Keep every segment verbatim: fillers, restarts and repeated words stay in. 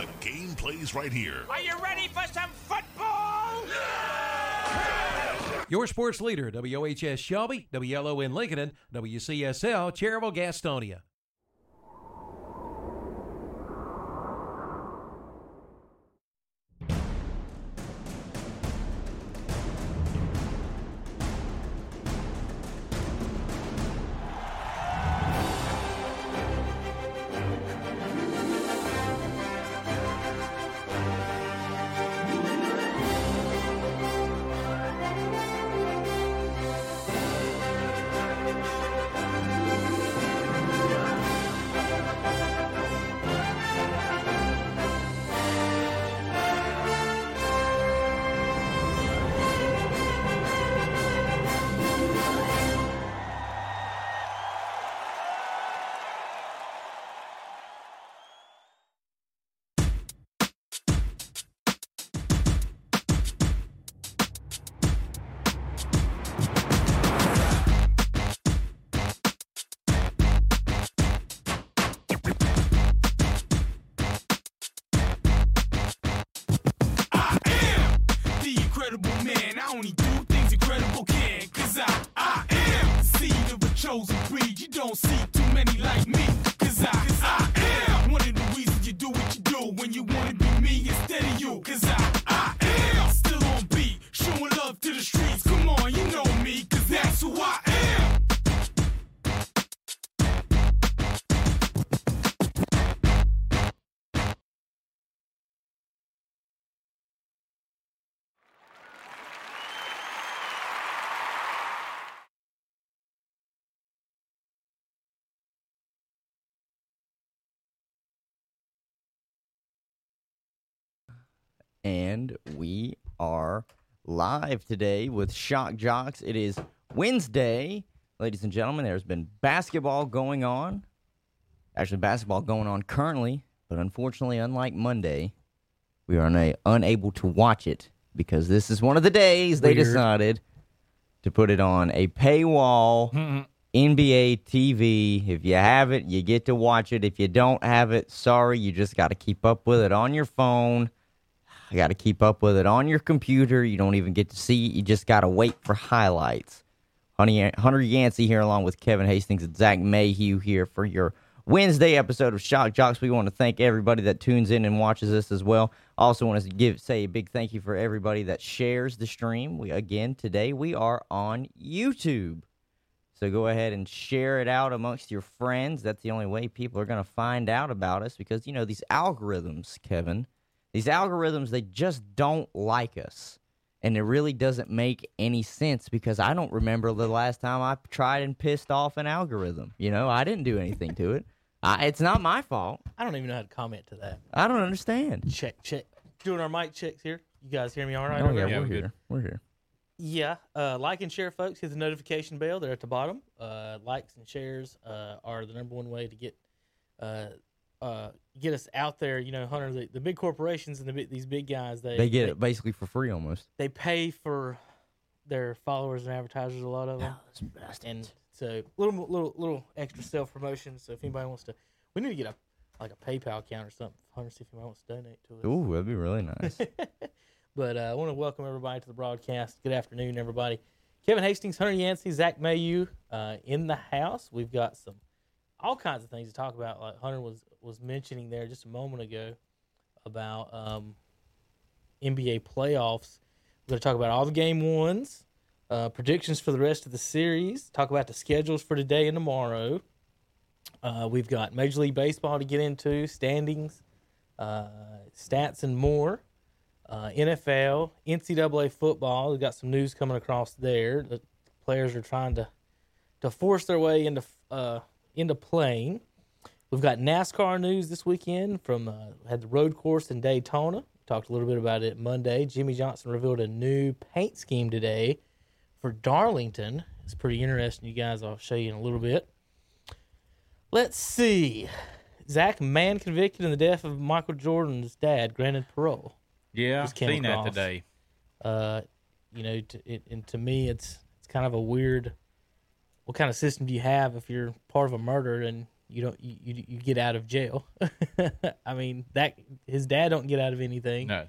The game plays right here. Are you ready for some football? Yeah! Your sports leader, W O H S Shelby, W L O N Lincoln, W C S L Cherville Gastonia. And we are live today with Shaq Jocks. It is Wednesday. Ladies and gentlemen, there's been basketball going on. Actually, basketball going on currently. But unfortunately, unlike Monday, we are una- unable to watch it because this is one of the days Weird. They decided to put it on a paywall, mm-hmm. N B A T V. If you have it, you get to watch it. If you don't have it, sorry, you just got to keep up with it on your phone. You got to keep up with it on your computer. You don't even get to see it. You just got to wait for highlights. Hunter Yancey here along with Kevin Hastings and Zach Mayhew here for your Wednesday episode of Shaq Jocks. We want to thank everybody that tunes in and watches us as well. Also want to give say a big thank you for everybody that shares the stream. We again, today we are on YouTube. So go ahead and share it out amongst your friends. That's the only way people are going to find out about us because, you know, these algorithms, Kevin, These algorithms, they just don't like us. And it really doesn't make any sense because I don't remember the last time I tried and pissed off an algorithm. You know, I didn't do anything to it. I, it's not my fault. I don't even know how to comment to that. I don't understand. Check, check. Doing our mic checks here. You guys hear me all right? Oh, yeah, yeah, we're, we're here. Good. We're here. Yeah. Uh, like and share, folks. Hit the notification bell. They're at the bottom. Uh, likes and shares uh, are the number one way to get... Uh, Uh, get us out there, you know, Hunter. The, the big corporations and the these big guys, they they get they, it basically for free almost. They pay for their followers and advertisers, a lot of them. Oh, and so little little little extra self promotion. So if anybody wants to, we need to get a like a PayPal account or something. Hunter, see if anybody wants to donate to us. Ooh, that'd be really nice. But uh, I want to welcome everybody to the broadcast. Good afternoon, everybody. Kevin Hastings, Hunter Yancey, Zach Mayhew, uh, in the house. We've got some. All kinds of things to talk about, like Hunter was, was mentioning there just a moment ago about um, N B A playoffs. We're going to talk about all the game ones, uh, predictions for the rest of the series, talk about the schedules for today and tomorrow. Uh, we've got Major League Baseball to get into, standings, uh, stats and more, uh, N F L, N C double A football. We've got some news coming across there. The players are trying to, to force their way into uh, – into playing. We've got NASCAR news this weekend from uh, had the road course in Daytona. Talked a little bit about it Monday. Jimmy Johnson revealed a new paint scheme today for Darlington. It's pretty interesting, you guys. I'll show you in a little bit. Let's see. Zach, man convicted in the death of Michael Jordan's dad, granted parole. Yeah, I've seen across. that today. Uh, you know, to, it, and to me, it's it's kind of a weird. What kind of system do you have if you're part of a murder and you don't you you get out of jail. I mean, that his dad don't get out of anything. No.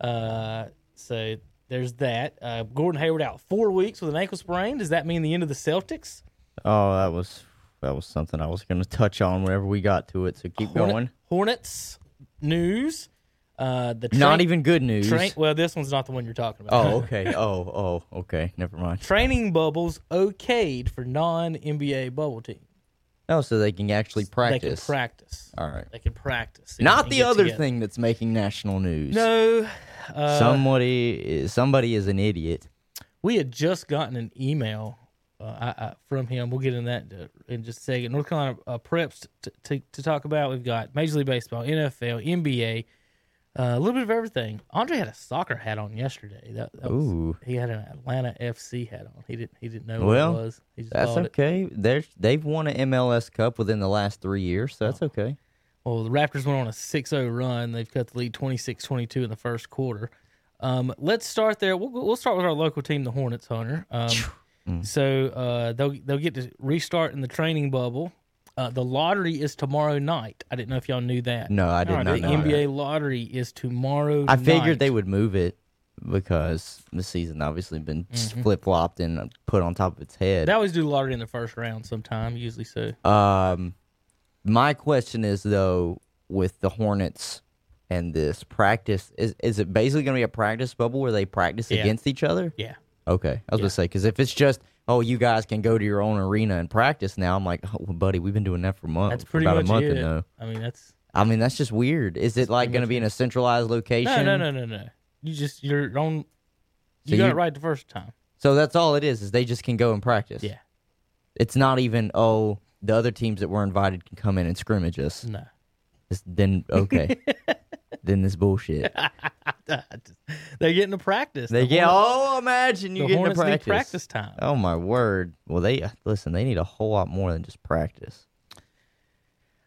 Uh, so there's that. Uh, Gordon Hayward out four weeks with an ankle sprain. Does that mean the end of the Celtics? Oh, that was that was something I was going to touch on whenever we got to it. So keep Hornet, going. Hornets news. Uh, the tra- not even good news. Tra- well, this one's not the one you're talking about. Oh, okay. oh, oh, okay. Never mind. Training bubbles okayed for non N B A bubble teams. Oh, so they can actually practice. They can practice. All right. They can practice. They Not can the other together. thing that's making national news. No. Uh, somebody, somebody is an idiot. We had just gotten an email uh, I, I, from him. We'll get into that in just a second. North Carolina uh, preps t- t- to talk about. We've got Major League Baseball, N F L, N B A, uh, a little bit of everything. Andre had a soccer hat on yesterday. That, that was, Ooh. He had an Atlanta F C hat on. He didn't. He didn't know well, what it was. He just that's okay. They're, they've won an M L S Cup within the last three years, so that's oh. okay. Well, the Raptors went on a six oh run. They've cut the lead twenty-six twenty-two in the first quarter. Um, let's start there. We'll we'll start with our local team, the Hornets, Hunter. Um, mm. So uh, they'll they'll get to restart in the training bubble. Uh, the lottery is tomorrow night. I didn't know if y'all knew that. No, I did right, not the know The N B A that. lottery is tomorrow I night. I figured they would move it because the season obviously been mm-hmm. flip-flopped and put on top of its head. They always do the lottery in the first round sometime, usually so. Um, my question is, though, with the Hornets and this practice, is is it basically going to be a practice bubble where they practice yeah. against each other? Yeah. Okay. I was yeah. going to say, because if it's just... oh, you guys can go to your own arena and practice now. I'm like, oh, well, buddy, we've been doing that for months. That's pretty about much a month it. Ago. I mean, that's. I mean, that's just weird. Is it like going to be in a centralized location? No, no, no, no, no. You just your own. You so got you, it right the first time. So that's all it is. Is they just can go and practice. Yeah. It's not even oh the other teams that were invited can come in and scrimmage us. No. It's, then okay. Then this bullshit. They're getting to practice. They the get. Hornets, oh, imagine you getting to practice. Need practice time. Oh my word. Well, they uh, listen. They need a whole lot more than just practice.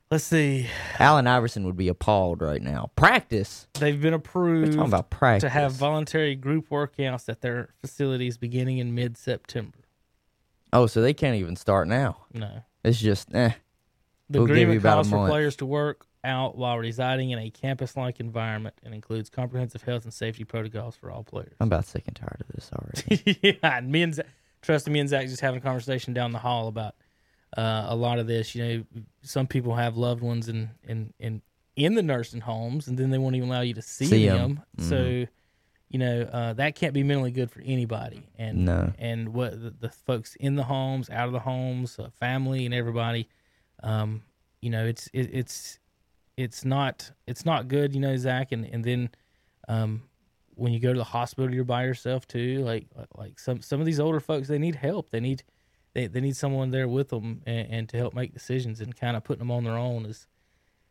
Let's see. Allen Iverson would be appalled right now. Practice. They've been approved. We're talking about practice. To have voluntary group workouts at their facilities beginning in mid-September. Oh, so they can't even start now. No. It's just eh. The we'll agreement calls for players to work out while residing in a campus-like environment and includes comprehensive health and safety protocols for all players. I'm about sick and tired of this already. yeah, and me and Zach, trust me and Zach just having a conversation down the hall about uh, a lot of this. You know, some people have loved ones in in, in, in the nursing homes, and then they won't even allow you to see, see them. them. Mm-hmm. So, you know, uh, that can't be mentally good for anybody. And no. and what the, the folks in the homes, out of the homes, uh, family, and everybody. Um, you know, it's it, it's. It's not it's not good, you know, Zach. And, and then um, when you go to the hospital, you're by yourself too. Like like some, some of these older folks, they need help. They need they, they need someone there with them and, and to help make decisions. And kind of putting them on their own is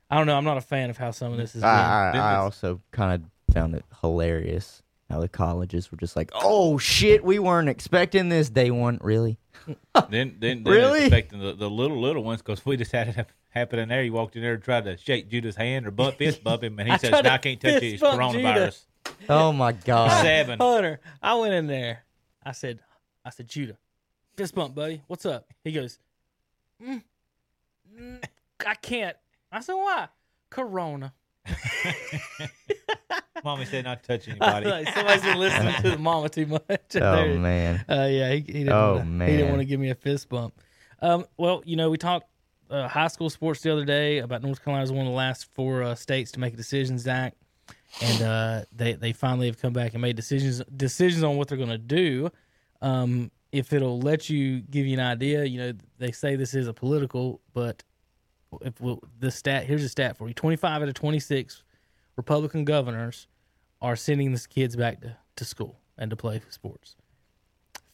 I don't know. I'm not a fan of how some of this is. I, I, I also kind of found it hilarious how the colleges were just like, oh shit, we weren't expecting this day one, really. then then they really? expecting the, the little little ones because we just had it happen. Happened in there. He walked in there and tried to shake Judah's hand or butt fist bump him, and he I says, no, I can't touch you. It's coronavirus. Judah. Oh, my God. Seven. Hunter, I went in there. I said, I said, Judah, fist bump, buddy. What's up? He goes, mm, mm, I can't. I said, why? Corona. Mommy said not to touch anybody. Like, somebody's been listening to the mama too much. Oh, man. Uh, yeah, he, he didn't oh, wanna, man. He didn't want to give me a fist bump. Um, well, you know, we talked. Uh, high school sports the other day about North Carolina is one of the last four uh, states to make a decision, Zach. And uh, they, they finally have come back and made decisions decisions on what they're going to do. Um, if it'll let you give you an idea, you know, they say this is a political, but if we'll, the stat here's a stat for you. twenty-five out of twenty-six Republican governors are sending these kids back to, to school and to play sports.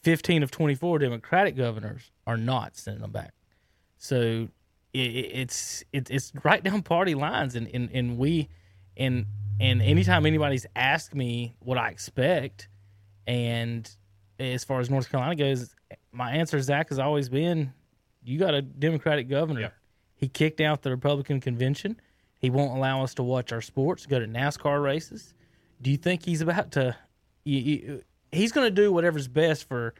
fifteen of twenty-four Democratic governors are not sending them back. So... It's it's right down party lines, and, and, and we and and anytime anybody's asked me what I expect, and as far as North Carolina goes, my answer, Zach, has always been, you got a Democratic governor. Yeah. He kicked out the Republican convention. He won't allow us to watch our sports, go to NASCAR races. Do you think he's about to? You, you, he's going to do whatever's best for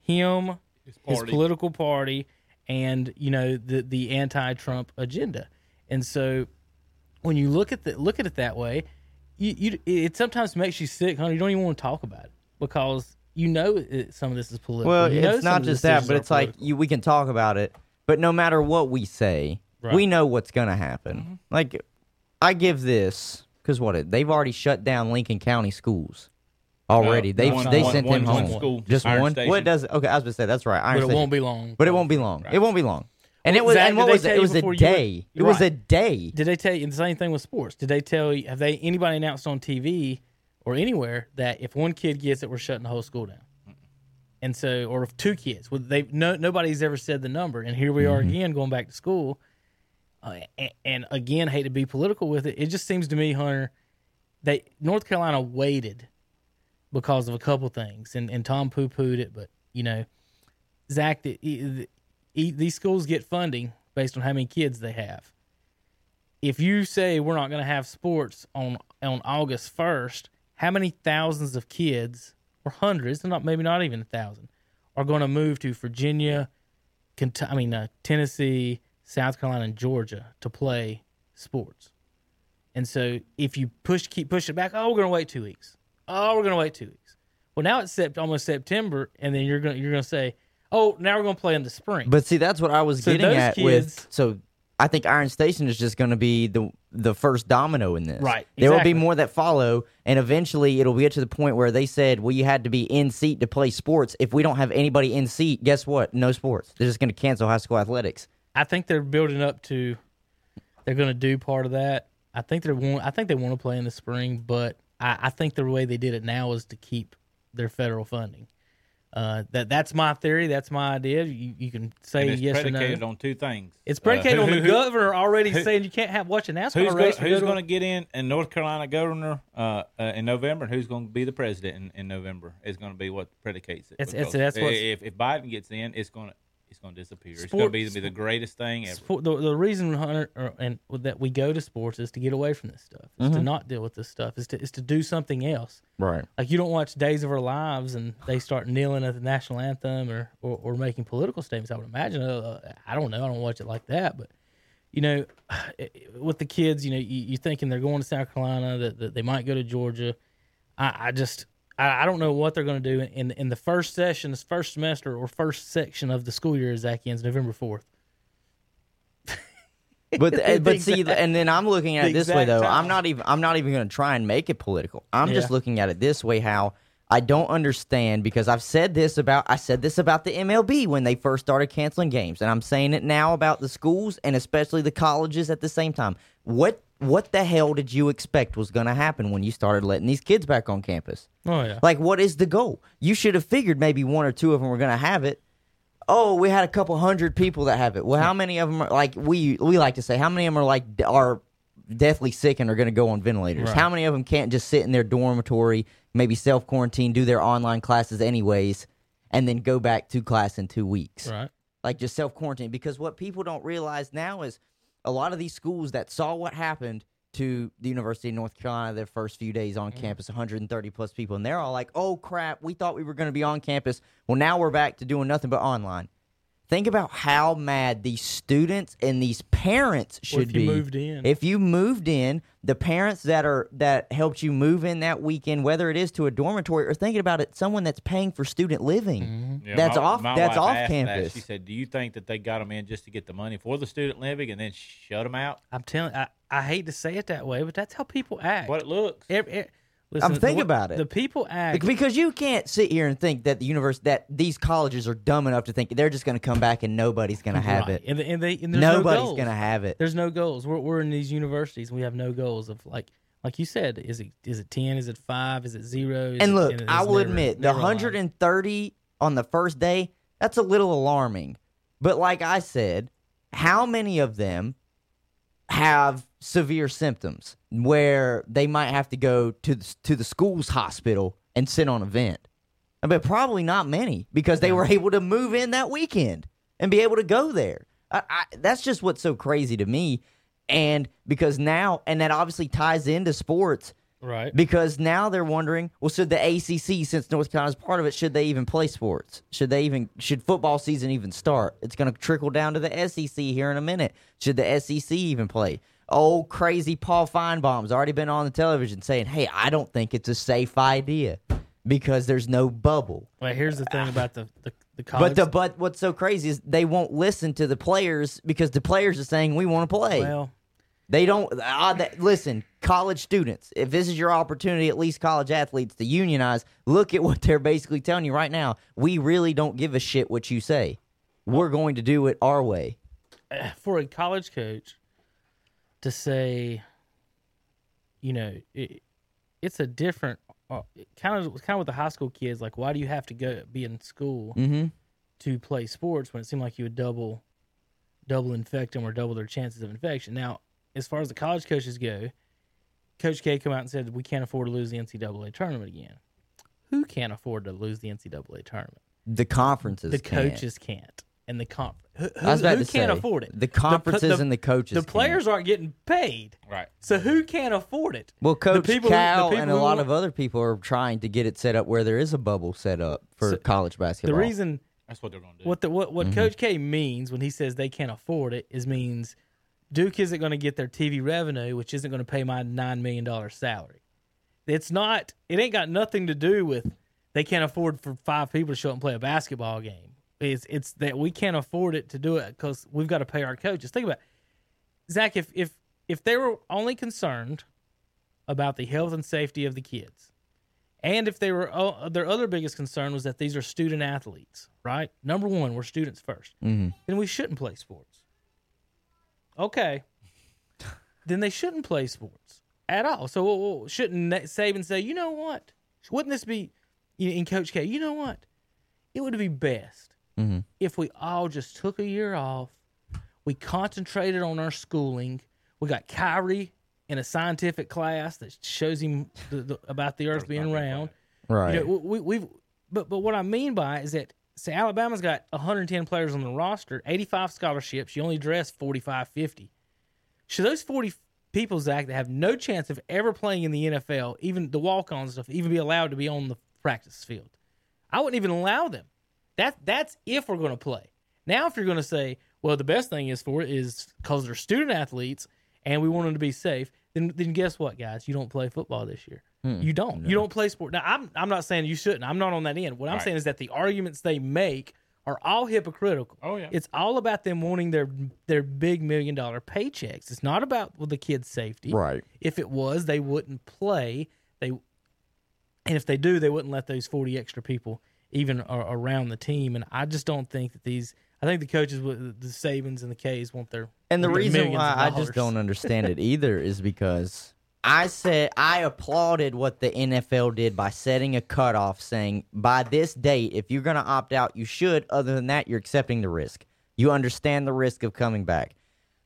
him, his, his political party. and, you know, the the anti-Trump agenda. And so when you look at the, look at it that way, you, you it sometimes makes you sick, honey. You don't even want to talk about it because you know it, some of this is political. Well, you know, it's not just that, but it's political. Like you, we can talk about it, but no matter what we say, right. we know what's going to happen. Mm-hmm. Like, I give this because what they've already shut down Lincoln County schools. Already, no, they one, they one, sent one, them one home. School. Just Iron one. Station. What does? Okay, I was gonna say that's right. Iron but it Station. Won't be long. But it won't be long. Right. It won't be long. And well, it was. Zach, and what was it? It was a day. Were, it was right. a day. Did they tell you? And the same thing with sports. Did they tell you? Have they anybody announced on T V or anywhere that if one kid gets it, we're shutting the whole school down? And so, or if two kids, well, they no nobody's ever said the number. And here we are mm-hmm. again going back to school. Uh, and, and again, hate to be political with it. It just seems to me, Hunter, that North Carolina waited. Because of a couple things, and, and Tom poo-pooed it, but, you know, Zach, the, the, the, these schools get funding based on how many kids they have. If you say we're not going to have sports on on August first, how many thousands of kids, or hundreds, and not maybe not even a thousand, are going to move to Virginia, Kentucky, I mean, uh, Tennessee, South Carolina, and Georgia to play sports? And so if you push, keep pushing back, oh, we're going to wait two weeks. Oh, we're going to wait two weeks. Well, now it's sept- almost September, and then you're going you're going to say, oh, now we're going to play in the spring. But see, that's what I was so getting at kids, with. So I think Iron Station is just going to be the the first domino in this. Right. Exactly. There will be more that follow, and eventually it'll get to the point where they said, well, you had to be in seat to play sports. If we don't have anybody in seat, guess what? No sports. They're just going to cancel high school athletics. I think they're building up to they're going to do part of that. I think they're I think they want to play in the spring, but I, I think the way they did it now is to keep their federal funding. Uh, that that's my theory. That's my idea. You, you can say it's yes or no. It's predicated on two things. It's predicated uh, who, on the who, governor already who, saying you can't have watch an NASCAR race. Who's going to get in and North Carolina governor uh, uh, in November, and who's going to be the president in, in November is going to be what predicates it. It's, it's, that's if, if Biden gets in, it's going to it's going to disappear. Sports, it's going to be, be the greatest thing ever. Sport, the, the reason, Hunter, or, and that we go to sports is to get away from this stuff. It's mm-hmm. to not deal with this stuff. It's to is to do something else. Right. Like you don't watch Days of Our Lives and they start kneeling at the national anthem or or, or making political statements. I would imagine. Uh, I don't know. I don't watch it like that. But you know, with the kids, you know, you, you're thinking they're going to South Carolina, that, that they might go to Georgia. I, I just. I don't know what they're going to do in in the first session, this first semester or first section of the school year. Zach ends November fourth. But the, but see, exact, and then I'm looking at it this way though. Time. I'm not even I'm not even going to try and make it political. I'm yeah. just looking at it this way. How I don't understand because I've said this about I said this about the M L B when they first started canceling games, and I'm saying it now about the schools and especially the colleges at the same time. What? What the hell did you expect was going to happen when you started letting these kids back on campus? Oh, yeah. Like, what is the goal? You should have figured maybe one or two of them were going to have it. Oh, we had a couple hundred people that have it. Well, how many of them are, like, we we like to say, how many of them are, like, are deathly sick and are going to go on ventilators? Right. How many of them can't just sit in their dormitory, maybe self-quarantine, do their online classes anyways, and then go back to class in two weeks? Right. Like, just self-quarantine. Because what people don't realize now is, a lot of these schools that saw what happened to the University of North Carolina their first few days on mm. campus, one hundred thirty plus people, and they're all like, oh, crap, we thought we were going to be on campus. Well, now we're back to doing nothing but online. Think about how mad these students and these parents should well, if you be. Moved in. If you moved in, the parents that are that helped you move in that weekend, whether it is to a dormitory or thinking about it, someone that's paying for student living, mm-hmm. yeah, that's my, off. My that's off campus. That. She said, "Do you think that they got them in just to get the money for the student living and then shut them out?" I'm telling. I I hate to say it that way, but that's how people act. What it looks. Every, every, Listen, I'm thinking the, about it. The people act because you can't sit here and think that the universe that these colleges are dumb enough to think they're just going to come back and nobody's going right. to have it. And, and they and there's nobody's no going to have it. There's no goals. We're we're in these universities and we have no goals of like like you said. Is it is it ten? Is it five? Is it zero? Is and look, it, I will never, admit the one hundred thirty on the first day that's a little alarming. But like I said, how many of them have severe symptoms where they might have to go to the, to the school's hospital and sit on a vent? I mean, probably not many because they were able to move in that weekend and be able to go there. I, I, that's just what's so crazy to me. And because now, and that obviously ties into sports Right. Because now they're wondering, well, should the A C C, since North Carolina's part of it, should they even play sports? Should they even, should football season even start? It's going to trickle down to the S E C here in a minute. Should the S E C even play? Old crazy Paul Feinbaum's already been on the television saying, hey, I don't think it's a safe idea because there's no bubble. Well, here's the thing about the, the, the college. But the, but what's so crazy is they won't listen to the players because the players are saying we want to play. Well, They don't uh, they, listen, college students, if this is your opportunity, at least college athletes, to unionize, look at what they're basically telling you right now. We really don't give a shit what you say. We're going to do it our way. For a college coach to say, you know, it, it's a different uh, kind of kind of with the high school kids, like, why do you have to go be in school mm-hmm. to play sports when it seemed like you would double double infect them or double their chances of infection? Now, as far as the college coaches go, Coach K came out and said, we can't afford to lose the N C double A tournament again. Who can't afford to lose the N C double A tournament? The conferences The coaches can't. can't. And the conf- who, who, who can't say, afford it? The conferences the, the, and the coaches The players can't. aren't getting paid. Right. So who can't afford it? Well, Coach Cal who, people and a lot want, of other people are trying to get it set up where there is a bubble set up for so college basketball. The reason... That's what they're going to do. What, the, what, what mm-hmm. Coach K means when he says they can't afford it is means... Duke isn't going to get their T V revenue, which isn't going to pay my nine million dollars salary. It's not, it ain't got nothing to do with they can't afford for five people to show up and play a basketball game. It's it's that we can't afford it to do it because we've got to pay our coaches. Think about it. Zach, if, if, if they were only concerned about the health and safety of the kids, and if they were, oh, their other biggest concern was that these are student athletes, right? Number one, we're students first. Mm-hmm. Then we shouldn't play sports. Okay, then they shouldn't play sports at all. So well, shouldn't Saban say, you know what? Wouldn't this be, in Coach K, you know what? It would be best mm-hmm. if we all just took a year off, we concentrated on our schooling, we got Kyrie in a scientific class that shows him the, the, about the earth being round. Right. You know, we, we've, but, but what I mean by it is that So Alabama's got one hundred ten players on the roster, eighty-five scholarships. You only dress forty-five, fifty. Should those forty people, Zach, that have no chance of ever playing in the N F L, even the walk-ons stuff, even be allowed to be on the practice field? I wouldn't even allow them. That That's if we're going to play. Now if you're going to say, well, the best thing is for it is because they're student athletes and we want them to be safe, then then guess what, guys? You don't play football this year. You don't. No. You don't play sport. Now, I'm I'm not saying you shouldn't. I'm not on that end. What I'm right. saying is that the arguments they make are all hypocritical. Oh, yeah. It's all about them wanting their their big million-dollar paychecks. It's not about well, the kids' safety. Right. If it was, they wouldn't play. They, and if they do, they wouldn't let those forty extra people even uh, around the team. And I just don't think that these – I think the coaches, the Sabins and the K's want their And the reason why I just don't understand it either is because – I said I applauded what the N F L did by setting a cutoff saying by this date, if you're going to opt out, you should. Other than that, you're accepting the risk. You understand the risk of coming back.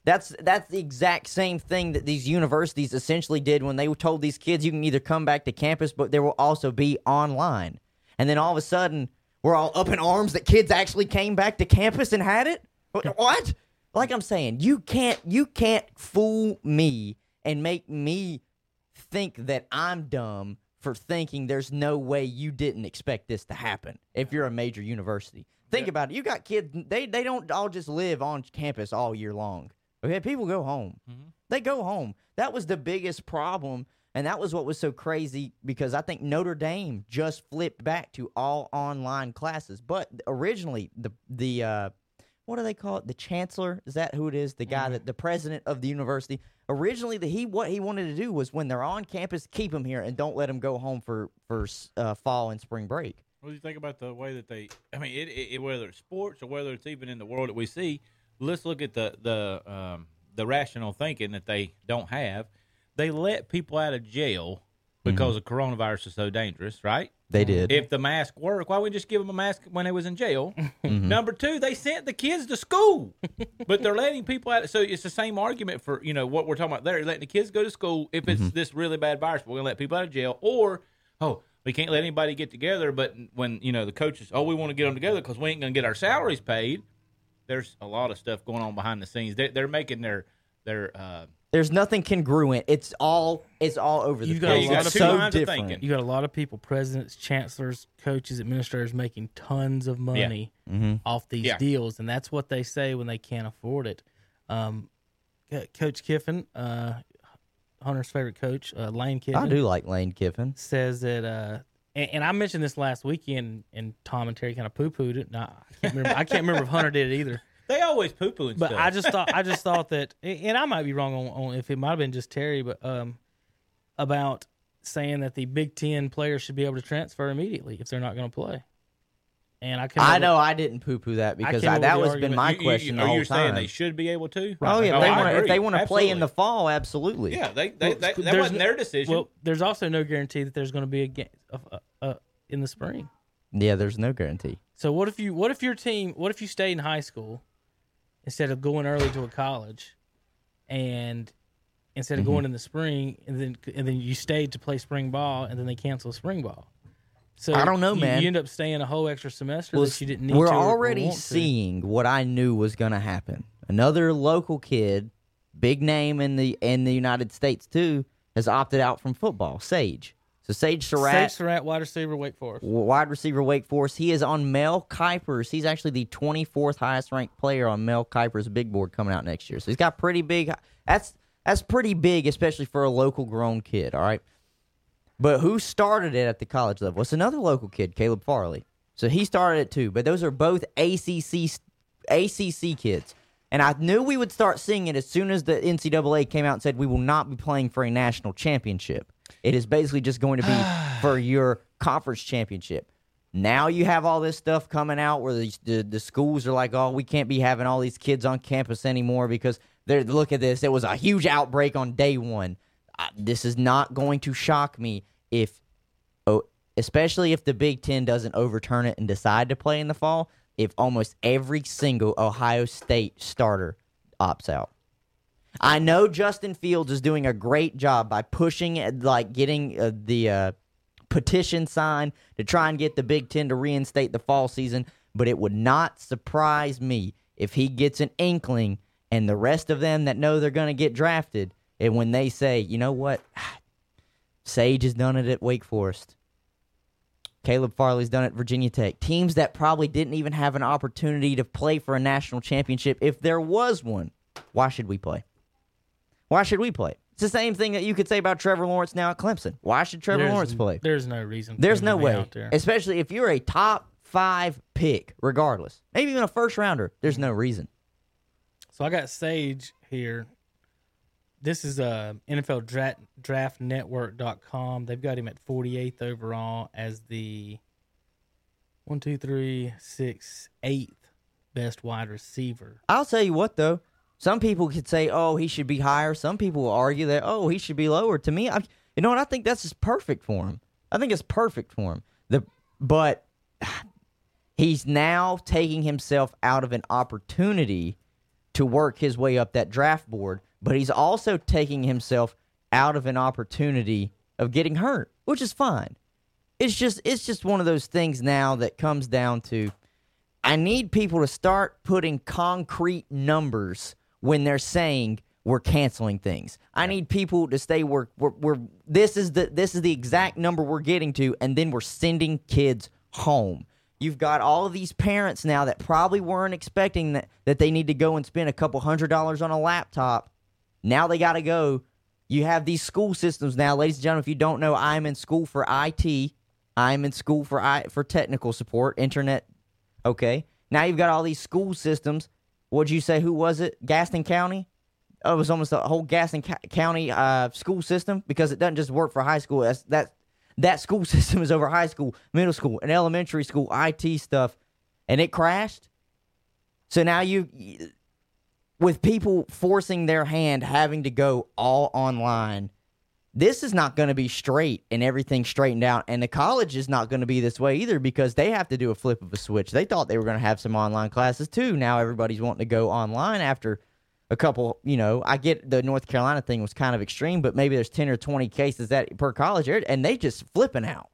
That's that's the exact same thing that these universities essentially did when they told these kids you can either come back to campus, but there will also be online. And then all of a sudden, we're all up in arms that kids actually came back to campus and had it? What? Like I'm saying, you can't you can't fool me and make me think that I'm dumb for thinking there's no way you didn't expect this to happen if you're a major university. Think yeah. about it. You got kids, they they don't all just live on campus all year long. Okay, people go home. Mm-hmm. They go home. That was the biggest problem, and that was what was so crazy because I think Notre Dame just flipped back to all online classes. But originally, the the uh, what do they call it? The chancellor? Is that who it is? The guy mm-hmm. that the president of the university. Originally, the, he what he wanted to do was when they're on campus, keep them here and don't let them go home for for uh, fall and spring break. What do you think about the way that they? I mean, it, it, whether it's sports or whether it's even in the world that we see, let's look at the the um, the rational thinking that they don't have. They let people out of jail because mm-hmm. the coronavirus is so dangerous, right? They did. If the mask worked, why wouldn't we just give them a mask when they was in jail? Mm-hmm. Number two, they sent the kids to school, but they're letting people out. So it's the same argument for, you know, what we're talking about there, letting the kids go to school. If it's mm-hmm. this really bad virus, we're going to let people out of jail. Or, oh, we can't let anybody get together, but when, you know, the coaches, oh, we want to get them together because we ain't going to get our salaries paid. There's a lot of stuff going on behind the scenes. They're, they're making their, their uh, There's nothing congruent. It's all it's all over the you got, place. You got it's so different. Thinking. You got a lot of people, presidents, chancellors, coaches, administrators, making tons of money yeah. mm-hmm. off these yeah. deals, and that's what they say when they can't afford it. Um, Coach Kiffin, uh, Hunter's favorite coach, uh, Lane Kiffin. I do like Lane Kiffin. Says that, uh, and, and I mentioned this last weekend, and Tom and Terry kind of poo-pooed it. No, I can't remember, I can't remember if Hunter did it either. They always poo-poo and but stuff. But I just thought, I just thought that, and I might be wrong on, on if it might have been just Terry, but um, about saying that the Big Ten players should be able to transfer immediately if they're not going to play. And I, I know I didn't poo-poo that because I I, that was argument. been my you, you, question you, the whole time. Are you saying they should be able to? Right. Oh, yeah. No, they wanna, if they want to play in the fall, absolutely. Yeah, they, they, well, they, that wasn't their decision. Well, there's also no guarantee that there's going to be a game uh, uh, in the spring. Yeah, there's no guarantee. So what if you? What if your team? What if you stayed in high school instead of going early to a college, and instead of mm-hmm. going in the spring, and then and then you stayed to play spring ball, and then they cancel spring ball. So I don't know, you, man. You end up staying a whole extra semester well, that you didn't need we're to. We're already seeing to. what I knew was going to happen. Another local kid, big name in the in the United States too, has opted out from football. Sage. So Sage Surratt, Sage Surratt, wide receiver, Wake Forest. Wide receiver, Wake Forest. He is on Mel Kiper's. He's actually the twenty-fourth highest-ranked player on Mel Kiper's big board coming out next year. So he's got pretty big. That's that's pretty big, especially for a local grown kid, all right? But who started it at the college level? It's another local kid, Caleb Farley. So he started it too, but those are both A C C kids. And I knew we would start seeing it as soon as the N C double A came out and said we will not be playing for a national championship. It is basically just going to be for your conference championship. Now you have all this stuff coming out where the, the, the schools are like, oh, we can't be having all these kids on campus anymore because they're look at this. It was a huge outbreak on day one. I, this is not going to shock me if, oh, especially if the Big Ten doesn't overturn it and decide to play in the fall, if almost every single Ohio State starter opts out. I know Justin Fields is doing a great job by pushing, like getting uh, the uh, petition signed to try and get the Big Ten to reinstate the fall season, but it would not surprise me if he gets an inkling and the rest of them that know they're going to get drafted, and when they say, you know what, Sage has done it at Wake Forest. Caleb Farley's done it at Virginia Tech. Teams that probably didn't even have an opportunity to play for a national championship, if there was one, why should we play? Why should we play? It's the same thing that you could say about Trevor Lawrence now at Clemson. Why should Trevor there's, Lawrence play? There's no reason. There's no way. Out there. Especially if you're a top five pick, regardless. Maybe even a first rounder. There's no reason. So I got Sage here. This is uh, N F L Draft, draft network dot com. They've got him at forty-eighth overall as the one, two, three, six, eighth best wide receiver. I'll tell you what, though. Some people could say, oh, he should be higher. Some people will argue that, oh, he should be lower. To me, I, you know what? I think that's just perfect for him. I think it's perfect for him. The, but he's now taking himself out of an opportunity to work his way up that draft board, but he's also taking himself out of an opportunity of getting hurt, which is fine. It's just, it's just one of those things now that comes down to I need people to start putting concrete numbers when they're saying we're canceling things. I need people to stay where we're, we're this is the this is the exact number we're getting to, and then we're sending kids home. You've got all of these parents now that probably weren't expecting that, that they need to go and spend a couple hundred dollars on a laptop. Now they got to go. You have these school systems now. Ladies and gentlemen, if you don't know, I'm in school for I T. I'm in school for I for technical support, internet. Okay. Now you've got all these school systems. What'd you say? Who was it? Gaston County? Oh, it was almost the whole Gaston Ca- County uh, school system because it doesn't just work for high school. That's, that, that school system is over high school, middle school, and elementary school, I T stuff, and it crashed. So now you, with people forcing their hand, having to go all online, this is not going to be straight and everything straightened out, and the college is not going to be this way either because they have to do a flip of a switch. They thought they were going to have some online classes too. Now everybody's wanting to go online after a couple, you know, I get the North Carolina thing was kind of extreme, but maybe there's ten or twenty cases that per college, and they just flipping out.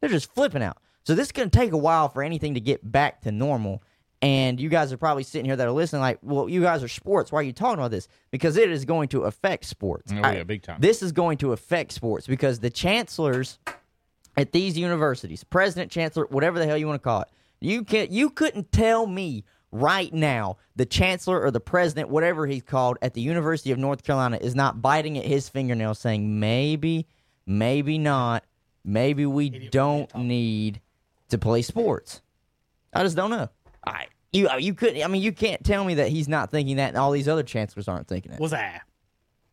They're just flipping out. So this is going to take a while for anything to get back to normal, And you guys are probably sitting here that are listening like, well, you guys are sports. Why are you talking about this? Because it is going to affect sports. Oh, yeah, I, big time. This is going to affect sports because the chancellors at these universities, president, chancellor, whatever the hell you want to call it, you can't, you couldn't tell me right now the chancellor or the president, whatever he's called, at the University of North Carolina is not biting at his fingernails saying, maybe, maybe not, maybe we don't need to play sports. I just don't know. I, you you couldn't. I mean, you can't tell me that he's not thinking that, and all these other chancellors aren't thinking it. Was I?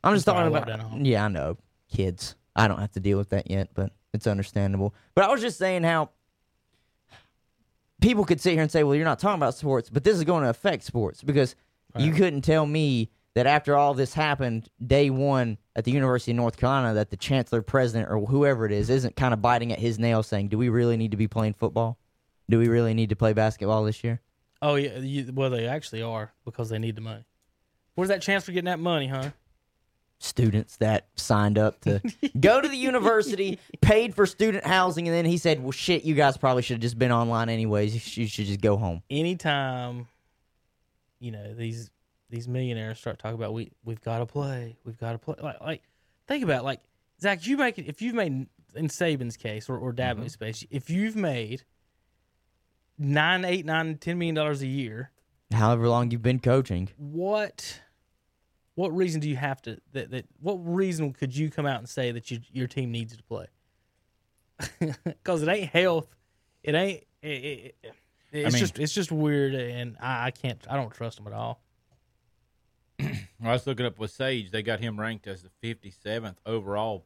I'm just talking about. Yeah, I know, kids. I don't have to deal with that yet, but it's understandable. But I was just saying how people could sit here and say, "Well, you're not talking about sports," but this is going to affect sports because right. You couldn't tell me that after all this happened day one at the University of North Carolina, that the chancellor, president, or whoever it is, isn't kind of biting at his nails, saying, "Do we really need to be playing football? Do we really need to play basketball this year?" Oh, yeah. You, well, they actually are because they need the money. Where's that chance for getting that money, huh? Students that signed up to go to the university, paid for student housing, and then he said, well, shit, you guys probably should have just been online anyways. You should just go home. Anytime, you know, these these millionaires start talking about, we, we've got to play. We've got to play. Like, like, think about it. Like, Zach, you make it, if you've made, in Saban's case or, or Dabo's mm-hmm. case, if you've made nine, eight, nine, ten million dollars a year. However long you've been coaching. What, what reason do you have to? That, that what reason could you come out and say that you, your team needs to play? Because it ain't health. It ain't. It, it, it's I mean, just. It's just weird, and I, I can't. I don't trust them at all. I was looking up with Sage. They got him ranked as the fifty-seventh overall.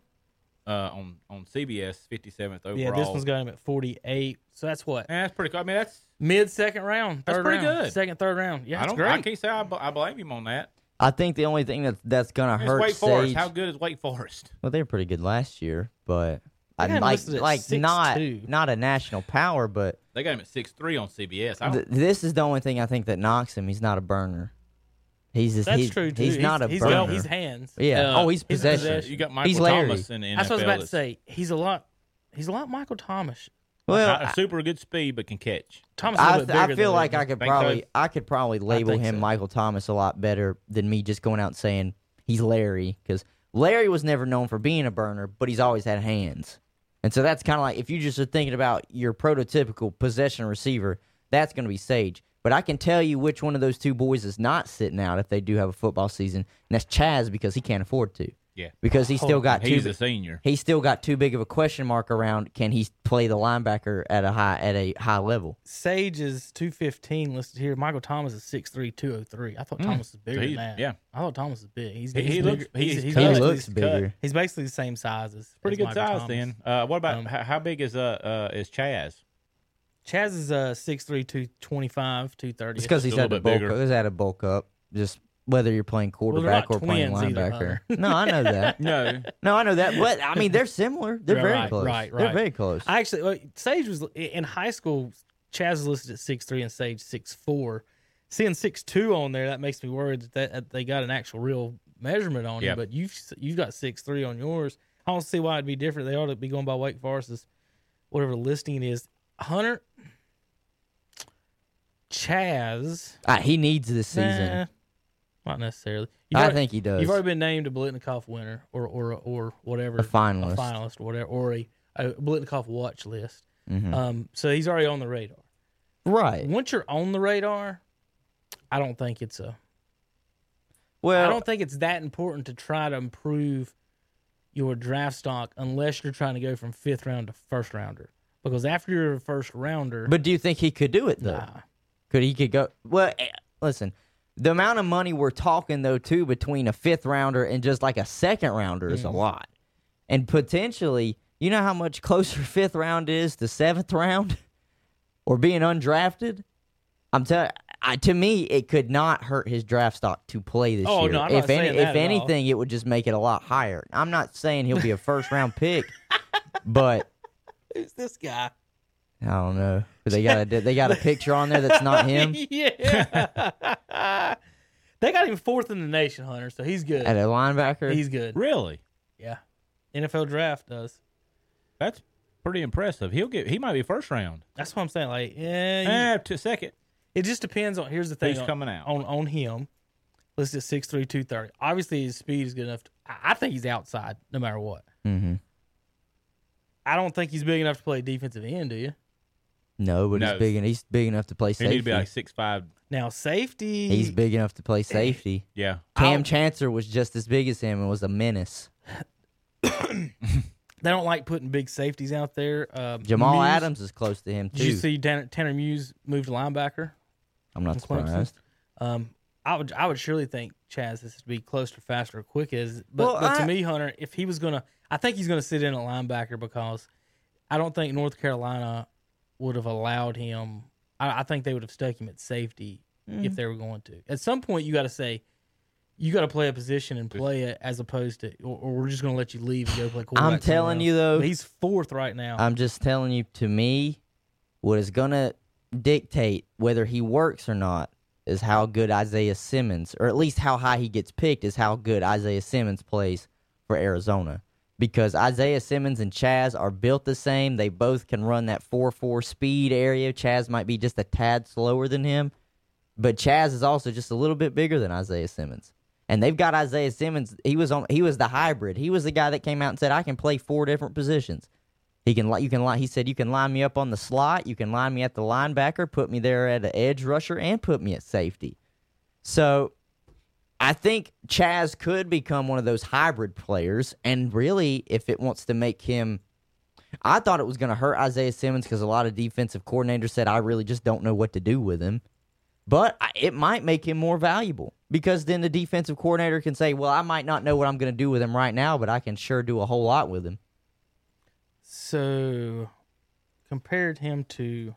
Uh, on, on C B S, fifty-seventh overall. Yeah, this one's got him at forty-eight. So that's what? Yeah, that's pretty cool. I mean, that's mid-second round. Third that's pretty round, good. Second, third round. Yeah, I that's don't, great. I can't say I, bl- I blame him on that. I think the only thing that, that's going to hurt Wake Forest. Sage, how good is Wake Forest? Well, they were pretty good last year, but I like, like six, not two. Not a national power, but... They got him at six three on C B S. I th- this is the only thing I think that knocks him. He's not a burner. He's just, that's he's, true, too. He's, he's not a he's, burner. Well, he's hands. Yeah. Uh, oh, he's possession. He's possession. You got Michael he's Thomas in the N F L. That's what I was about to say. He's a lot He's a lot Michael Thomas. Well, not I, a super good speed, but can catch. Thomas I, is a I feel than like him. I could think probably so? I could probably label him so. Michael Thomas a lot better than me just going out and saying he's Larry. Because Larry was never known for being a burner, but he's always had hands. And so that's kind of like if you just are thinking about your prototypical possession receiver, that's going to be Sage. But I can tell you which one of those two boys is not sitting out if they do have a football season, and that's Chaz because he can't afford to. Yeah, because he's still got he's too, a senior. He's still got too big of a question mark around can he play the linebacker at a high at a high level. Sage is two fifteen listed here. Michael Thomas is six three, two oh three. I thought mm. Thomas was bigger so than that. Yeah, I thought Thomas was big. He's, he, he's he looks he's, he's, he's he looks he's bigger. Cut. He's basically the same size as pretty good Michael size. Thomas. Then uh, what about um, how, how big is uh, uh is Chaz? Chaz is uh, six three, two twenty-five, two thirty. It's because he's, he's had a bulk up, just whether you're playing quarterback well, or playing linebacker. Either, no, I know that. no. No, I know that. But, I mean, they're similar. They're right, very right, close. Right, right. They're very close. I actually, like, Sage was, in high school, Chaz was listed at six three and Sage six four. Seeing six two on there, that makes me worried that, that, that they got an actual real measurement on yep. you. But you've, you've got six three on yours. I don't see why it'd be different. They ought to be going by Wake Forest's, whatever listing is. Hunter, Chaz. Ah, he needs this season. Nah, not necessarily. You've I already, think he does. You've already been named a Blitnikoff winner or or or whatever. A finalist. A finalist or whatever. Or a, a Blitnikoff watch list. Mm-hmm. Um, so he's already on the radar. Right. Once you're on the radar, I don't think it's a... Well, I don't think it's that important to try to improve your draft stock unless you're trying to go from fifth round to first rounder. Because after you're a first rounder... But do you think he could do it, though? Nah. Could he could go... Well, listen, the amount of money we're talking, though, too, between a fifth rounder and just like a second rounder mm. is a lot. And potentially, you know how much closer fifth round is to seventh round? Or being undrafted? I'm telling you, to me, it could not hurt his draft stock to play this oh, year. No, I'm not if saying any, that if at anything, all. It would just make it a lot higher. I'm not saying he'll be a first-round pick, but... Who's this guy? I don't know. They got a they got a picture on there that's not him. Yeah, they got him fourth in the nation, Hunter. So he's good at a linebacker. He's good. Really? Yeah. N F L draft does. That's pretty impressive. He'll get. He might be first round. That's what I'm saying. Like, yeah, you, uh, to second. It just depends on. Here's the thing. He's on, coming out on on him. Listed six three two thirty. Obviously, his speed is good enough. To, I think he's outside no matter what. Mm-hmm. I don't think he's big enough to play defensive end. Do you? No, but no. he's big and he's big enough to play safety. He need to be like six five. Now safety. He's big enough to play safety. Yeah. Cam I'll, Chancellor was just as big as him and was a menace. They don't like putting big safeties out there. Uh, Jamal Muse, Adams is close to him, too. Did you see Dan, Tanner Muse moved to linebacker? I'm not surprised. Um, I would I would surely think, Chaz, this would be closer, faster, or quick. As, but well, but I, to me, Hunter, if he was going to – I think he's going to sit in a linebacker because I don't think North Carolina would have allowed him I, – I think they would have stuck him at safety mm-hmm. if they were going to. At some point, you got to say – you got to play a position and play it as opposed to, or, or we're just going to let you leave and go play quarterback. I'm telling you, though. But he's fourth right now. I'm just telling you, to me, what is going to dictate whether he works or not is how good Isaiah Simmons, or at least how high he gets picked, is how good Isaiah Simmons plays for Arizona. Because Isaiah Simmons and Chaz are built the same. They both can run that four four speed area. Chaz might be just a tad slower than him. But Chaz is also just a little bit bigger than Isaiah Simmons. And they've got Isaiah Simmons. He was on. He was the hybrid. He was the guy that came out and said, "I can play four different positions. He can. You can. He said you can line me up on the slot. You can line me at the linebacker. Put me there at an edge rusher, and put me at safety." So, I think Chaz could become one of those hybrid players. And really, if it wants to make him, I thought it was going to hurt Isaiah Simmons because a lot of defensive coordinators said, "I really just don't know what to do with him." But it might make him more valuable because then the defensive coordinator can say, well, I might not know what I'm going to do with him right now, but I can sure do a whole lot with him. So, compared him to...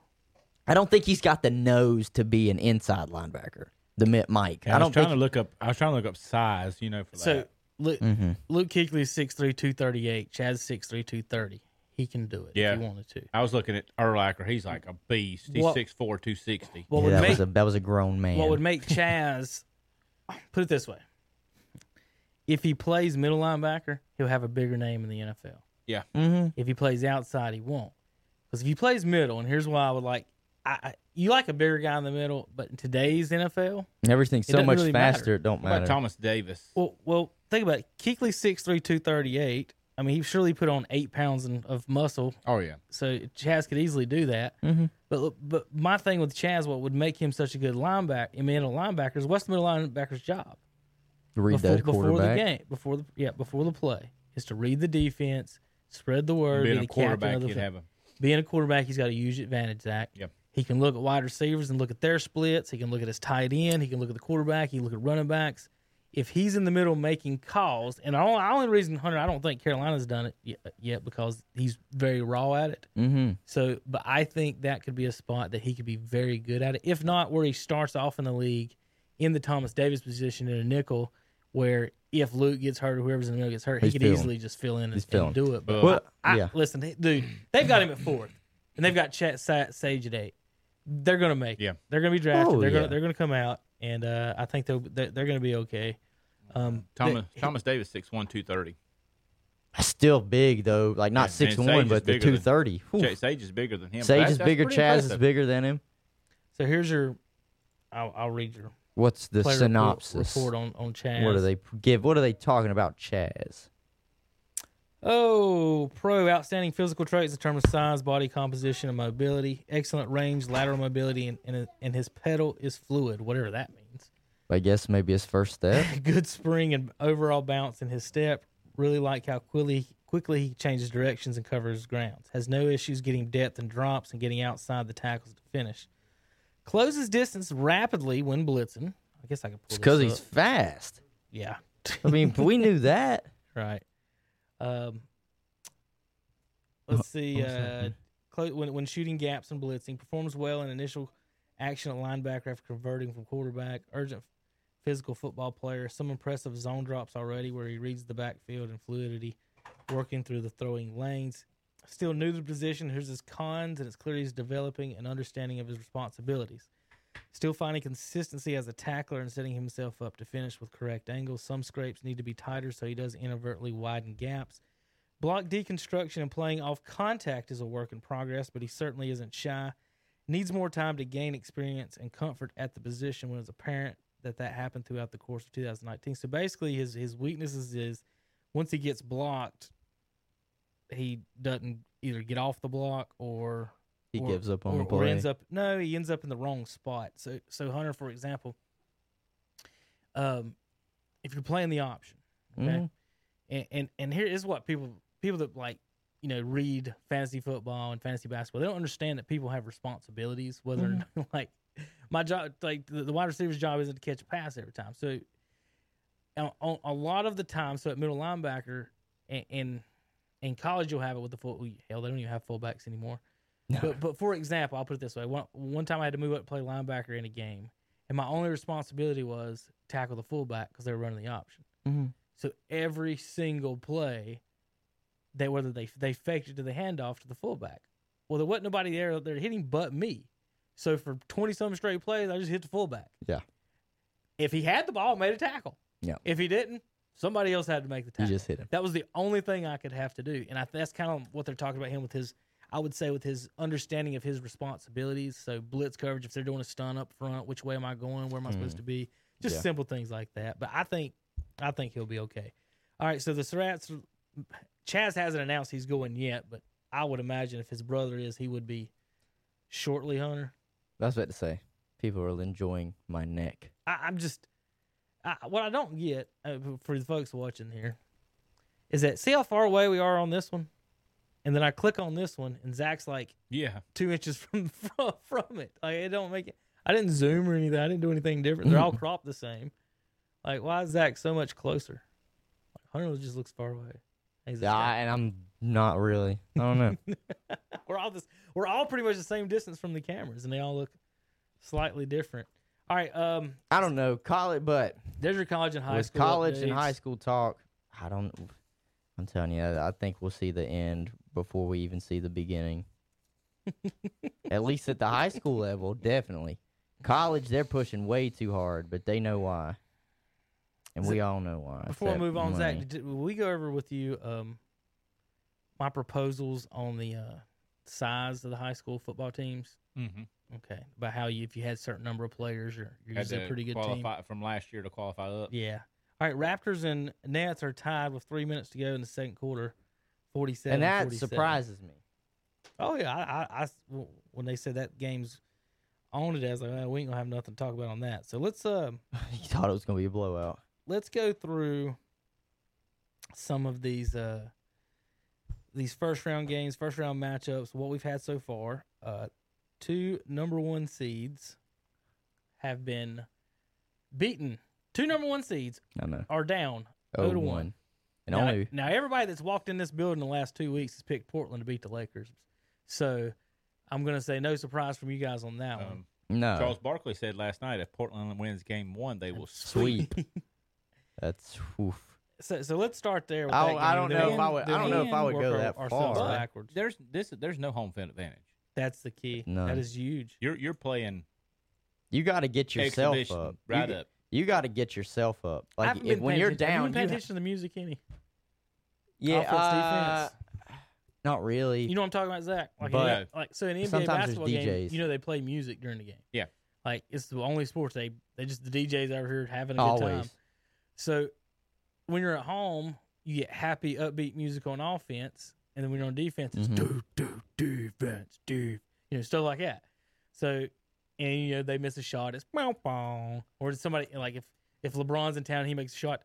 I don't think he's got the nose to be an inside linebacker, the Mike. Yeah, I, I, was don't trying think... to look up, I was trying to look up size, you know, for so, that. So, Luke, mm-hmm. Luke Kuechly is six three, two thirty-eight. Chad's six three, two thirty. He can do it yeah. if he wanted to. I was looking at Urlacher. He's like a beast. He's what, six four, two sixty. What yeah, that, make, was a, that was a grown man. What would make Chaz, put it this way, if he plays middle linebacker, he'll have a bigger name in the N F L. Yeah. Mm-hmm. If he plays outside, he won't. Because if he plays middle, and here's why I would like, I, I you like a bigger guy in the middle, but in today's N F L, everything's so much really faster, matter. It don't matter. What about Thomas Davis? Well, well, think about it. Kuechly six three, two thirty-eight. I mean, he surely put on eight pounds of muscle. Oh, yeah. So Chaz could easily do that. Mm-hmm. But but my thing with Chaz, what would make him such a good linebacker, middle linebacker, is what's the middle linebacker's job? To read before, the quarterback. Before the game. Before the, yeah, before the play. Is to read the defense, spread the word. Being be a quarterback, he'd have him. Being a quarterback, he's got a huge advantage, Zach. Yep. He can look at wide receivers and look at their splits. He can look at his tight end. He can look at the quarterback. He can look at running backs. If he's in the middle making calls, and the only, only reason, Hunter, I don't think Carolina's done it yet, yet because he's very raw at it. Mm-hmm. So, but I think that could be a spot that he could be very good at it. If not, where he starts off in the league in the Thomas Davis position in a nickel, where if Luke gets hurt or whoever's in the middle gets hurt, he's he could feeling. easily just fill in and, and do it. But well, I, yeah. I, listen, dude, they've got him at fourth, and they've got Chet Sage at eight. They're going to make it. Yeah. They're going to be drafted. Oh, they're yeah. going they're going to come out. And uh, I think they're they're going to be okay. Um, Thomas they, Thomas Davis six one, two thirty. Still big though, like not six one, but the two thirty. Sage is bigger than him. Sage that's, is that's bigger. Chaz impressive. Is bigger than him. So here's your, I'll, I'll read your. What's the synopsis report, report on on Chaz? What do they give? What are they talking about, Chaz? Oh, pro outstanding physical traits in terms of size, body composition, and mobility. Excellent range, lateral mobility, and and, and his pedal is fluid, whatever that means. I guess maybe his first step. Good spring and overall bounce in his step. Really like how quickly quickly he changes directions and covers grounds. Has no issues getting depth and drops and getting outside the tackles to finish. Closes distance rapidly when blitzing. I guess I could pull this up. It's because he's fast. Yeah. I mean, we knew that. Right. Um, let's see. Uh, close, when when shooting gaps and blitzing, performs well in initial action at linebacker after converting from quarterback. Urgent physical football player. Some impressive zone drops already, where he reads the backfield and fluidity, working through the throwing lanes. Still new to the position. Here's his cons, and it's clear he's developing an understanding of his responsibilities. Still finding consistency as a tackler and setting himself up to finish with correct angles. Some scrapes need to be tighter so he doesn't inadvertently widen gaps. Block deconstruction and playing off contact is a work in progress, but he certainly isn't shy. Needs more time to gain experience and comfort at the position when it's apparent that that happened throughout the course of two thousand nineteen. So basically his, his weaknesses is once he gets blocked, he doesn't either get off the block or he or, gives up on or, the play. Or ends up, no, he ends up in the wrong spot. So, so Hunter, for example, um, if you're playing the option, okay, mm-hmm. and, and and here is what people people that like, you know, read fantasy football and fantasy basketball, they don't understand that people have responsibilities. Whether mm-hmm. or not, like my job, like the, the wide receiver's job isn't to catch a pass every time. So, on, on, a lot of the time, so at middle linebacker and. and in college, you'll have it with the full. Hell, they don't even have fullbacks anymore. No. But, but for example, I'll put it this way: one one time I had to move up to play linebacker in a game, and my only responsibility was tackle the fullback because they were running the option. Mm-hmm. So every single play, they whether they they faked it to the handoff to the fullback. Well, there wasn't nobody there that they're hitting but me. So for twenty some straight plays, I just hit the fullback. Yeah. If he had the ball, I made a tackle. Yeah. If he didn't, somebody else had to make the tackle. You just hit him. That was the only thing I could have to do. And I, that's kind of what they're talking about him with his, I would say, with his understanding of his responsibilities. So blitz coverage, if they're doing a stunt up front, which way am I going? Where am I mm. supposed to be? Just yeah. simple things like that. But I think I think he'll be okay. All right, so the Surratts, Chaz hasn't announced he's going yet, but I would imagine if his brother is, he would be shortly, Hunter. I was about to say, people are enjoying my neck. I, I'm just... I, what I don't get, uh, for the folks watching here, is that see how far away we are on this one? And then I click on this one, and Zach's like yeah. two inches from, from from it. Like, it don't make it. I didn't zoom or anything. I didn't do anything different. They're all cropped the same. Like, why is Zach so much closer? Like, Hunter just looks far away. Yeah, I, and I'm not really. I don't know. we're all this. We're all pretty much the same distance from the cameras, and they all look slightly different. All right. Um, I don't know college, but there's your college and high with school. With college updates. And high school talk, I don't. I'm telling you, I think we'll see the end before we even see the beginning. At least at the high school level, definitely. College, they're pushing way too hard, but they know why, and so, we all know why. Before we move on, money. Zach, did, will we go over with you um, my proposals on the uh, size of the high school football teams? Mm-hmm. Okay, about how you if you had a certain number of players, you're, you're usually a pretty good qualify, team. From last year to qualify up. Yeah. All right, Raptors and Nets are tied with three minutes to go in the second quarter, forty-seven forty-seven. And that forty-seven. Surprises me. Oh, yeah. I, I, I, when they said that game's on today, I was like, oh, we ain't going to have nothing to talk about on that. So let's um, – you thought it was going to be a blowout. Let's go through some of these uh, these first-round games, first-round matchups, what we've had so far. Uh Two number one seeds have been beaten. Two number one seeds are down zero to one. And now, only... now everybody that's walked in this building the last two weeks has picked Portland to beat the Lakers. So I'm going to say no surprise from you guys on that um, one. No. Charles Barkley said last night if Portland wins game one, they will sweep. That's oof. So, so let's start there. With that I don't know if I would. I don't know if I would go that far. Backwards. There's this. There's no home field advantage. That's the key. No. That is huge. You're you're playing. You got to get yourself up. Right you, up. You got to get yourself up. Like if, when you're down, paying attention to the music any. Yeah, uh, defense. Not really. You know what I'm talking about, Zach? Like, but, in, like so in N B A basketball games, you know they play music during the game. Yeah, like it's the only sports they they just the D Js out here having a good Always. Time. So when you're at home, you get happy, upbeat music on offense. And then when you're on defense, it's mm-hmm. do, do, defense, do, you know, stuff like that. So, and, you know, they miss a shot, it's bow, bow. Or somebody, like, if, if LeBron's in town, he makes a shot,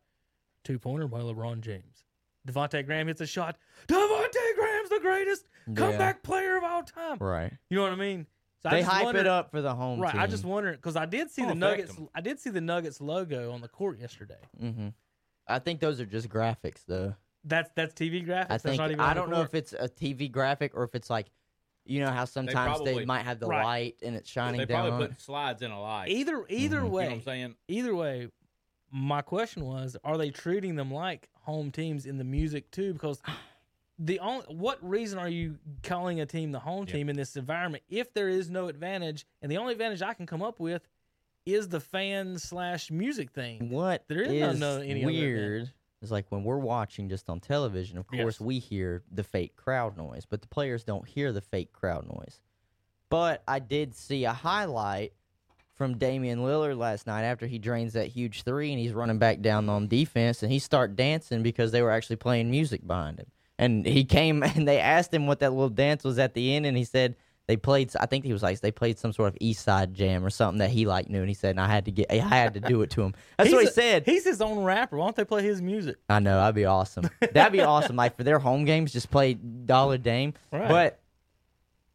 two-pointer by LeBron James. Devontae Graham hits a shot, Devontae Graham's the greatest yeah. comeback player of all time. Right. You know what I mean? So they I hype wondered, it up for the home right, team. Right, I just wonder, because I did see I'll the Nuggets, them. I did see the Nuggets logo on the court yesterday. Mm-hmm. I think those are just graphics, though. That's that's T V graphics? I, think, that's not even I don't know if it's a T V graphic or if it's like, you know how sometimes they, probably, they might have the right. light and it's shining down. They probably down put on slides in a light. Either either mm-hmm. way, you know what I'm saying? Either way, my question was, are they treating them like home teams in the music too? Because the only what reason are you calling a team the home team yeah. in this environment if there is no advantage? And the only advantage I can come up with is the fan slash music thing. What there is, is no, no, any weird. Other It's like when we're watching just on television, of course, yes. we hear the fake crowd noise, but the players don't hear the fake crowd noise. But I did see a highlight from Damian Lillard last night after he drains that huge three and he's running back down on defense, and he started dancing because they were actually playing music behind him. And he came and they asked him what that little dance was at the end, and he said they played, I think he was like, they played some sort of East Side Jam or something that he like knew, and he said, and I had to get, I had to do it to him. That's what he said. He's his own rapper. Why don't they play his music? I know. That'd be awesome. That'd be awesome. Like for their home games, just play Dollar Dame. Right. But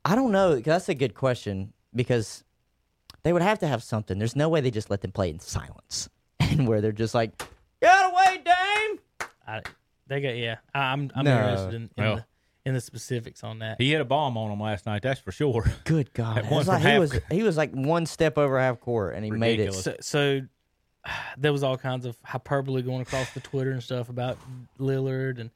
I don't know. That's a good question because they would have to have something. There's no way they just let them play in silence and where they're just like, get away, Dame! I, they got, yeah. I'm, I'm no. interested in, in, well, the, in the specifics on that. He hit a bomb on them last night, that's for sure. Good God. It was like he, half, was, he was like one step over half court, and he ridiculous. made it. So, so there was all kinds of hyperbole going across the Twitter and stuff about Lillard. And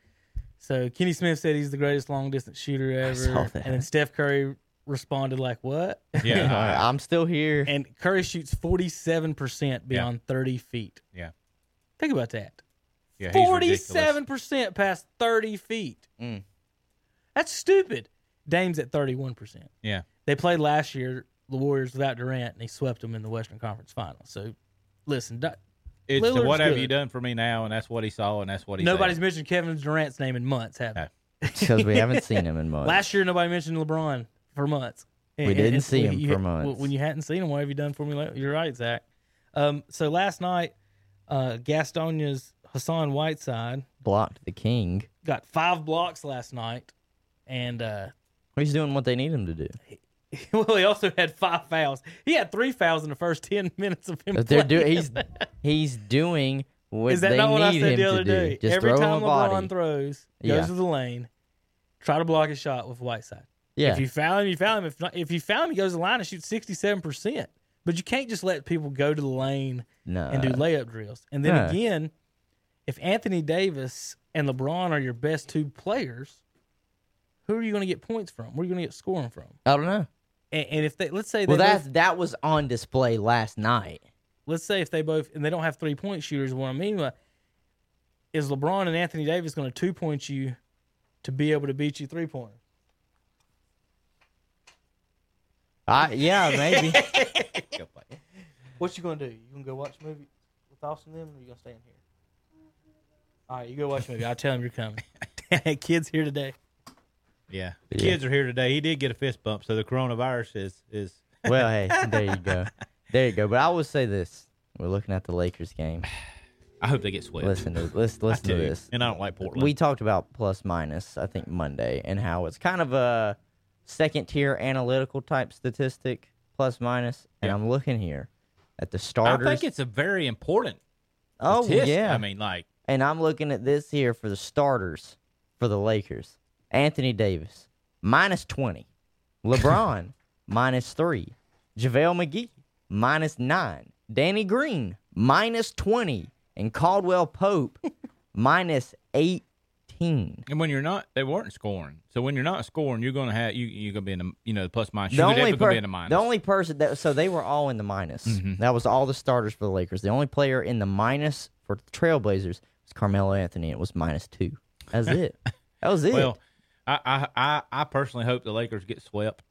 so Kenny Smith said he's the greatest long-distance shooter ever. And then Steph Curry responded like, what? Yeah, I'm still here. And Curry shoots forty-seven percent beyond yeah. thirty feet. Yeah. Think about that. Yeah, forty-seven percent past thirty feet. Mm. That's stupid. Dame's at thirty-one percent. Yeah. They played last year, the Warriors, without Durant, and he swept them in the Western Conference Finals. So, listen, do- it's the, what good. have you done for me now, and that's what he saw, and that's what he Nobody's said. mentioned Kevin Durant's name in months, have no. they? Because we haven't seen him in months. Last year, nobody mentioned LeBron. For months. We didn't and see him you, for months. When you hadn't seen him, what have you done for me? You're right, Zach. Um, so last night, uh, Gastonia's Hassan Whiteside blocked the king. Got five blocks last night. And uh, he's doing what they need him to do. Well, he also had five fouls. He had three fouls in the first ten minutes of him playing. Do- he's, he's doing what Is that they not what need I said the other day? Do. Just Every throw time LeBron body. throws, goes yeah. to the lane, try to block his shot with Whiteside. Yeah. If you foul him, you foul him. If not, if you foul him, he goes to the line and shoots sixty-seven percent. But you can't just let people go to the lane no. and do layup drills. And then no. again, if Anthony Davis and LeBron are your best two players, who are you going to get points from? Where are you going to get scoring from? I don't know. And, and if they let's say they well, that that was on display last night. Let's say if they both and they don't have three point shooters. What I mean by is LeBron and Anthony Davis going to two point you to be able to beat you three pointer? I, yeah, maybe. What you gonna do? You gonna go watch a movie with Austin and them, or you gonna stay in here? All right, you go watch a movie. I'll tell him you're coming. Kids here today. Yeah, the yeah. kids are here today. He did get a fist bump, so the coronavirus is is. Well, hey, there you go, there you go. But I will say this: we're looking at the Lakers game. I hope they get swept. Listen to listen, listen to this. And I don't like Portland. We talked about plus minus, I think Monday, and how it's kind of a second-tier analytical-type statistic, plus minus, and yeah. I'm looking here at the starters. I think it's a very important oh, statistic. yeah. I mean, like... And I'm looking at this here for the starters for the Lakers. Anthony Davis, minus twenty. LeBron, minus three. JaVale McGee, minus nine. Danny Green, minus twenty. And Caldwell Pope, minus eight. And when you're not, they weren't scoring. So when you're not scoring, you're gonna have you you're gonna be in the you know the plus minus. The you're only per- gonna be in the minus. The only person that so they were all in the minus. Mm-hmm. That was all the starters for the Lakers. The only player in the minus for the Trailblazers was Carmelo Anthony. It was minus two. That's it. That was it. Well, I I I personally hope the Lakers get swept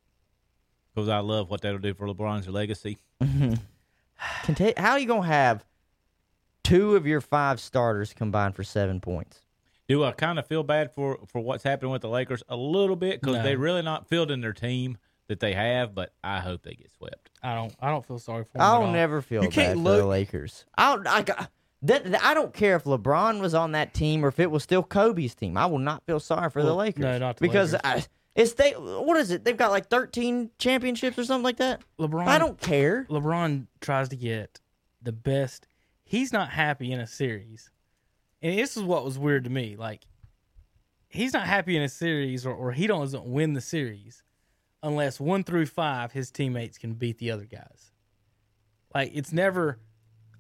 because I love what that'll do for LeBron's legacy. Mm-hmm. Conta- How are you gonna have two of your five starters combined for seven points? Do I kind of feel bad for, for what's happening with the Lakers a little bit because no. they're really not fielding their team that they have, but I hope they get swept. I don't I don't feel sorry for them I'll at all. never feel you bad for look. the Lakers. I I, that, I don't care if LeBron was on that team or if it was still Kobe's team. I will not feel sorry for well, the Lakers. No, not the because Lakers. I, it's they, what is it? They've got like thirteen championships or something like that? LeBron, I don't care. LeBron tries to get the best. He's not happy in a series. And this is what was weird to me. Like, he's not happy in a series, or, or he doesn't win the series unless one through five his teammates can beat the other guys. Like, it's never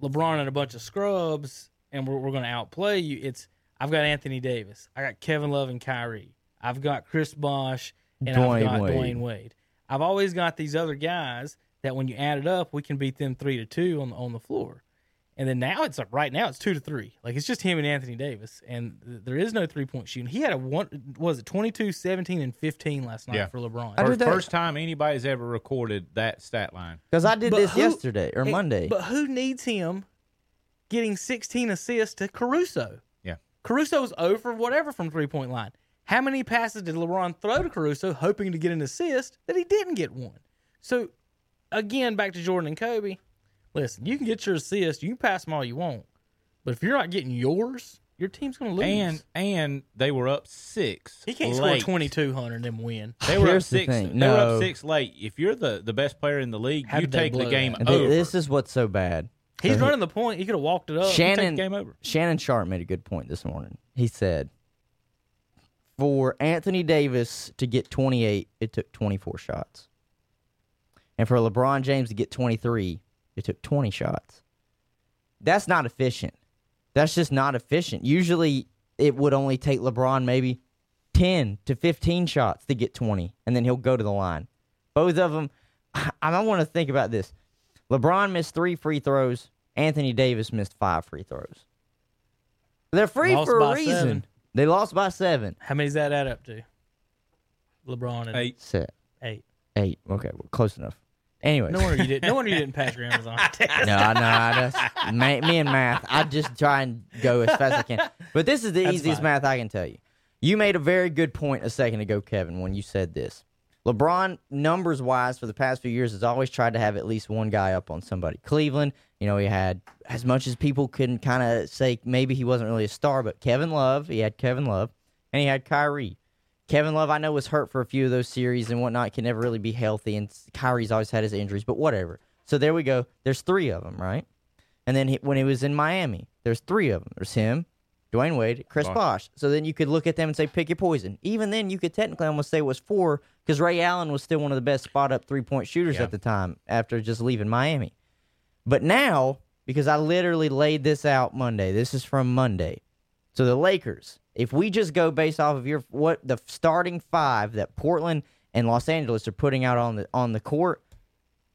LeBron and a bunch of scrubs, and we're, we're going to outplay you. It's, I've got Anthony Davis. I got Kevin Love and Kyrie. I've got Chris Bosh, and Dwayne I've got Wade. Dwayne Wade. I've always got these other guys that when you add it up, we can beat them three to two on the, on the floor. And then now it's up right now it's two to three. Like, it's just him and Anthony Davis, and there is no three point shooting. He had a one what was it twenty-two, seventeen, and fifteen last night yeah. for LeBron. First, first time anybody's ever recorded that stat line. Because I did but this who, yesterday or it, Monday. But who needs him getting sixteen assists to Caruso? Yeah, Caruso's over whatever from three point line. How many passes did LeBron throw to Caruso, hoping to get an assist that he didn't get one? So, again, back to Jordan and Kobe. Listen, you can get your assist, you can pass them all you want, but if you're not getting yours, your team's going to lose. And and they were up six. He can't late. score twenty-two hundred and win. They were Here's up six. The no. They were up six late. If you're the, the best player in the league, How you take the game that? over. This is what's so bad. He's so running he, the point. He could have walked it up. Shannon take the game over. Shannon Sharp made a good point this morning. He said, for Anthony Davis to get twenty-eight, it took twenty-four shots, and for LeBron James to get twenty-three. It took twenty shots. That's not efficient. That's just not efficient. Usually, it would only take LeBron maybe ten to fifteen shots to get twenty, and then he'll go to the line. Both of them, I don't want to think about this. LeBron missed three free throws. Anthony Davis missed five free throws. They're free lost for a reason. Seven. They lost by seven. How many does that add up to? LeBron and eight. Set. Eight. Eight. Okay, well, close enough. Anyway, no wonder you didn't. No wonder you didn't pass your Amazon test. No, I know. I just, ma- me and math, I just try and go as fast as I can. But this is the That's easiest fine. math I can tell you. You made a very good point a second ago, Kevin, when you said this. LeBron, numbers wise, for the past few years, has always tried to have at least one guy up on somebody. Cleveland, you know, he had, as much as people can kind of say, maybe he wasn't really a star, but Kevin Love, he had Kevin Love, and he had Kyrie. Kevin Love, I know, was hurt for a few of those series and whatnot, can never really be healthy, and Kyrie's always had his injuries, but whatever. So there we go. There's three of them, right? And then he, when he was in Miami, there's three of them. There's him, Dwayne Wade, Chris Bosh. So then you could look at them and say, pick your poison. Even then, you could technically almost say it was four, because Ray Allen was still one of the best spot-up three-point shooters yeah. at the time after just leaving Miami. But now, because I literally laid this out Monday. This is from Monday. So the Lakers, if we just go based off of your what the starting five that Portland and Los Angeles are putting out on the on the court,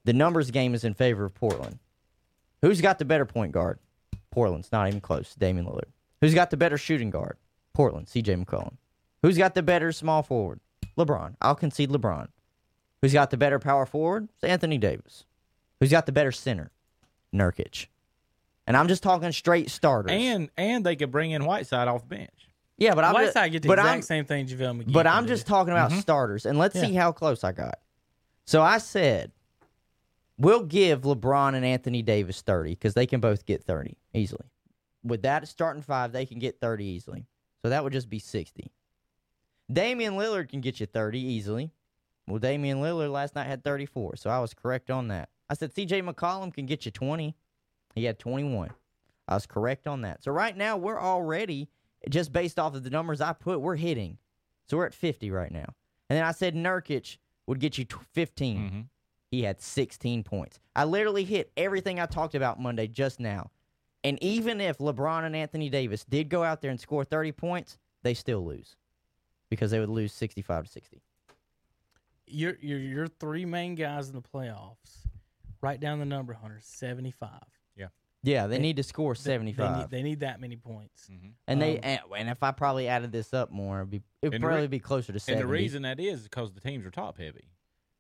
the numbers game is in favor of Portland. Who's got the better point guard? Portland's not even close. Damian Lillard. Who's got the better shooting guard? Portland. C J McCollum. Who's got the better small forward? LeBron. I'll concede LeBron. Who's got the better power forward? It's Anthony Davis. Who's got the better center? Nurkic. And I'm just talking straight starters. And and they could bring in Whiteside off the bench. Yeah, but I'm Whiteside get the exact I'm, same thing JaVale McGee. But I'm just do. talking about mm-hmm. starters, and let's yeah. see how close I got. So I said, we'll give LeBron and Anthony Davis thirty, because they can both get thirty easily. With that starting five, they can get thirty easily. So that would just be sixty. Damian Lillard can get you thirty easily. Well, Damian Lillard last night had thirty-four, so I was correct on that. I said C J McCollum can get you twenty. He had twenty-one. I was correct on that. So right now, we're already... just based off of the numbers I put, we're hitting. So we're at fifty right now. And then I said Nurkic would get you fifteen. Mm-hmm. He had sixteen points. I literally hit everything I talked about Monday just now. And even if LeBron and Anthony Davis did go out there and score thirty points, they still lose, because they would lose sixty-five to sixty. Your your your three main guys in the playoffs, write down the number, Hunter, seventy-five. Yeah, they, they need to score seventy-five. They need, they need that many points. Mm-hmm. And they um, and if I probably added this up more, it'd, be, it'd probably re- be closer to seventy. And the reason that is because the teams are top-heavy.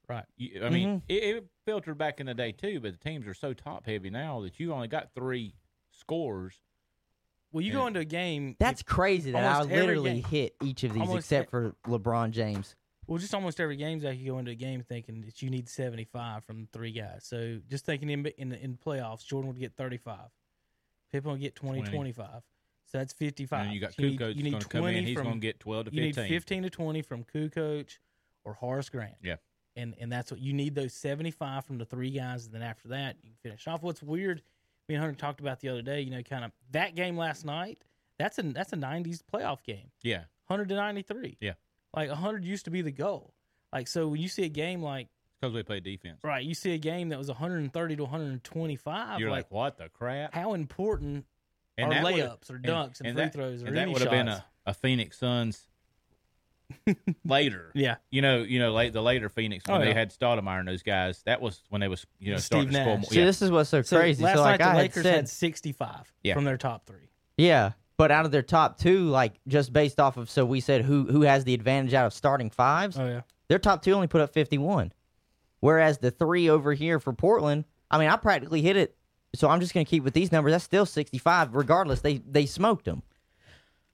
Right. You, I mean, mm-hmm. it, it filtered back in the day, too, but the teams are so top-heavy now that you only got three scores. Well, you go into a game. That's if, crazy that I literally game, hit each of these except e- for LeBron James. Well, just almost every game, Zach, you go into a game thinking that you need seventy-five from three guys. So just thinking in in, in playoffs, Jordan would get thirty-five. Pippen would get twenty, twenty. twenty-five. So that's fifty-five. And you got Kukoc going to come in. He's going to get twelve to fifteen. You need fifteen to twenty from Kukoc or Horace Grant. Yeah. And and that's what you need, those seventy-five from the three guys. And then after that, you can finish off. What's weird, me and Hunter talked about the other day, you know, kind of that game last night, that's a, that's a nineties playoff game. Yeah. one hundred to ninety-three. Yeah. Like, one hundred used to be the goal. Like, so when you see a game like... because we play defense. Right, you see a game that was one hundred thirty to one hundred twenty-five. You're like, like what the crap? How important and are layups or dunks and, and, and free that, throws or and any shots? And that would have been a, a Phoenix Suns later. Yeah. You know, you know, late the later Phoenix when oh, yeah. they had Stoudemire and those guys, that was when they was, you know, Steve starting Nash. to score more. See, yeah. this is what's so, so crazy. Last so, like, night I the Lakers had, said, had sixty-five yeah. from their top three. Yeah. But out of their top two, like, just based off of, so we said who who has the advantage out of starting fives, oh, yeah. their top two only put up fifty-one. Whereas the three over here for Portland, I mean, I practically hit it, so I'm just going to keep with these numbers. That's still sixty-five, regardless. They they smoked them.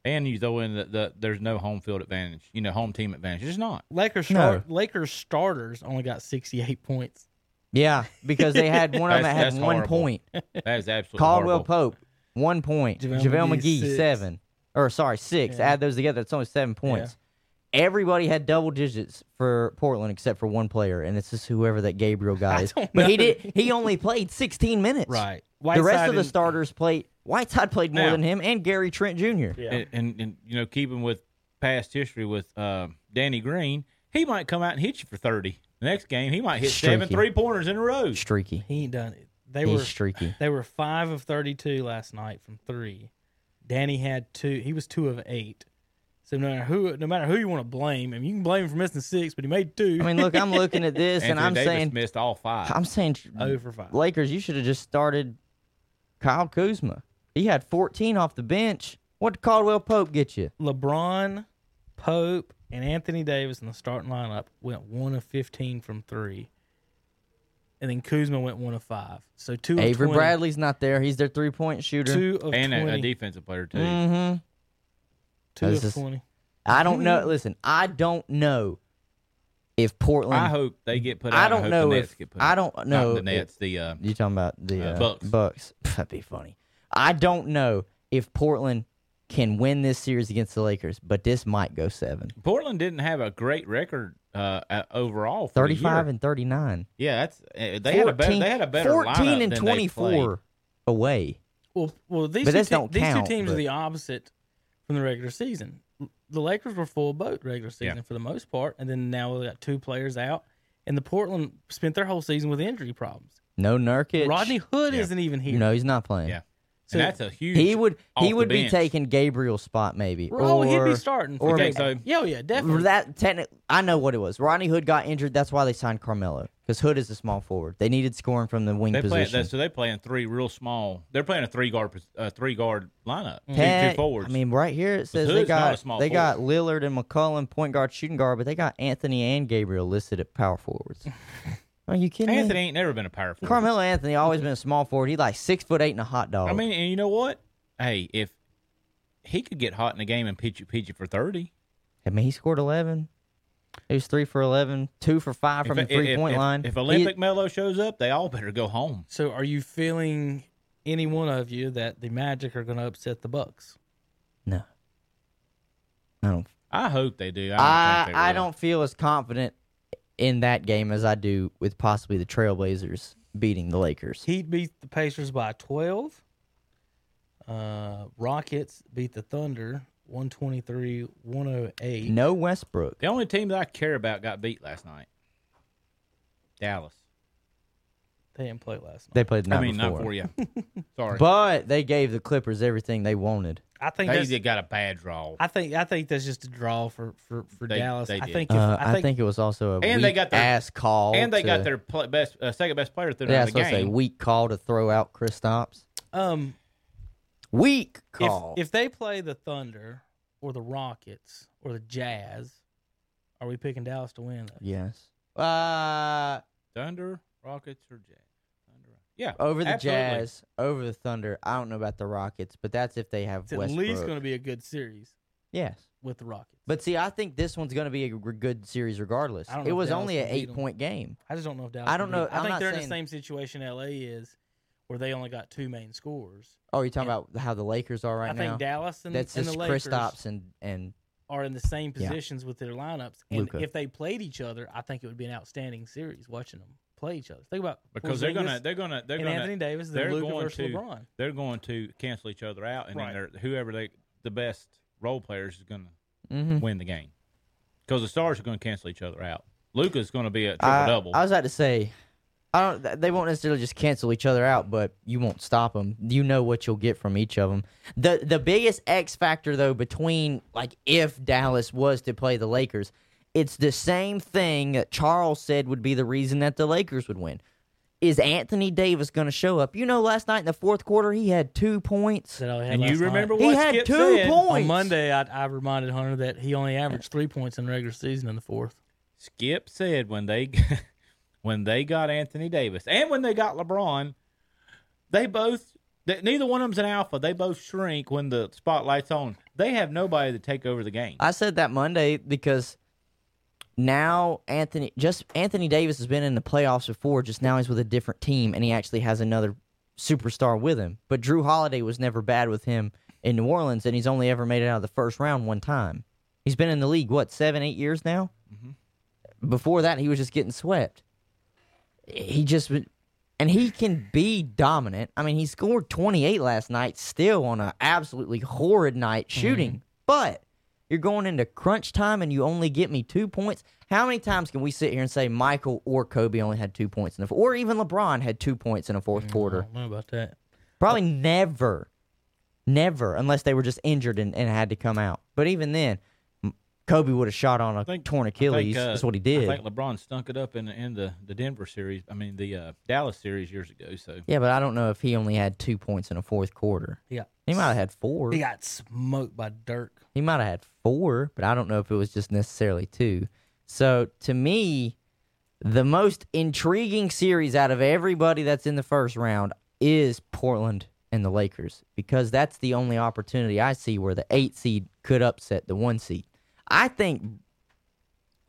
And you throw in that the, there's no home field advantage, you know, home team advantage. There's not. Lakers start, no. Lakers starters only got sixty-eight points. Yeah, because they had one of them that had one horrible. point. That is absolutely Caldwell horrible. Pope. One point. JaVale, JaVale McGee, six. seven. Or, sorry, six. Yeah. Add those together, it's only seven points. Yeah. Everybody had double digits for Portland except for one player, and it's just whoever that Gabriel guy is. But he did. He only played sixteen minutes. Right. Whiteside the rest of the starters played. Whiteside played more now, than him, and Gary Trent Junior Yeah. And, and, and, you know, keeping with past history with uh, Danny Green, he might come out and hit you for thirty. The next game, he might hit streaky. seven three-pointers in a row. Streaky. He ain't done it. They He's were streaky. They were five of thirty-two last night from three. Danny had two. He was two of eight. So no matter who, no matter who you want to blame, I mean, you can blame him for missing six, but he made two. I mean, look, I'm looking at this and I'm Davis saying missed all five. I'm saying zero for five. Lakers, you should have just started Kyle Kuzma. He had fourteen off the bench. What did Caldwell Pope get you? LeBron, Pope, and Anthony Davis in the starting lineup went one of fifteen from three. And then Kuzma went one of five. So two of Avery twenty. Bradley's not there. He's their three-point shooter. Two of and twenty. And a defensive player, too. Mm-hmm. Two That's of just, twenty. I don't know. Listen, I don't know if Portland... I hope they get put out. I don't I know if... Get put I don't out. know... Not the Nets, if, the... Uh, you're talking about the uh, Bucks. Bucks. That'd be funny. I don't know if Portland can win this series against the Lakers, but this might go seven. Portland didn't have a great record uh, overall. For thirty-five and thirty-nine. Yeah, that's uh, they, fourteen, had a better, they had a better lineup than they played. fourteen and twenty-four away. Well, well, these, but two, te- don't these count, two teams but... are the opposite from the regular season. The Lakers were full boat regular season yeah. for the most part, and then now they got two players out, and the Portland spent their whole season with injury problems. No Nurkic. Rodney Hood yeah. isn't even here. No, he's not playing. Yeah. So and that's a huge. He would he would be taking Gabriel's spot maybe. Oh, he'd be starting. For or okay, so yeah, yeah, definitely. That technic, I know what it was. Rodney Hood got injured. That's why they signed Carmelo because Hood is a small forward. They needed scoring from the wing they position. Play, so they're playing three real small. They're playing a three guard uh, three guard lineup. Ten, two, two forwards. I mean, right here it says they got they forward. got Lillard and McCollum point guard, shooting guard, but they got Anthony and Gabriel listed at power forwards. Are you kidding Anthony me? Anthony ain't never been a power forward. Carmelo Anthony always been a small forward. He's like six foot eight and a hot dog. I mean, and you know what? Hey, if he could get hot in the game and pitch you, pitch you for thirty. I mean, he scored eleven. He was three for eleven, two for five from if, the three-point line. If, if Olympic he, Melo shows up, they all better go home. So are you feeling, any one of you, that the Magic are going to upset the Bucks? No. I don't. I hope they do. I don't, I, think they I don't feel as confident in that game as I do with possibly the Trailblazers beating the Lakers. He beat the Pacers by twelve. Uh, Rockets beat the Thunder one twenty-three to one oh eight. No Westbrook. The only team that I care about got beat last night. Dallas. They didn't play last night. They played the night I mean, before. I mean, night before, yeah. Sorry. But they gave the Clippers everything they wanted. I think they got a bad draw. I think I think that's just a draw for for, for they, Dallas. They I, think if, uh, I think I think it was also a and weak they got their, ass call. And they to, got their play, best uh, second best player through yeah, the game. Yeah, so it's a weak call to throw out Kristaps. Um, weak call. If, if they play the Thunder or the Rockets or the Jazz, are we picking Dallas to win? Though? Yes. Uh, Thunder, Rockets, or Jazz. Yeah, over the absolutely. Jazz, over the Thunder. I don't know about the Rockets, but that's if they have it's Westbrook. It's at least going to be a good series. Yes, with the Rockets. But see, I think this one's going to be a good series regardless. It was only an eight-point game. I just don't know if Dallas. I don't know. I think they're in the same situation L A is, where they only got two main scorers. Oh, you're talking about how the Lakers are right now? I think Dallas and the Lakers. That's just Kristaps and and are in the same positions with their lineups. And if they played each other, I think it would be an outstanding series watching them play each other. Think about because Porzingis they're gonna they're gonna they're gonna Anthony Davis. They're Luka going to LeBron. They're going to cancel each other out, and right. then whoever they the best role players is gonna mm-hmm. win the game because the stars are gonna cancel each other out. Luka's gonna be a triple I, double. I was about to say I don't. They won't necessarily just cancel each other out, but you won't stop them. You know what you'll get from each of them. the The biggest X factor, though, between like if Dallas was to play the Lakers, it's the same thing that Charles said would be the reason that the Lakers would win. Is Anthony Davis going to show up? You know, last night in the fourth quarter, he had two points. And you remember what he had Skip two said. points on Monday. I, I reminded Hunter that he only averaged three points in the regular season in the fourth. Skip said when they. When they got Anthony Davis and when they got LeBron, they both, they, neither one of them's an alpha. They both shrink when the spotlight's on. They have nobody to take over the game. I said that Monday because now Anthony, just Anthony Davis has been in the playoffs before. Just now he's with a different team and he actually has another superstar with him. But Drew Holiday was never bad with him in New Orleans, and he's only ever made it out of the first round one time. He's been in the league, what, seven, eight years now? Mm-hmm. Before that, he was just getting swept. He just, and he can be dominant. I mean, he scored twenty-eight last night, still on an absolutely horrid night shooting. Mm-hmm. But you're going into crunch time and you only get me two points. How many times can we sit here and say Michael or Kobe only had two points in the fourth? Or even LeBron had two points in a fourth mm, quarter? I don't know about that. Probably but, never. Never, unless they were just injured and, and had to come out. But even then, Kobe would have shot on a think, torn Achilles. Think, uh, That's what he did. I think LeBron stunk it up in, in the, the Denver series. I mean, the uh, Dallas series years ago. So yeah, but I don't know if he only had two points in a fourth quarter. Yeah, he, he might have had four. He got smoked by Dirk. He might have had four, but I don't know if it was just necessarily two. So to me, the most intriguing series out of everybody that's in the first round is Portland and the Lakers, because that's the only opportunity I see where the eight seed could upset the one seed. I think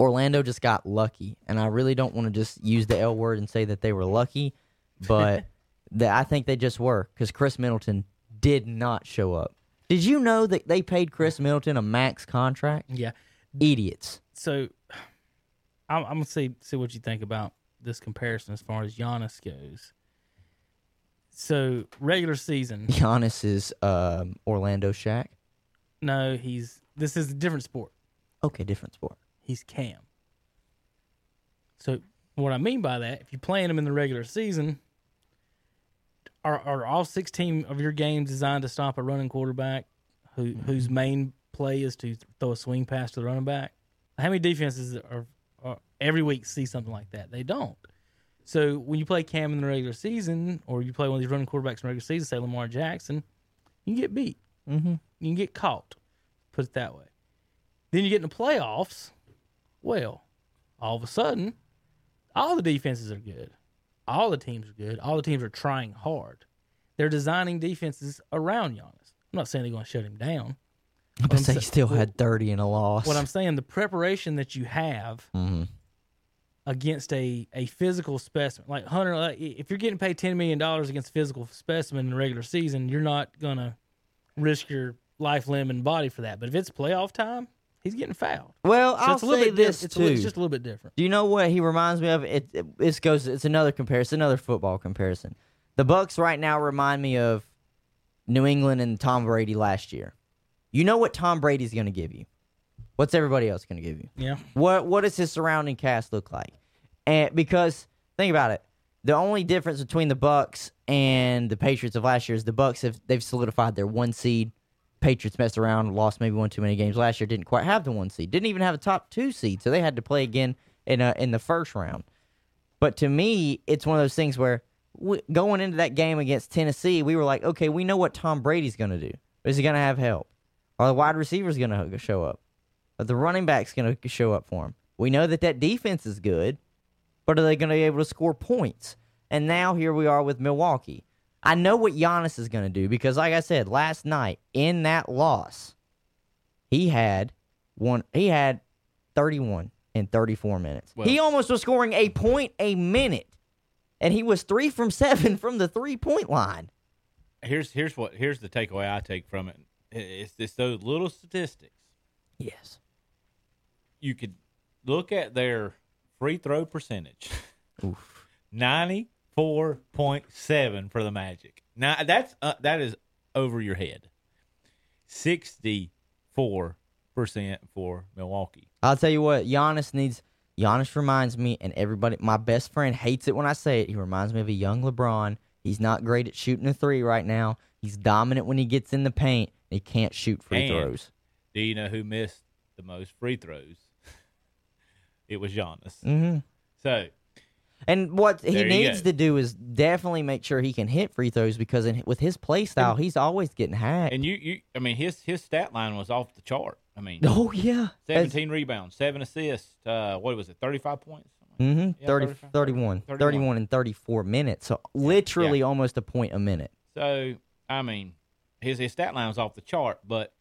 Orlando just got lucky, and I really don't want to just use the L word and say that they were lucky, but the, I think they just were, because Chris Middleton did not show up. Did you know that they paid Chris Middleton a max contract? Yeah. Idiots. So I'm, I'm going to see, see what you think about this comparison as far as Giannis goes. So regular season. Giannis is um, Orlando Shaq? No, he's – this is a different sport. Okay, different sport. He's Cam. So what I mean by that, if you're playing him in the regular season, are are all sixteen of your games designed to stop a running quarterback who whose main play is to throw a swing pass to the running back? How many defenses are, are every week see something like that? They don't. So when you play Cam in the regular season, or you play one of these running quarterbacks in the regular season, say Lamar Jackson, you can get beat. Mm-hmm. You can get caught. Put it that way. Then you get in the playoffs, well, all of a sudden, all the defenses are good. All the teams are good. All the teams are trying hard. They're designing defenses around Giannis. I'm not saying they're going to shut him down. But I'm saying he still had thirty in a loss. What I'm saying, the preparation that you have mm-hmm. against a, a physical specimen, like Hunter, like if you're getting paid ten million dollars against a physical specimen in the regular season, you're not going to risk your life, limb, and body for that. But if it's playoff time, he's getting fouled. Well, so I'll say this, it's too. It's just a little bit different. Do you know what he reminds me of? It, it, it goes, it's another comparison, another football comparison. The Bucks right now remind me of New England and Tom Brady last year. You know what Tom Brady's going to give you. What's everybody else going to give you? Yeah. What What does his surrounding cast look like? And because, think about it, the only difference between the Bucks and the Patriots of last year is the Bucks have they've solidified their one seed. Patriots messed around, lost maybe one too many games last year, didn't quite have the one seed, didn't even have a top two seed, so they had to play again in a, in the first round. But to me, it's one of those things where we, going into that game against Tennessee, we were like, okay, we know what Tom Brady's going to do. Is he going to have help? Are the wide receivers going to show up? Are the running backs going to show up for him? We know that that defense is good, but are they going to be able to score points? And now here we are with Milwaukee. I know what Giannis is going to do because, like I said, last night in that loss, he had one. He had thirty-one in thirty-four minutes. Well, he almost was scoring a point a minute, and he was three from seven from the three-point line. Here's here's what here's the takeaway I take from it. It's, it's those little statistics. Yes, you could look at their free throw percentage. Oof, ninety. Four point seven for the Magic. Now that's uh, that is over your head. Sixty-four percent for Milwaukee. I'll tell you what, Giannis needs Giannis reminds me, and everybody, my best friend hates it when I say it, he reminds me of a young LeBron. He's not great at shooting a three right now. He's dominant when he gets in the paint. He can't shoot free and throws. Do you know who missed the most free throws? It was Giannis. Mm-hmm. So, and what he needs to do is definitely make sure he can hit free throws, because in, with his play style, and he's always getting hacked. And you, you, I mean, his his stat line was off the chart. I mean, oh yeah, seventeen As, rebounds, seven assists. Uh, what was it? Thirty-five points. Mm-hmm. Yeah, thirty, thirty-one, thirty-one. thirty-one in thirty-four minutes. So literally yeah. almost a point a minute. So I mean, his his stat line was off the chart, but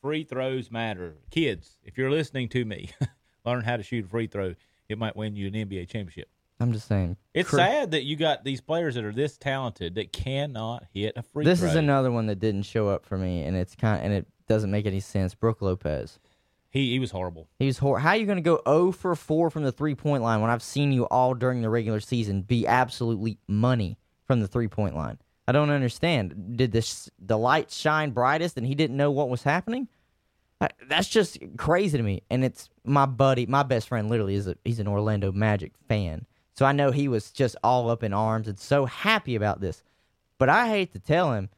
free throws matter. Kids, if you're listening to me, learn how to shoot a free throw. It might win you an N B A championship. I'm just saying. It's cr- sad that you got these players that are this talented that cannot hit a free this throw. This is another one that didn't show up for me, and it's kind of, and it doesn't make any sense. Brooke Lopez. He he was horrible. He was horrible. How are you going to go zero for four from the three-point line when I've seen you all during the regular season be absolutely money from the three-point line? I don't understand. Did this, the light shine brightest and he didn't know what was happening? That's just crazy to me. And it's my buddy, my best friend literally is a, he's an Orlando Magic fan. So I know he was just all up in arms and so happy about this. But I hate to tell him,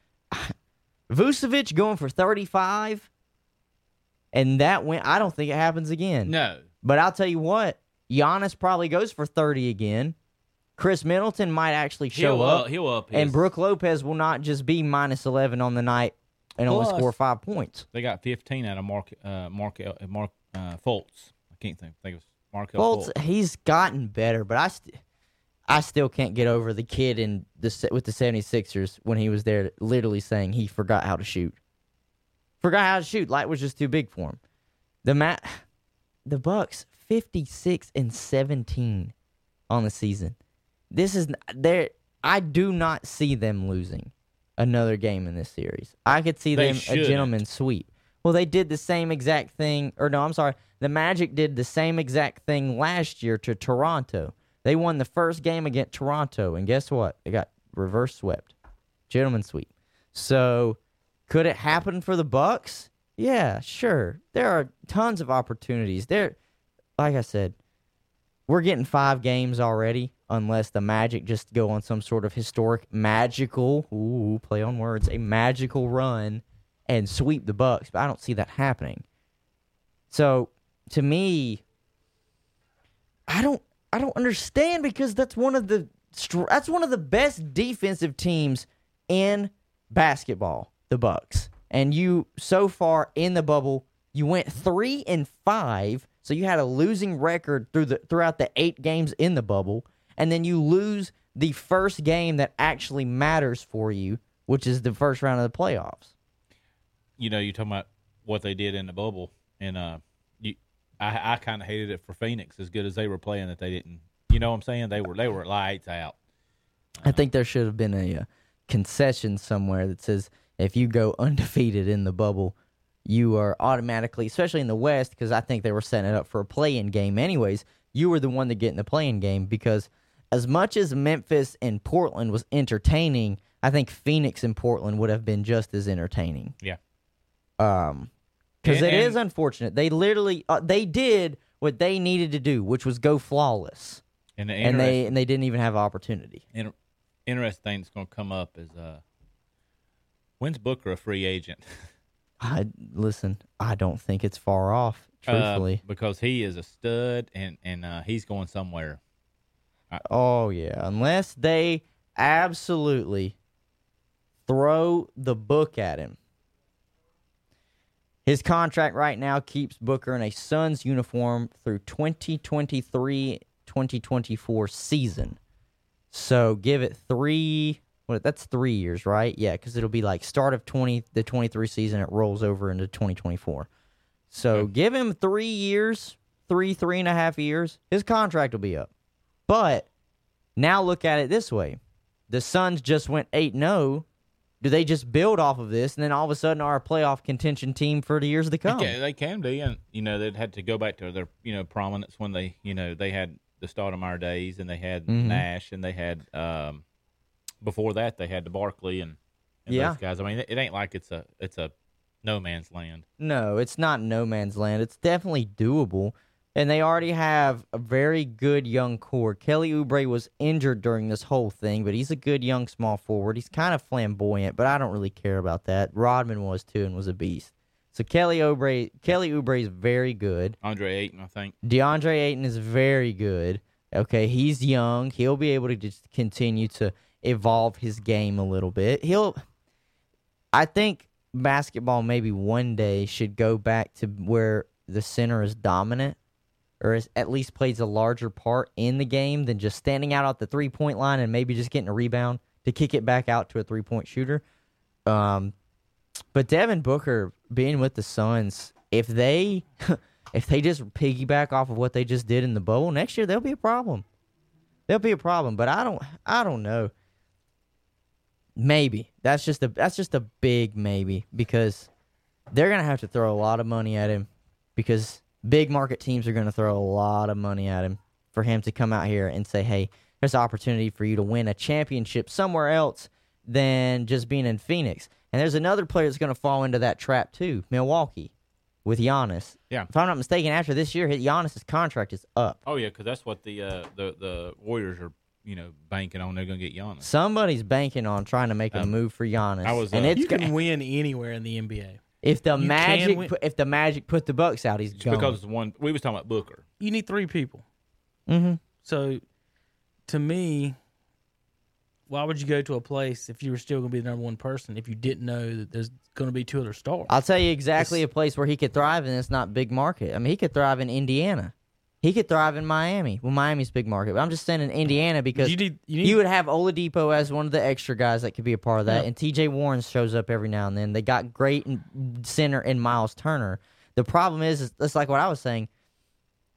Vucevic going for thirty-five, and that went, I don't think it happens again. No. But I'll tell you what, Giannis probably goes for thirty again. Chris Middleton might actually show he'll up. up. He'll up his. And Brooke Lopez will not just be minus eleven on the night and Plus, only score five points. They got fifteen out of Mark uh, Mark uh, Mark uh, Fultz. I can't think. I think it was Markel Fultz. Fultz. He's gotten better, but I, st- I still can't get over the kid in the with the 76ers when he was there, literally saying he forgot how to shoot. Forgot how to shoot. Light was just too big for him. The ma- the Bucks fifty-six and seventeen on the season. This is there. I do not see them losing another game in this series. I could see they them should. a gentleman's sweep. Well, they did the same exact thing. Or no, I'm sorry. The Magic did the same exact thing last year to Toronto. They won the first game against Toronto, and guess what? They got reverse swept. Gentleman's sweep. So, could it happen for the Bucks? Yeah, sure. There are tons of opportunities. There, like I said, we're getting five games already, unless the Magic just go on some sort of historic, magical, ooh, play on words, a magical run and sweep the Bucks. But I don't see that happening. So, to me, I don't, I don't understand, because that's one of the, that's one of the best defensive teams in basketball, the Bucks. And you, so far in the bubble, you went three and five. So you had a losing record through the throughout the eight games in the bubble, and then you lose the first game that actually matters for you, which is the first round of the playoffs. You know, you're talking about what they did in the bubble, and uh, you, I, I kind of hated it for Phoenix, as good as they were playing, that they didn't. You know what I'm saying? They were they were lights out. Uh, I think there should have been a, a concession somewhere that says if you go undefeated in the bubble, you are automatically, especially in the West, because I think they were setting it up for a play-in game anyways, you were the one to get in the play-in game, because as much as Memphis and Portland was entertaining, I think Phoenix and Portland would have been just as entertaining. Yeah. Um, because it is unfortunate. They literally, uh, they did what they needed to do, which was go flawless. And, the and they and they didn't even have an opportunity. Inter- interesting thing that's going to come up is, uh, when's Booker a free agent? I, listen, I don't think it's far off, truthfully. Uh, because he is a stud, and, and uh, he's going somewhere. I, oh, yeah. Unless they absolutely throw the book at him. His contract right now keeps Booker in a Suns uniform through twenty twenty-three twenty twenty-four season. So give it three... Well, that's three years, right? Yeah, because it'll be like start of twenty the twenty-three season. It rolls over into twenty twenty-four. So okay. Give him three years, three, three and a half years. His contract will be up. But now look at it this way. The Suns just went eight and oh. Do they just build off of this and then all of a sudden are a playoff contention team for the years to come? They can, they can be. And, you know, they'd had to go back to their, you know, prominence when they, you know, they had the Stoudemire days and they had mm-hmm. Nash and they had – um before that, they had the Barkley and, and yeah. those guys. I mean, it, it ain't like it's a it's a no man's land. No, it's not no man's land. It's definitely doable, And they already have a very good young core. Kelly Oubre was injured during this whole thing, but he's a good young small forward. He's kind of flamboyant, but I don't really care about that. Rodman was too and was a beast. So Kelly Oubre, Kelly Oubre is very good. Andre Ayton, I think. DeAndre Ayton is very good. Okay, he's young. He'll be able to just continue to evolve his game a little bit. He'll, I think basketball maybe one day should go back to where the center is dominant, or is, at least plays a larger part in the game than just standing out at the three-point line and maybe just getting a rebound to kick it back out to a three-point shooter. Um, but Devin Booker being with the Suns, if they if they just piggyback off of what they just did in the bowl next year, they'll be a problem. They'll be a problem. But I don't I don't know. Maybe that's just a that's just a big maybe, because they're gonna have to throw a lot of money at him, because big market teams are going to throw a lot of money at him for him to come out here and say, hey, there's an opportunity for you to win a championship somewhere else than just being in Phoenix. And there's another player that's going to fall into that trap too, Milwaukee, with Giannis. Yeah. If I'm not mistaken, after this year, Giannis' contract is up. Oh, yeah, because that's what the, uh, the the Warriors are, you know, banking on. They're going to get Giannis. Somebody's banking on trying to make um, a move for Giannis. I was, uh, and it's you can gonna, win anywhere in the N B A. If the you Magic, if the Magic put the Bucks out, he's gone. Because one, we was talking about Booker. You need three people. Mm-hmm. So, to me, why would you go to a place if you were still going to be the number one person if you didn't know that there's going to be two other stars? I'll tell you exactly it's, a place where he could thrive, and it's not big market. I mean, he could thrive in Indiana. He could thrive in Miami. Well, Miami's big market. But I'm just saying in Indiana, because you, need, you, need, you would have Oladipo as one of the extra guys that could be a part of that. Yep. And T J Warren shows up every now and then. They got great center in Miles Turner. The problem is, is, it's like what I was saying,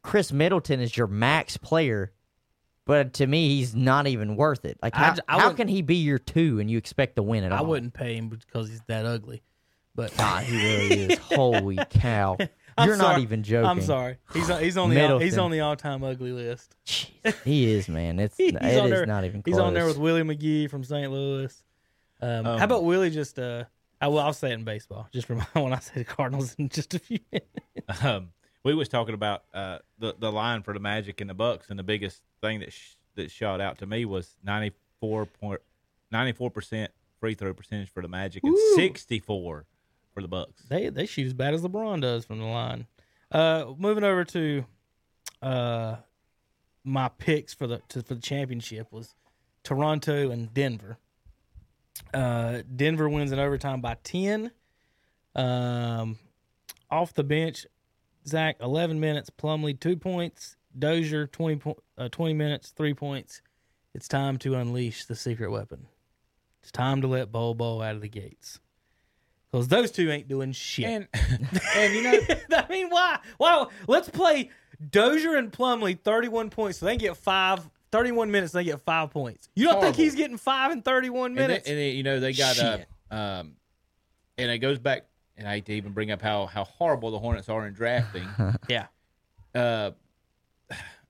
Chris Middleton is your max player, but to me, he's not even worth it. Like How, I, I how can he be your two and you expect to win it all? I wouldn't pay him because he's that ugly. But God, he really is. Holy cow. I'm You're sorry. not even joking. I'm sorry. He's he's on the all, he's on the all-time ugly list. Jeez, he is, man. It's it is there, not even close. He's on there with Willie McGee from Saint Louis. Um, um, how about Willie? Just uh, I will. I'll say it in baseball. Just remind when I say the Cardinals in just a few minutes. Um, we was talking about uh, the the line for the Magic and the Bucks, and the biggest thing that sh- that shot out to me was ninety-four point ninety-four percent free throw percentage for the Magic and sixty-four for the Bucks. They they shoot as bad as LeBron does from the line. Uh, moving over to uh, my picks for the to, for the championship was Toronto and Denver. Uh, Denver wins in overtime by ten. Um, off the bench, Zach, eleven minutes. Plumlee, two points. Dozier, twenty, po- uh, twenty minutes, three points. It's time to unleash the secret weapon. It's time to let Bol Bol out of the gates. Because those two ain't doing shit. And, and you know, I mean, why? Why? Let's play Dozier and Plumlee thirty-one points so they get five, thirty-one minutes so they get five points. You don't horrible. think he's getting five in thirty-one minutes? And, then, and then, you know, they got uh, um, and it goes back, and I hate to even bring up how, how horrible the Hornets are in drafting. yeah. Uh,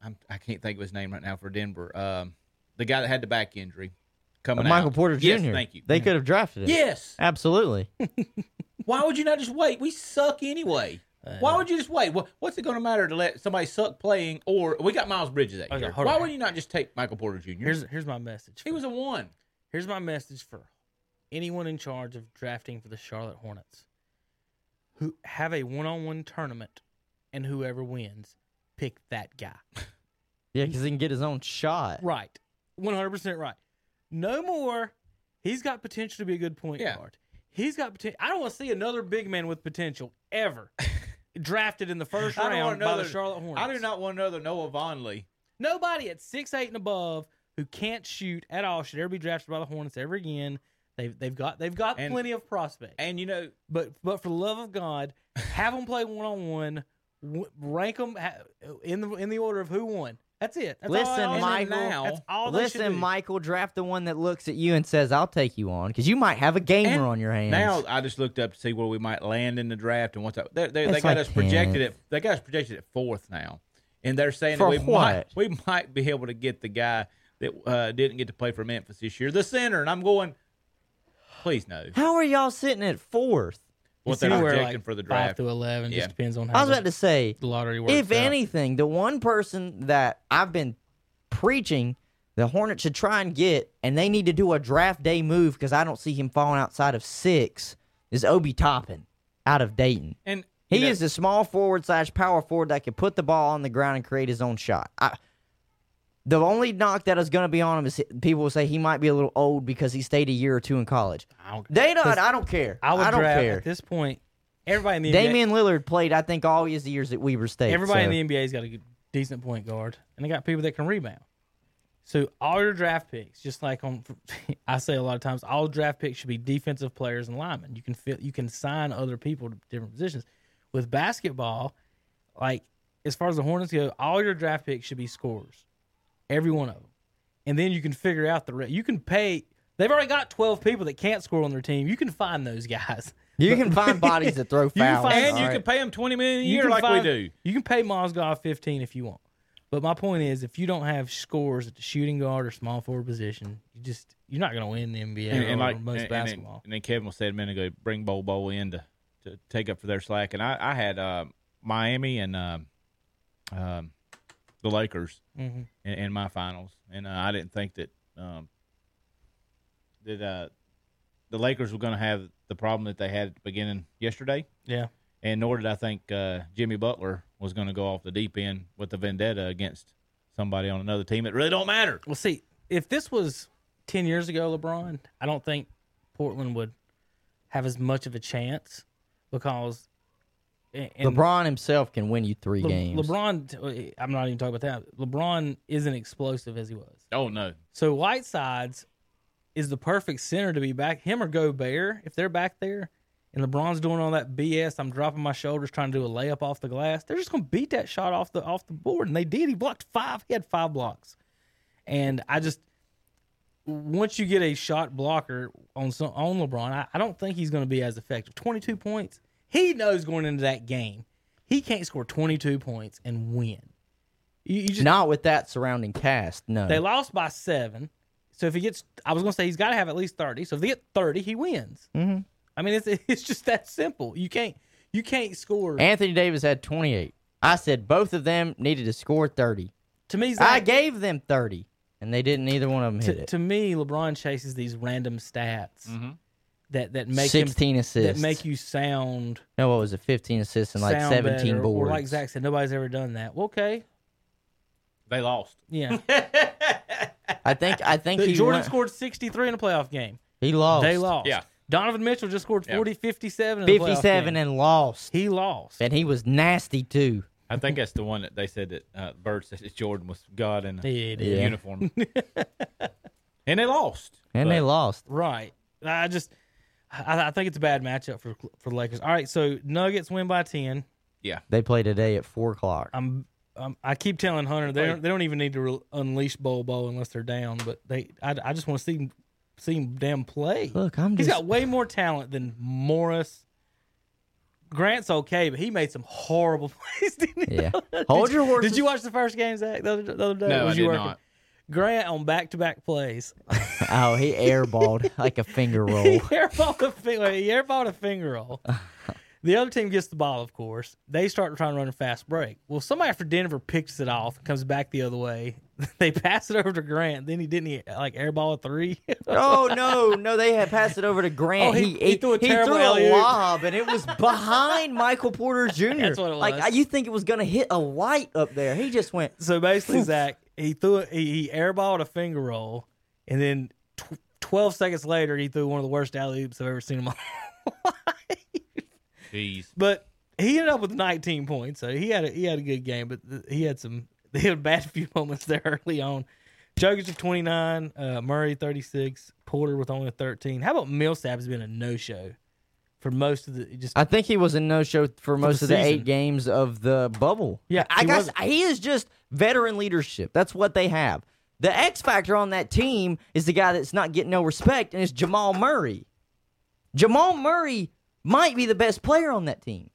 I'm, I can't think of his name right now for Denver. Um, the guy that had the back injury. Michael out. Porter Junior Yes, thank you. They could have drafted him. Yes. Absolutely. Why would you not just wait? We suck anyway. Uh, Why would you just wait? What's it going to matter to let somebody suck playing? Or we got Miles Bridges that okay, year. Why would you not just take Michael Porter Junior? Here's here's my message. He was a one. Here's my message for anyone in charge of drafting for the Charlotte Hornets. Who have a one-on-one tournament, and whoever wins, pick that guy. Yeah, because he can get his own shot. Right. one hundred percent right. No more. He's got potential to be a good point yeah. guard. He's got potential. I don't want to see another big man with potential ever drafted in the first round another, by the Charlotte Hornets. I do not want another Noah Vonleh. Nobody at six eight and above who can't shoot at all should ever be drafted by the Hornets ever again. They've they've got they've got and, plenty of prospects. And you know, but but for the love of God, have them play one on one. Rank them in the in the order of who won. That's it. That's listen, all Michael. Now. That's all listen, Michael. Draft the one that looks at you and says, "I'll take you on," because you might have a gamer and on your hands. Now I just looked up to see where we might land in the draft, and what's up. They, they, they got like us projected at. They got us projected at fourth now, and they're saying for that we what? might we might be able to get the guy that uh, didn't get to play for Memphis this year, the center. And I'm going, please no. How are y'all sitting at fourth? What they're projecting like for the draft. five to eleven, yeah. Just depends on how I was about to say, the lottery works if out. Anything, the one person that I've been preaching the Hornets should try and get, and they need to do a draft day move because I don't see him falling outside of six, is Obi Toppin out of Dayton. And he know, is the small forward slash power forward that can put the ball on the ground and create his own shot. I, the only knock that is going to be on him is people will say he might be a little old because he stayed a year or two in college. I don't, they don't, I don't care. I, would I don't draft, care. At this point, everybody in the N B A. Damian Lillard played, I think, all his years at Weber State. Everybody so. in the N B A's got a decent point guard, and they got people that can rebound. So all your draft picks, just like on, I say a lot of times, all draft picks should be defensive players and linemen. You can fit, you can sign other people to different positions. With basketball, like as far as the Hornets go, all your draft picks should be scorers, every one of them, and then you can figure out the rest. You can pay. They've already got twelve people that can't score on their team. You can find those guys. You can find bodies that throw fouls, you find, and you right. can pay them twenty million a year, like find, we do. You can pay Mozgov fifteen if you want. But my point is, if you don't have scores at the shooting guard or small forward position, you just you're not going to win the N B A and, and or like, most and, basketball. And then, and then Kevin was said a minute ago, bring Bol Bol in to, to take up for their slack. And I, I had uh, Miami and um, um, the Lakers mm-hmm. in, in my finals, and uh, I didn't think that um, that uh, the Lakers were going to have the problem that they had at the beginning yesterday. Yeah. And nor did I think uh, Jimmy Butler was going to go off the deep end with the vendetta against somebody on another team. It really don't matter. Well, see, if this was ten years ago, LeBron, I don't think Portland would have as much of a chance because LeBron himself can win you three Le- games. LeBron, I'm not even talking about that. LeBron isn't explosive as he was. Oh, no. So Whitesides is the perfect center to be back. Him or Gobert, if they're back there, and LeBron's doing all that B S. I'm dropping my shoulders, trying to do a layup off the glass. They're just going to beat that shot off the off the board, and they did. He blocked five. He had five blocks. And I just, once you get a shot blocker on some, on LeBron, I, I don't think he's going to be as effective. twenty-two points. He knows going into that game, he can't score twenty-two points and win. You, you just, not with that surrounding cast. No, they lost by seven. So if he gets, I was going to say he's got to have at least thirty. So if they get thirty, he wins. Mm-hmm. I mean, it's it's just that simple. You can't you can't score. Anthony Davis had twenty-eight. I said both of them needed to score thirty. To me, Zach, I gave them thirty, and they didn't. Either one of them hit to, it. To me, LeBron chases these random stats mm-hmm. that that make sixteen him, assists that make you sound. No, what was it? Fifteen assists and like seventeen better, boards. Or like Zach said, nobody's ever done that. Well, okay, they lost. Yeah, I think I think he Jordan won. Scored sixty-three in a playoff game. He lost. They lost. Yeah. Donovan Mitchell just scored forty, yep. fifty-seven in the playoff fifty-seven game. And lost. He lost. And he was nasty, too. I think that's the one that they said that uh, Bird said that Jordan was God in a, yeah, in a uniform. And they lost. And but, they lost. Right. I just I, I think it's a bad matchup for for the Lakers. All right, so Nuggets win by ten. Yeah. They play today at four o'clock. I'm, I'm, I keep telling Hunter they don't, they don't even need to re- unleash Bol Bol unless they're down, but they I, I just want to see them. See him damn play. Look, I'm just... He's got way more talent than Morris. Grant's okay, but he made some horrible plays, didn't he? Yeah. Hold your horses. Did you watch the first game, Zach, the other, the other day? No, was I you did working? Not. Grant on back-to-back plays. Oh, he airballed like a finger roll. he, airballed a finger, he airballed a finger roll. The other team gets the ball, of course. They start trying to run a fast break. Well, somebody after Denver picks it off, comes back the other way. They pass it over to Grant. Then he didn't he, like airball a three. oh no, no! They had passed it over to Grant. Oh, he, he, he threw a terrible he threw a lob, and it was behind Michael Porter Junior That's what it was. Like you think it was going to hit a light up there? He just went. So basically, Zach, he threw it, he, he airballed a finger roll, and then tw- twelve seconds later, he threw one of the worst alley oops I've ever seen in my life. Jeez. But he ended up with nineteen points, so he had a, he had a good game, but th- he had some. They had a bad few moments there early on. Jokic with twenty-nine, uh, Murray thirty-six, Porter with only thirteen. How about Millsap has been a no-show for most of the just? I think he was a no-show for most for the of season. The eight games of the bubble. Yeah, I he guess wasn't. He is just veteran leadership. That's what they have. The X factor on that team is the guy that's not getting no respect, and it's Jamal Murray. Jamal Murray might be the best player on that team.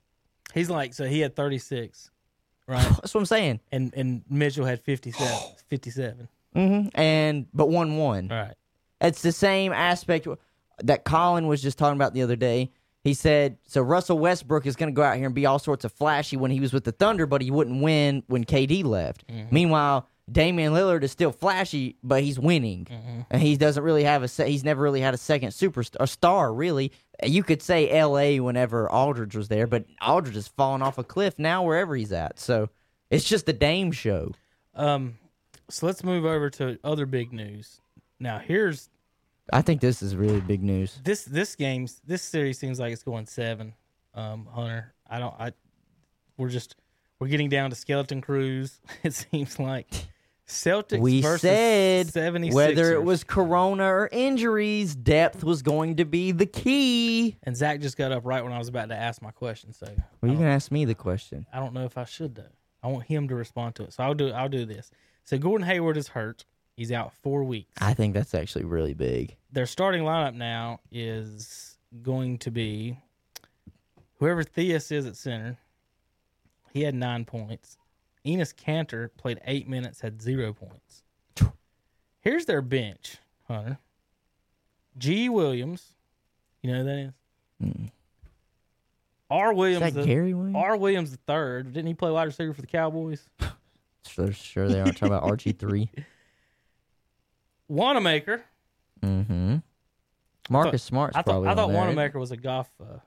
He's like so he had thirty-six. Right. That's what I'm saying. And and Mitchell had fifty-seven. fifty-seven. Mm-hmm. And but one one. Right. It's the same aspect that Colin was just talking about the other day. He said, so Russell Westbrook is going to go out here and be all sorts of flashy when he was with the Thunder, but he wouldn't win when K D left. Mm-hmm. Meanwhile, Damian Lillard is still flashy, but he's winning. Mm-hmm. And he doesn't really have a se- he's never really had a second superstar star, really. You could say L A whenever Aldridge was there, but Aldridge is falling off a cliff now wherever he's at. So it's just the Dame show. Um, so let's move over to other big news. Now, here's I think this is really big news. This this game's this series seems like it's going seven, um, Hunter. I don't. I we're just we're getting down to skeleton crews. It seems like Celtics we versus said 76ers. Whether it was corona or injuries, depth was going to be the key. And Zach just got up right when I was about to ask my question. So well, you can ask me the question. I don't know if I should though. I want him to respond to it. So I'll do I'll do this. So Gordon Hayward is hurt. He's out four weeks. I think that's actually really big. Their starting lineup now is going to be whoever Theus is at center. He had nine points. Enes Kanter played eight minutes, had zero points. Here's their bench, Hunter. G. Williams. You know who that is? Mm. R. Williams. Is that the, Gary Williams? R. Williams the third. Didn't he play wide receiver for the Cowboys? Sure, sure they are. Talking about R G three. Wanamaker. Mm-hmm. Marcus Smart's I thought, probably I thought, I thought Wanamaker was a Goff uh,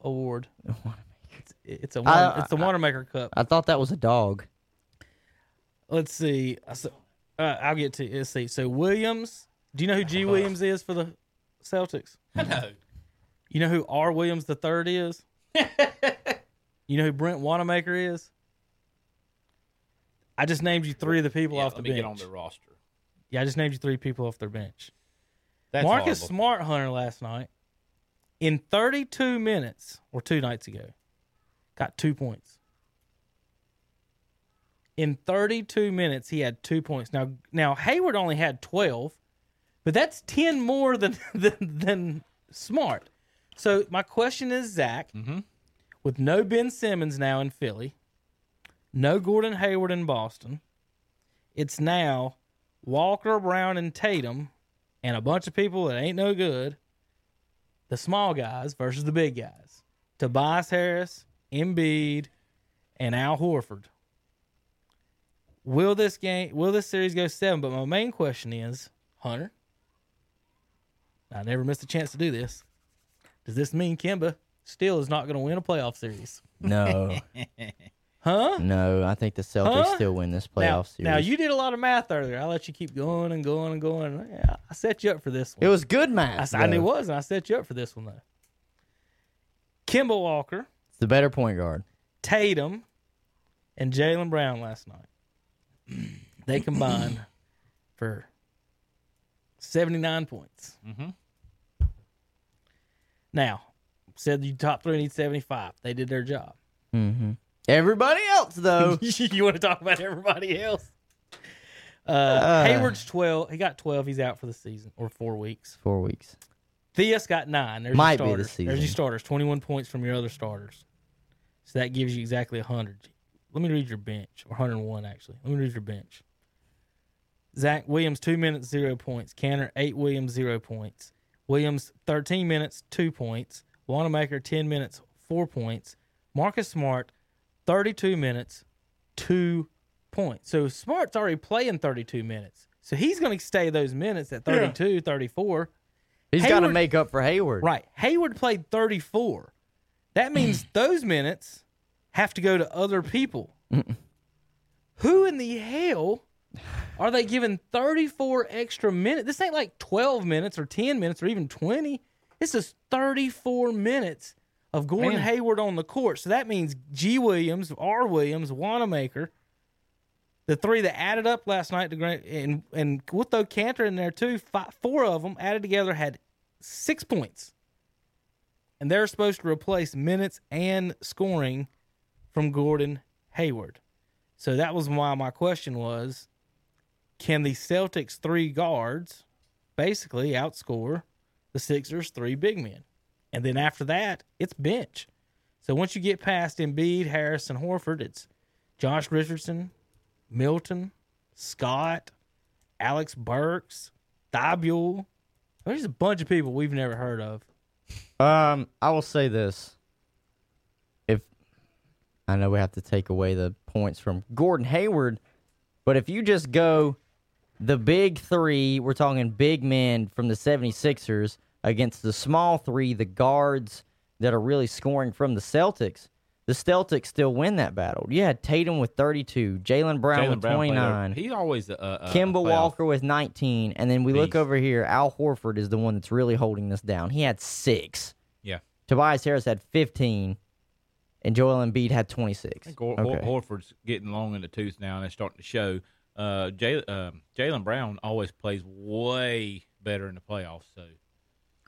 award. Wanamaker. It's, it's, a, I, it's the Wanamaker I, Cup. I thought that was a dog. Let's see. So, uh, I'll get to Let's see. So, Williams. Do you know who G. Williams is for the Celtics? I know. You know who R. Williams the third is? You know who Brent Wanamaker is? I just named you three of the people yeah, off the bench. Let me get on the roster. Yeah, I just named you three people off their bench. That's Marcus horrible. Smart, Hunter, last night, in thirty-two minutes, or two nights ago, got two points. In thirty-two minutes, he had two points. Now, now Hayward only had twelve, but that's ten more than, than, than Smart. So my question is, Zach, mm-hmm. with no Ben Simmons now in Philly, no Gordon Hayward in Boston, it's now Walker, Brown, and Tatum, and a bunch of people that ain't no good, the small guys versus the big guys. Tobias Harris, Embiid, and Al Horford. Will this game, will this series go seven? But my main question is, Hunter, I never missed a chance to do this. Does this mean Kemba still is not going to win a playoff series? No. Huh? No, I think the Celtics huh? still win this playoff now, series. Now, you did a lot of math earlier. I let you keep going and going and going. Yeah, I set you up for this one. It was good math. I, I knew it was, and I set you up for this one, though. Kemba Walker. It's the better point guard. Tatum and Jaylen Brown last night. They combined for seventy-nine points. Mm-hmm. Now, said the top three need seventy-five. They did their job. Mm-hmm. Everybody else, though. You want to talk about everybody else? Uh, uh, Hayward's twelve. He got twelve. He's out for the season, or four weeks. Four weeks. Theus got nine. There's Might your starters. Be the season. There's your starters. twenty-one points from your other starters. So that gives you exactly one hundred. Let me read your bench, or one hundred one, actually. Let me read your bench. Zach Williams, two minutes, zero points. Kanter, eight Williams, zero points. Williams, thirteen minutes, two points. Wanamaker, ten minutes, four points. Marcus Smart, thirty-two minutes, two points. So Smart's already playing thirty-two minutes. So he's going to stay those minutes at thirty-two, yeah. thirty-four. He's got to make up for Hayward. Right. Hayward played thirty-four. That means those minutes have to go to other people. Mm-mm. Who in the hell are they giving thirty-four extra minutes? This ain't like twelve minutes or ten minutes or even twenty. This is thirty-four minutes of Gordon Man. Hayward on the court. So that means G. Williams, R. Williams, Wanamaker, the three that added up last night, to Grant, and, and we'll throw Kanter in there too, five, four of them added together had six points. And they're supposed to replace minutes and scoring from Gordon Hayward. So that was why my question was, can the Celtics' three guards basically outscore the Sixers' three big men? And then after that, it's bench. So once you get past Embiid, Harris, and Horford, it's Josh Richardson, Milton, Scott, Alex Burks, Thibault. There's a bunch of people we've never heard of Um, I will say this. If I know we have to take away the points from Gordon Hayward, but if you just go the big three, we're talking big men from the seventy-sixers against the small three, the guards that are really scoring from the Celtics, the Celtics still win that battle. You had Tatum with thirty-two, Jaylen Brown Jaylen with Brown twenty-nine. He's always a, a Kemba a Walker with nineteen, and then we beast. Look over here. Al Horford is the one that's really holding this down. He had six. Yeah. Tobias Harris had fifteen, and Joel Embiid had twenty-six. I think Hor- okay. Horford's getting long in the tooth now, and it's starting to show. Uh, Jay, uh, Jaylen Brown always plays way better in the playoffs. So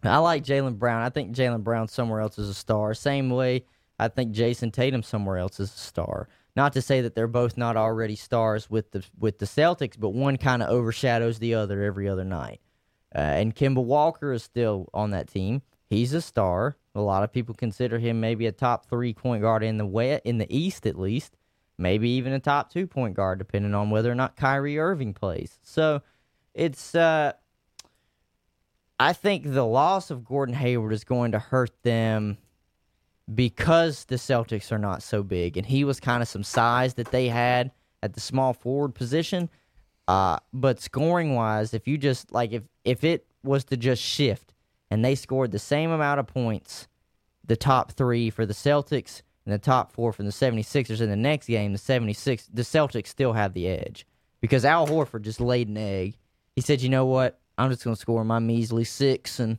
I like Jaylen Brown. I think Jaylen Brown somewhere else is a star. Same way. I think Jason Tatum somewhere else is a star. Not to say that they're both not already stars with the with the Celtics, but one kind of overshadows the other every other night. Uh, and Kemba Walker is still on that team. He's a star. A lot of people consider him maybe a top three point guard in the way, in the East at least. Maybe even a top two point guard, depending on whether or not Kyrie Irving plays. So it's, uh, I think the loss of Gordon Hayward is going to hurt them, because the Celtics are not so big, and he was kind of some size that they had at the small forward position. Uh, but scoring-wise, if you just, like, if, if it was to just shift, and they scored the same amount of points, the top three for the Celtics and the top four from the seventy-sixers in the next game, the seventy-six, the Celtics still have the edge. Because Al Horford just laid an egg. He said, you know what, I'm just going to score my measly six and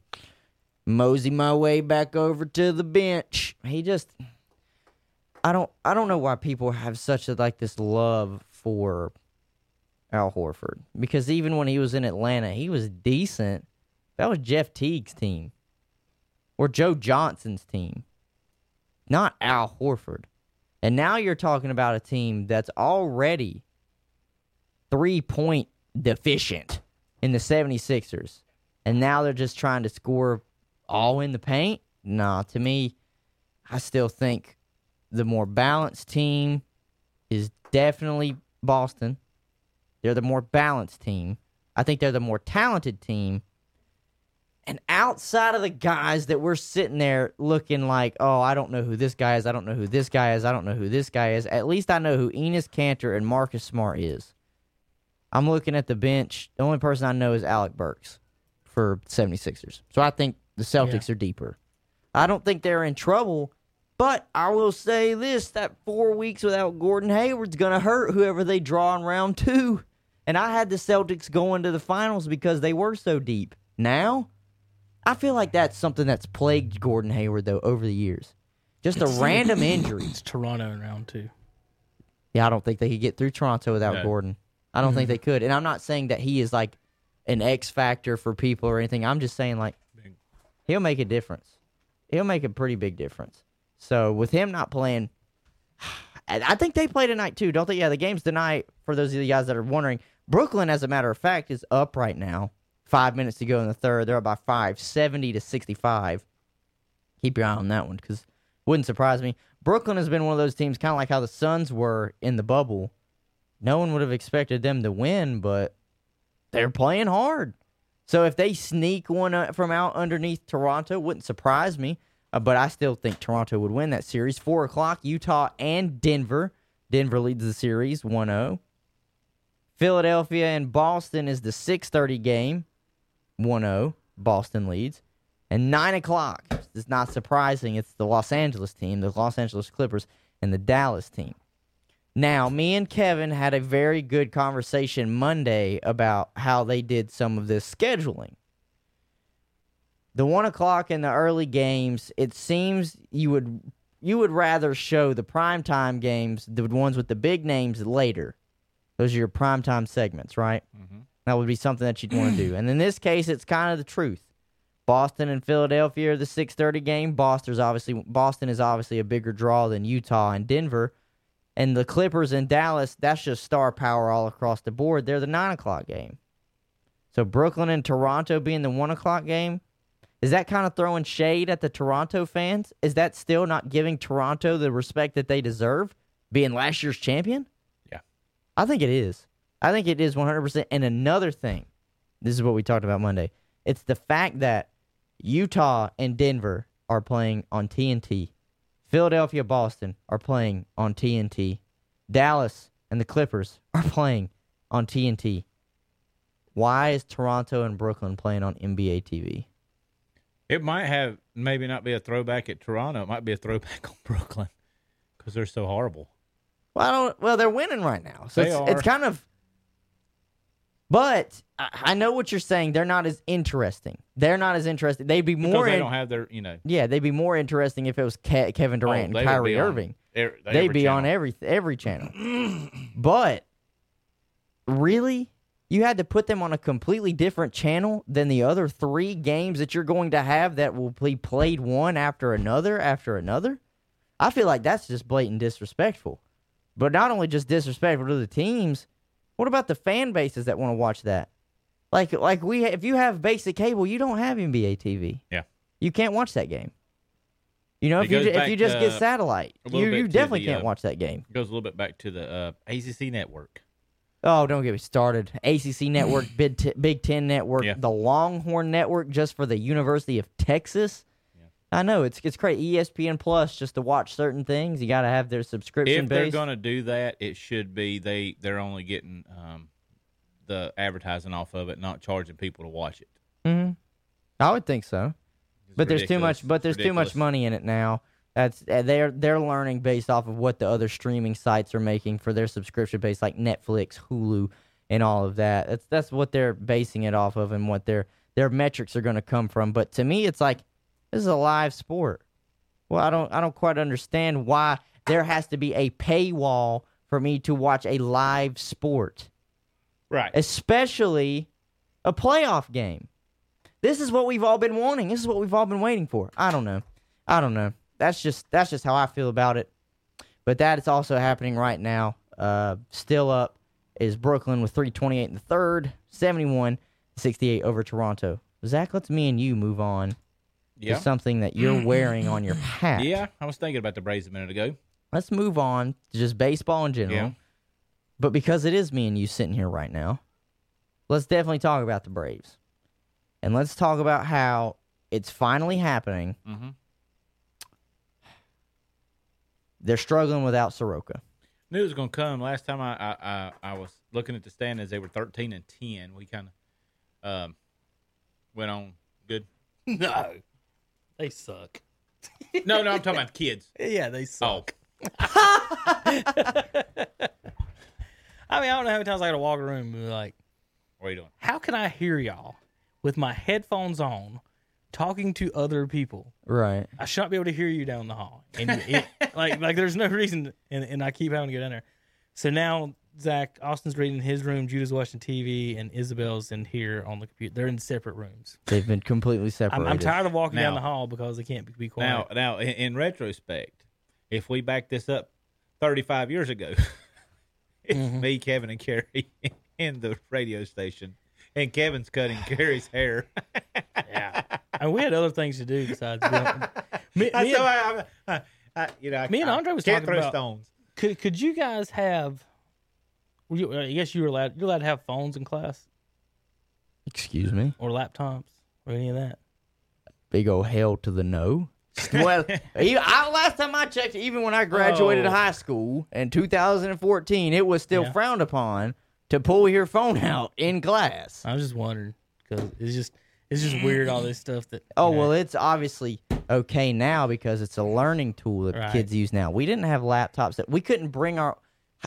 mosey my way back over to the bench. He just, I don't, I don't know why people have such a, like, this love for Al Horford, because even when he was in Atlanta, he was decent. That was Jeff Teague's team or Joe Johnson's team, not Al Horford. And now you're talking about a team that's already three-point deficient in the seventy-sixers, and now they're just trying to score all in the paint? Nah, to me, I still think the more balanced team is definitely Boston. They're the more balanced team. I think they're the more talented team. And outside of the guys that we're sitting there looking like, oh, I don't know who this guy is, I don't know who this guy is, I don't know who this guy is, at least I know who Enes Kanter and Marcus Smart is. I'm looking at the bench. The only person I know is Alec Burks for seventy-sixers. So I think the Celtics yeah. are deeper. I don't think they're in trouble, but I will say this, that four weeks without Gordon Hayward's going to hurt whoever they draw in round two. And I had the Celtics going to the finals because they were so deep. Now, I feel like that's something that's plagued Gordon Hayward, though, over the years. Just a it's random like, injury. It's Toronto in round two. Yeah, I don't think they could get through Toronto without no. Gordon. I don't mm-hmm. think they could. And I'm not saying that he is, like, an X factor for people or anything. I'm just saying, like, he'll make a difference. He'll make a pretty big difference. So, with him not playing, I think they play tonight, too, don't they? Yeah, the game's tonight, for those of you guys that are wondering. Brooklyn, as a matter of fact, is up right now. Five minutes to go in the third. They're up by five, seventy to sixty-five. Keep your eye on that one, because it wouldn't surprise me. Brooklyn has been one of those teams, kind of like how the Suns were in the bubble. No one would have expected them to win, but they're playing hard. So if they sneak one from out underneath Toronto, wouldn't surprise me. Uh, but I still think Toronto would win that series. four o'clock, Utah and Denver. Denver leads the series one oh. Philadelphia and Boston is the six thirty game. one oh. Boston leads. And nine o'clock. It's not surprising. It's the Los Angeles team, the Los Angeles Clippers, and the Dallas team. Now, me and Kevin had a very good conversation Monday about how they did some of this scheduling. The one o'clock in the early games, it seems you would you would rather show the primetime games, the ones with the big names, later. Those are your primetime segments, right? Mm-hmm. That would be something that you'd want to do. And in this case, it's kind of the truth. Boston and Philadelphia are the six thirty game. Boston's obviously Boston is obviously a bigger draw than Utah and Denver. And the Clippers in Dallas, that's just star power all across the board. They're the nine o'clock game. So Brooklyn and Toronto being the one o'clock game, is that kind of throwing shade at the Toronto fans? Is that still not giving Toronto the respect that they deserve, being last year's champion? Yeah. I think it is. I think it is one hundred percent. And another thing, this is what we talked about Monday, it's the fact that Utah and Denver are playing on T N T. Philadelphia, Boston are playing on T N T. Dallas and the Clippers are playing on T N T. Why is Toronto and Brooklyn playing on N B A T V? It might have maybe not be a throwback at Toronto. It might be a throwback on Brooklyn because they're so horrible. Well, I don't, well, they're winning right now, so they it's, are. it's kind of. But I, I know what you're saying. They're not as interesting. They're not as interesting. They'd be more. Because they in, don't have their, you know. Yeah, they'd be more interesting if it was Ke- Kevin Durant oh, and Kyrie Irving. On, they they'd be channel. on every every channel. But really. You had to put them on a completely different channel than the other three games that you're going to have that will be played one after another after another? I feel like that's just blatant disrespectful. But not only just disrespectful to the teams, what about the fan bases that want to watch that? Like, like we, if you have basic cable, you don't have N B A T V. Yeah. You can't watch that game. You know, it if you if you just to, get satellite, you, you definitely the, can't uh, watch that game. It goes a little bit back to the uh, A C C network. Oh, don't get me started. A C C Network, Big, T- Big Ten Network, yeah. the Longhorn Network just for the University of Texas. Yeah. I know, it's it's crazy. E S P N Plus, just to watch certain things, you got to have their subscription if base. If they're going to do that, it should be they, they're only getting um, the advertising off of it, not charging people to watch it. Mm-hmm. I would think so. It's but ridiculous. there's too much But there's ridiculous. too much money in it now. That's they're they're learning based off of what the other streaming sites are making for their subscription base, like Netflix, Hulu, and all of that. That's that's what they're basing it off of, and what their their metrics are going to come from. But to me, it's like this is a live sport. Well, I don't I don't quite understand why there has to be a paywall for me to watch a live sport, right? Especially a playoff game. This is what we've all been wanting. This is what we've all been waiting for. I don't know. I don't know. That's just that's just how I feel about it. But that is also happening right now. Uh, still up is Brooklyn with three twenty-eight in the third, seventy-one sixty-eight over Toronto. Zach, let's me and you move on yeah. to something that you're wearing on your hat. Yeah, I was thinking about the Braves a minute ago. Let's move on to just baseball in general. Yeah. But because it is me and you sitting here right now, let's definitely talk about the Braves. And let's talk about how it's finally happening. Mm-hmm. They're struggling without Soroka. Knew it was going to come. Last time I, I, I, I was looking at the standings, they were thirteen and ten. We kind of um, went on good. No, they suck. No, no, I'm talking about kids. Yeah, they suck. Oh. I mean, I don't know how many times I got to walk in the room and be like, "What are you doing? How can I hear y'all with my headphones on?" Talking to other people, right? I shouldn't be able to hear you down the hall, and it, like, like there's no reason. And, and I keep having to get in there. So now Zach Austin's reading in his room, Judah's watching T V, and Isabel's in here on the computer. They're in separate rooms. They've been completely separated. I'm, I'm tired of walking now, down the hall because they can't be quiet. Now, now, in, in retrospect, if we back this up thirty-five years ago, it's mm-hmm. me, Kevin, and Carrie in the radio station, and Kevin's cutting Carrie's hair. Yeah. And we had other things to do besides. me, me and, so I, I, I, you know, I, me and Andre was talking about stones. Could could you guys have? Were you, I guess you were allowed. You're allowed to have phones in class. Excuse me. Or laptops or any of that. Big old hell to the no. Well, even, I, last time I checked, even when I graduated oh. high school in two thousand fourteen, it was still yeah. frowned upon to pull your phone out in class. I was just wondering because it's just. It's just weird, all this stuff that... Oh, know. Well, it's obviously okay now because it's a learning tool that right. kids use now. We didn't have laptops. that We couldn't bring our...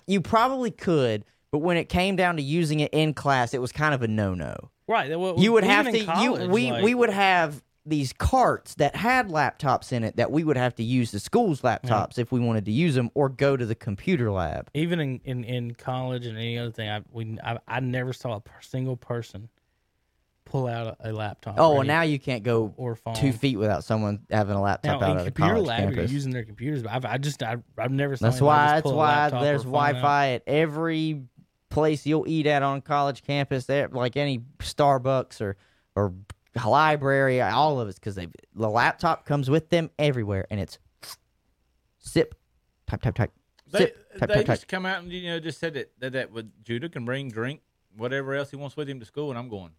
You probably could, but when it came down to using it in class, it was kind of a no-no. Right. Well, you would have to... College, you, we, like, we would have these carts that had laptops in it that we would have to use the school's laptops yeah. if we wanted to use them or go to the computer lab. Even in, in, in college and any other thing, I, we, I, I never saw a single person... pull out a laptop. Oh, well, now you can't go or phone. two feet without someone having a laptop now, out of the college lab, campus. You're using their computers, but I've, I just, I, I've never seen That's why, that's why there's Wi-Fi out. At every place you'll eat at on college campus, there, like any Starbucks or, or library, all of it's because the laptop comes with them everywhere, and it's sip, type, type, type, they, sip, type, They type, just type. Come out and, you know, just said that, that, that Judah can bring, drink, whatever else he wants with him to school, and I'm going...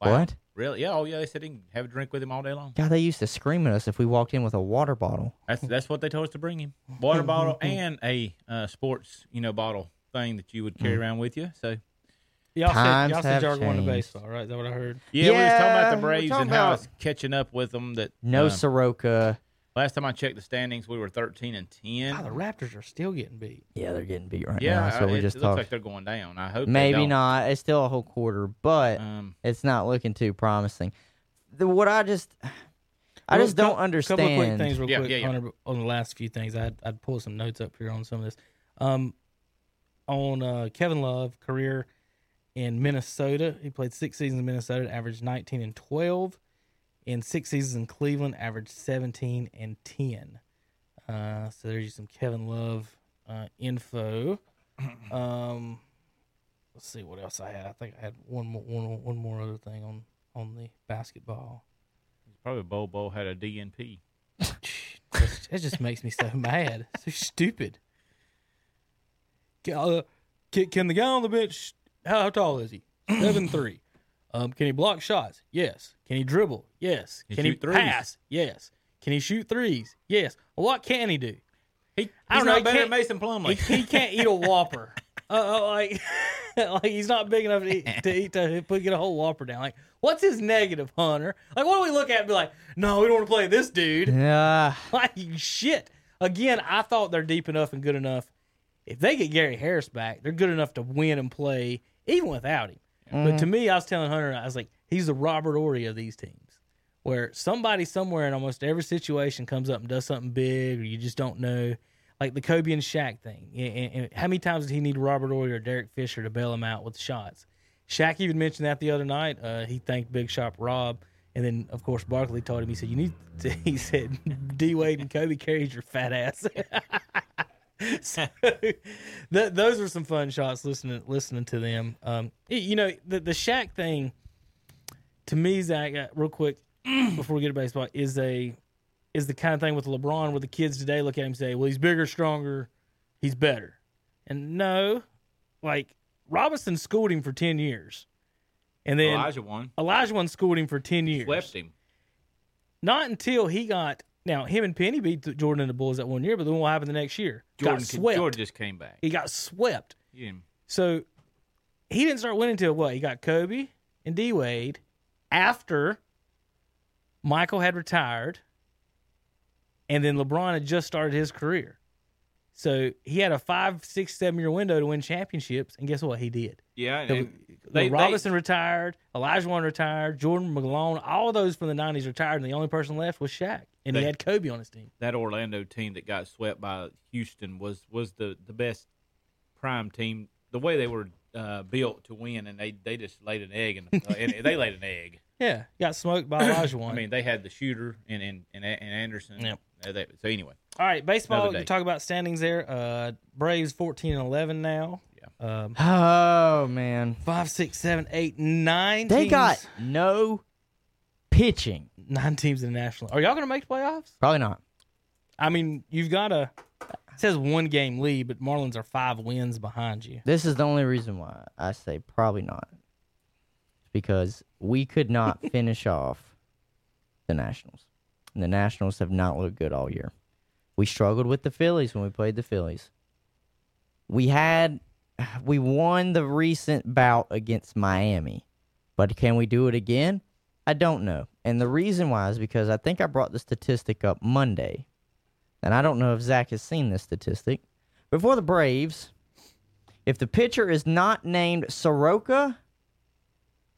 Wow. What? Really? Yeah. Oh, yeah. They said he can have a drink with him all day long. God, they used to scream at us if we walked in with a water bottle. That's that's what they told us to bring him. Water bottle and a uh, sports, you know, bottle thing that you would carry mm. around with you. So y'all Times said y'all said y'all going to baseball, right? Is that what I heard? Yeah, yeah, we was talking about the Braves and how it's catching up with them. That no um, Soroka. Last time I checked the standings, we were thirteen and ten. Wow, the Raptors are still getting beat. Yeah, they're getting beat right yeah, now. Yeah, so we just it looks like they're going down. I hope maybe they don't. Not. It's still a whole quarter, but um, it's not looking too promising. The, what I just, I just don't couple, understand. Couple of quick things, real yeah, quick, yeah, yeah. Hunter, on the last few things, I'd I'd pull some notes up here on some of this. Um, on uh, Kevin Love career in Minnesota, he played six seasons in Minnesota, averaged nineteen and twelve. In six seasons in Cleveland, averaged seventeen and ten. Uh, so there's some Kevin Love uh, info. Um, let's see what else I had. I think I had one more, one, one more other thing on, on the basketball. Probably Bobo had a D N P. That just makes me so mad. So stupid. Can, uh, can, can the guy on the bench? How tall is he? Seven three. Um, can he block shots? Yes. Can he dribble? Yes. Can he pass? Yes. Can he shoot threes? Yes. Well, what can he do? He, I don't he's know. Not he better than Mason Plumlee. He, he can't eat a Whopper. Uh, like, like he's not big enough to eat to, eat, to put, get a whole Whopper down. Like, what's his negative, Hunter? Like, what do we look at and be like, no, we don't want to play this dude? Yeah. Like, shit. Again, I thought they're deep enough and good enough. If they get Gary Harris back, they're good enough to win and play even without him. Mm-hmm. But to me, I was telling Hunter, I was like, he's the Robert Ory of these teams, where somebody somewhere in almost every situation comes up and does something big, or you just don't know, like the Kobe and Shaq thing. And, and how many times did he need Robert Ory or Derek Fisher to bail him out with shots? Shaq even mentioned that the other night. Uh, he thanked Big Shop Rob, and then of course Barkley told him. He said, "You need," to, he said, "D Wade and Kobe carried your fat ass." So th- those were some fun shots listening listening to them. Um, you know, the, the Shaq thing, to me, Zach, real quick, before we get to baseball, is a is the kind of thing with LeBron where the kids today look at him and say, well, he's bigger, stronger, he's better. And no, like, Robinson schooled him for ten years. And then Elijah won. Elijah won schooled him for ten years. Swept him. Not until he got... Now, him and Penny beat Jordan and the Bulls that one year, but then what happened the next year? Jordan, got swept. Jordan just came back. He got swept. Yeah. So, he didn't start winning until what? He got Kobe and D-Wade after Michael had retired, and then LeBron had just started his career. So, he had a five, six, seven-year window to win championships, and guess what? He did. Yeah. The, they, the Robinson they, retired, Elijah Warren retired, Jordan McLaughlin, all of those from the nineties retired, and the only person left was Shaq. And they, he had Kobe on his team. That Orlando team that got swept by Houston was was the, the best prime team. The way they were uh, built to win, and they, they just laid an egg, and, uh, and they laid an egg. Yeah, got smoked by Olajuwon. I mean, they had the shooter and and, and, and Anderson. Yep. Uh, they, so anyway, all right, baseball. You talk about standings there. Uh, Braves fourteen and eleven now. Yeah. Um, oh man, five, six, seven, eight, nine. They teams. Got no. Pitching. Nine teams in the National. Are y'all going to make playoffs? Probably not. I mean, you've got a... It says one game lead, but Marlins are five wins behind you. This is the only reason why I say probably not. Because we could not finish off the Nationals. And the Nationals have not looked good all year. We struggled with the Phillies when we played the Phillies. We had... We won the recent bout against Miami. But can we do it again? I don't know. And the reason why is because I think I brought the statistic up Monday. And I don't know if Zach has seen this statistic. But for the Braves, if the pitcher is not named Soroka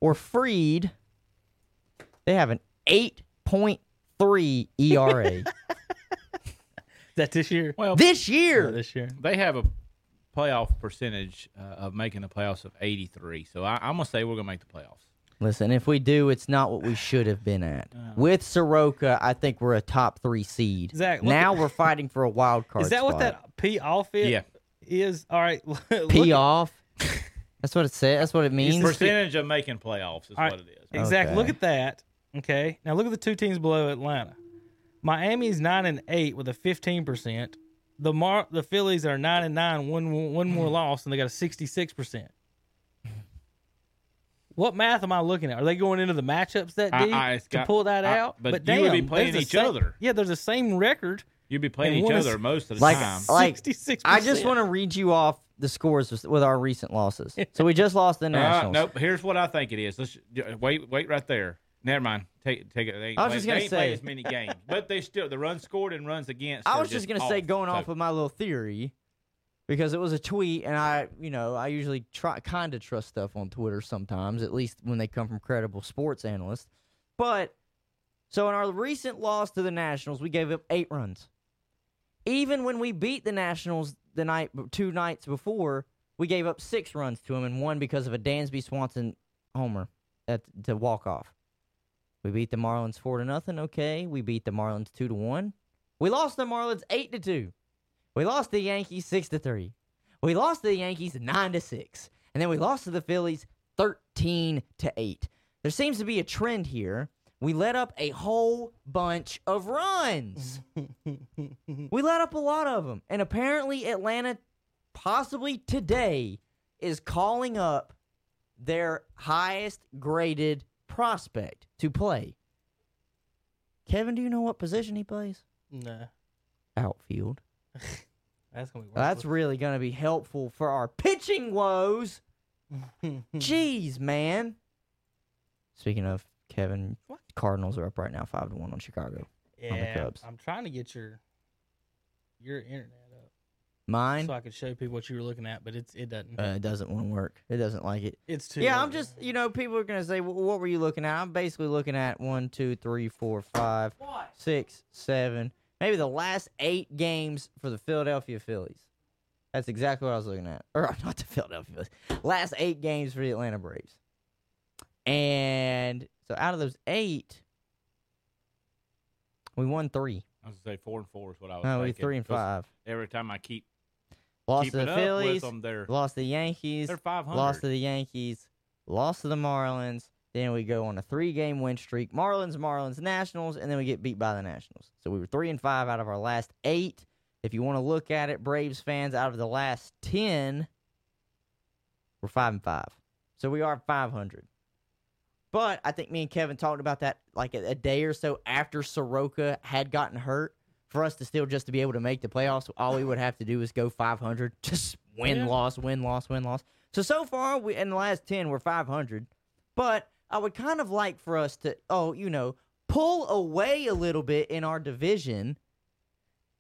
or Freed, they have an eight point three E R A. Is that this year? Well, this year. Yeah, this year. They have a playoff percentage uh, of making the playoffs of eighty-three. So I, I'm going to say we're going to make the playoffs. Listen, if we do, it's not what we should have been at. Uh, With Soroka, I think we're a top three seed. Zach, now at, we're fighting for a wild card Is that spot. What that P-off is? Yeah. Is? All right. P-off? That's what it says. That's what it means? It's percentage of making playoffs is right, what it is. Right? Exactly. Okay. Look at that. Okay. Now look at the two teams below Atlanta. Miami's nine and eight with a fifteen percent. The Mar- the Phillies are nine and nine, one, one more loss, and they got a sixty-six percent. What math am I looking at? Are they going into the matchups that deep I, I, to got, pull that I, out? But, but damn, you would be playing each same, other. Yeah, there's the same record. You'd be playing each other most of the like, time. Like, sixty-six percent. I just want to read you off the scores with, with our recent losses. So we just lost the Nationals. Uh, nope, here's what I think it is. Let's wait, wait right there. Never mind. Take, take it. They ain't I was play, just gonna they say as many games, but they still the runs scored and runs against. I was just, just gonna off. say going off of my little theory. Because it was a tweet, and I, you know, I usually try kind of trust stuff on Twitter sometimes, at least when they come from credible sports analysts. But so in our recent loss to the Nationals, we gave up eight runs. Even when we beat the Nationals the night, two nights before, we gave up six runs to them, and one because of a Dansby Swanson homer at to walk off. We beat the Marlins four to nothing. Okay, we beat the Marlins two to one. We lost the Marlins eight to two. We lost to the Yankees six to three. We lost to the Yankees nine to six. And then we lost to the Phillies thirteen to eight. There seems to be a trend here. We let up a whole bunch of runs. We let up a lot of them. And apparently Atlanta, possibly today, is calling up their highest graded prospect to play. Kevin, do you know what position he plays? No. Outfield. That's gonna be well, that's really going to be helpful for our pitching woes. Jeez, man. Speaking of Kevin, what? Cardinals are up right now five to one on Chicago. Yeah, on the Cubs. I'm trying to get your your internet up. Mine, so I could show people what you were looking at, but it's it doesn't. Uh, it doesn't want to work. It doesn't like it. It's too. Yeah, I'm just you know people are going to say, well, what were you looking at? I'm basically looking at one, two, three, four, five, what? six, seven. Maybe the last eight games for the Philadelphia Phillies. That's exactly what I was looking at. Or not the Philadelphia Phillies. Last eight games for the Atlanta Braves. And so out of those eight, we won three. I was going to say four and four is what I was no, thinking. No, we three and five. Every time I keep lost to the Phillies, them, lost to the Yankees, they're five hundred. Lost to the Yankees, lost to the Marlins. Then we go on a three-game win streak. Marlins, Marlins, Nationals, and then we get beat by the Nationals. So we were three and five out of our last eight. If you want to look at it, Braves fans, out of the last ten, we're five and five. So we are five hundred. But I think me and Kevin talked about that like a, a day or so after Soroka had gotten hurt. For us to still just to be able to make the playoffs, all we would have to do is go five hundred. Just win, yeah. loss, win, loss, win, loss. So, so far we, in the last ten, we're five hundred. But I would kind of like for us to, oh, you know, pull away a little bit in our division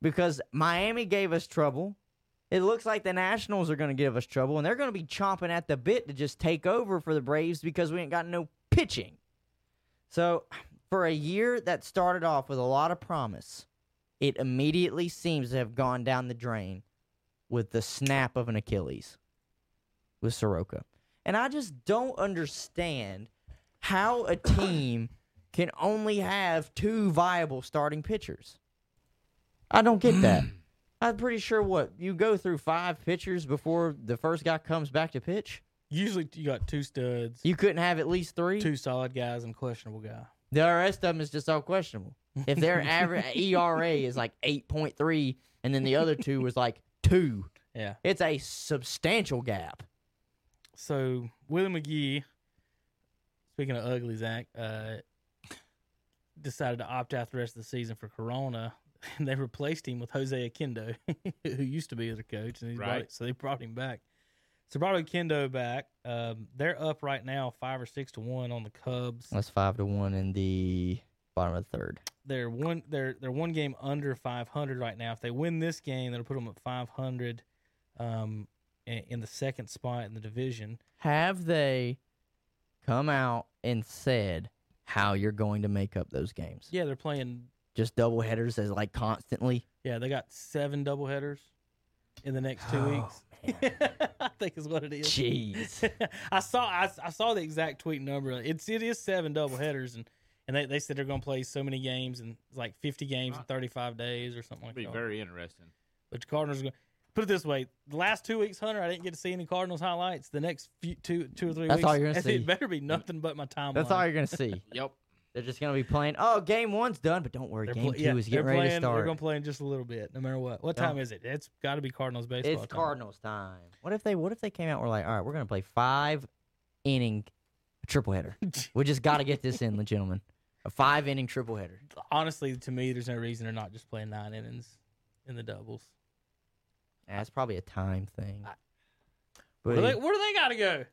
because Miami gave us trouble. It looks like the Nationals are going to give us trouble, and they're going to be chomping at the bit to just take over for the Braves because we ain't got no pitching. So for a year that started off with a lot of promise, it immediately seems to have gone down the drain with the snap of an Achilles with Soroka. And I just don't understand how a team can only have two viable starting pitchers. I don't get that. I'm pretty sure, what, you go through five pitchers before the first guy comes back to pitch? Usually you got two studs. You couldn't have at least three? Two solid guys and a questionable guy. The rest of them is just all questionable. If their average E R A is like eight point three and then the other two was like two, yeah, it's a substantial gap. So, Willie McGee, speaking of ugly, Zach, uh, decided to opt out the rest of the season for Corona, and they replaced him with Jose Akindo, who used to be their coach, and he's right. It, so they brought him back. So, brought Akindo back. Um, they're up right now five or six to one on the Cubs. That's five to one in the bottom of the third. They're one. They're they're one game under five hundred right now. If they win this game, that'll put them at five hundred. Um, in the second spot in the division. Have they come out and said how you're going to make up those games? Yeah, they're playing... Just doubleheaders as, like, constantly? Yeah, they got seven doubleheaders in the next two oh, weeks. I think is what it is. Jeez. I saw I, I saw the exact tweet number. It's, it is seven doubleheaders, and, and they, they said they're going to play so many games, and it's like fifty games in thirty-five days or something like that. It'll be very interesting. But the Cardinals are going... Put it this way: the last two weeks, Hunter, I didn't get to see any Cardinals highlights. The next few, two, two or three that's weeks, all you're gonna see. It better be nothing but my timeline. That's all you're gonna see. Yep, they're just gonna be playing. Oh, game one's done, but don't worry, they're game pl- two yeah, is getting ready playing, to start. They're gonna play in just a little bit, no matter what. What time yeah. is it? It's got to be Cardinals baseball. It's time. Cardinals time. What if they? What if they came out? And we're like, all right, we're gonna play five inning triple header. We just got to get this in, gentlemen. A five-inning triple header. Honestly, to me, there's no reason they're not just playing nine innings in the doubles. That's probably a time thing. I, but where, do they, where do they got to go?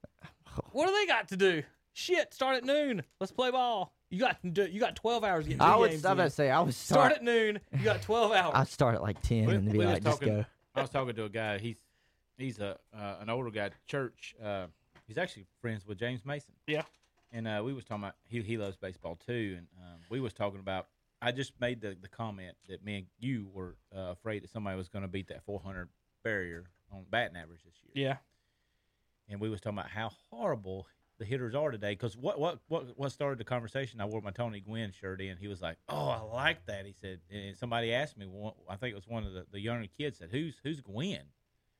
What do they got to do? Shit, start at noon. Let's play ball. You got to do, you got twelve hours to get I would, games I was about to say, I would start, start at noon. You got twelve hours. I'd start at like ten we, and be like, talking, just go. I was talking to a guy. He's he's a uh, an older guy at church. Uh, he's actually friends with James Mason. Yeah. And uh, we was talking about, he, he loves baseball too. And um, we was talking about, I just made the, the comment that me and you were uh, afraid that somebody was going to beat that four hundred barrier on batting average this year. Yeah. And we was talking about how horrible the hitters are today. Because what, what, what, what started the conversation, I wore my Tony Gwynn shirt in. He was like, oh, I like that. He said, and somebody asked me, well, I think it was one of the, the younger kids, said, who's who's Gwynn?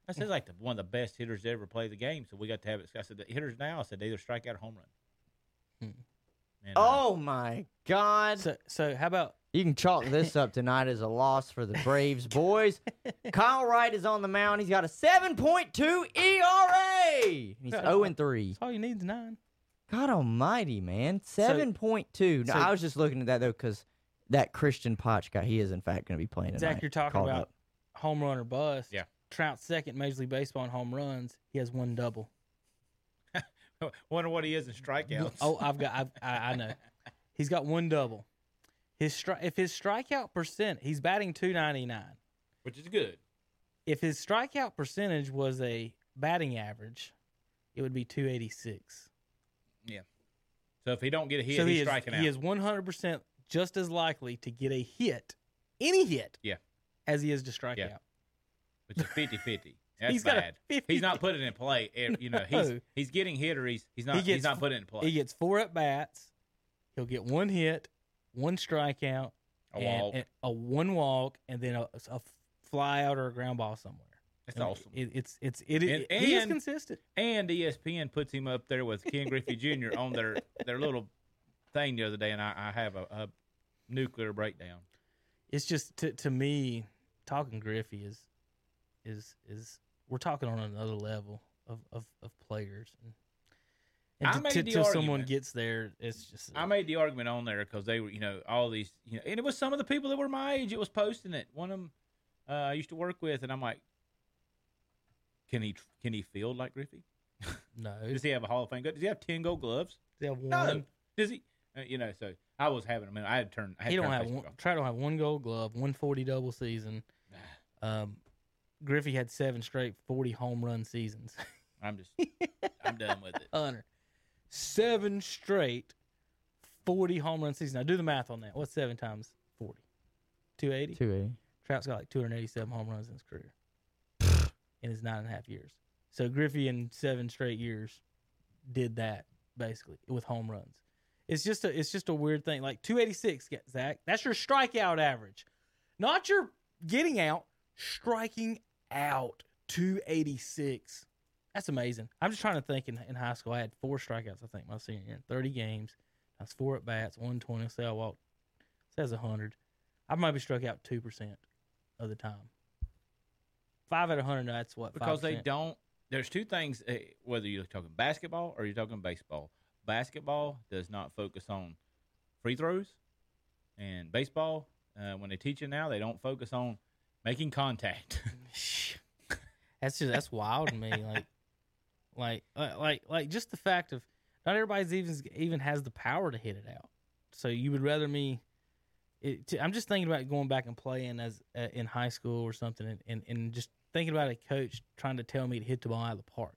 I said, like the, one of the best hitters to ever play the game. So we got to have it. I said, the hitters now, I said, they either strike out or home run. And, oh uh, my God! So, so how about you can chalk this up tonight as a loss for the Braves boys. Kyle Wright is on the mound. He's got a seven point two E R A. And he's oh and three. That's all you need is nine. God Almighty, man, seven point two. So, no, so, I was just looking at that though because that Christian Potch guy, he is in fact going to be playing tonight. Zach, you're talking Called about up. home run or bust. Yeah. Trout's second Major League Baseball in home runs. He has one double. Wonder what he is in strikeouts. Oh, I've got. I've, I, I know. He's got one double. His stri- if his strikeout percent, he's batting two ninety-nine, which is good. If his strikeout percentage was a batting average, it would be two eighty-six. Yeah. So if he don't get a hit, so he's he is, striking out. He is one hundred percent just as likely to get a hit, any hit, yeah, as he is to strike yeah. out. Which is fifty-fifty. That's he's bad. He's not putting it in play. You know, no. he's he's getting hit or he's he's not he gets, he's not putting it in play. He gets four at bats. He'll get one hit, one strikeout, a and, walk, and a one walk, and then a, a fly out or a ground ball somewhere. That's and awesome. It, it's it's it, and, it and, he is consistent. And E S P N puts him up there with Ken Griffey Junior on their their little thing the other day, and I, I have a, a nuclear breakdown. It's just to to me, talking Griffey is is is. We're talking on another level of, of, of players. And until someone gets there, it's just... I made the argument on there because they were, you know, all these... you know, and it was some of the people that were my age that was posting it. One of them uh, I used to work with, and I'm like, can he can he field like Griffey? No. Does he have a Hall of Fame? Does he have ten gold gloves? Does he have one? No. Does he? Uh, you know, so I was having a minute. I had turned... I had he don't have one... Trout don't have one gold glove, one forty double season. Um... Griffey had seven straight forty home run seasons. I'm just, I'm done with it. Hunter, seven straight forty home run seasons. Now do the math on that. What's seven times forty? two eighty? two eighty. Trout's got like two hundred eighty-seven home runs in his career in his nine and a half years. So Griffey in seven straight years did that basically with home runs. It's just a, it's just a weird thing. Like two eighty-six, Zach, that's your strikeout average, not your getting out. Striking out two eighty-six. That's amazing. I'm just trying to think. In, in high school, I had four strikeouts, I think, my senior year. thirty games. I was four at bats, one twenty. Say I walked. Says one hundred. I might be struck out two percent of the time. Five out of one hundred, that's what, five percent? Because they don't. There's two things, whether you're talking basketball or you're talking baseball. Basketball does not focus on free throws. And baseball, uh, when they teach it now, they don't focus on making contact. That's just that's wild to me. Like, like, like, like, just the fact of not everybody's even even has the power to hit it out. So you would rather me. It, to, I'm just thinking about going back and playing as uh, in high school or something, and, and, and just thinking about a coach trying to tell me to hit the ball out of the park,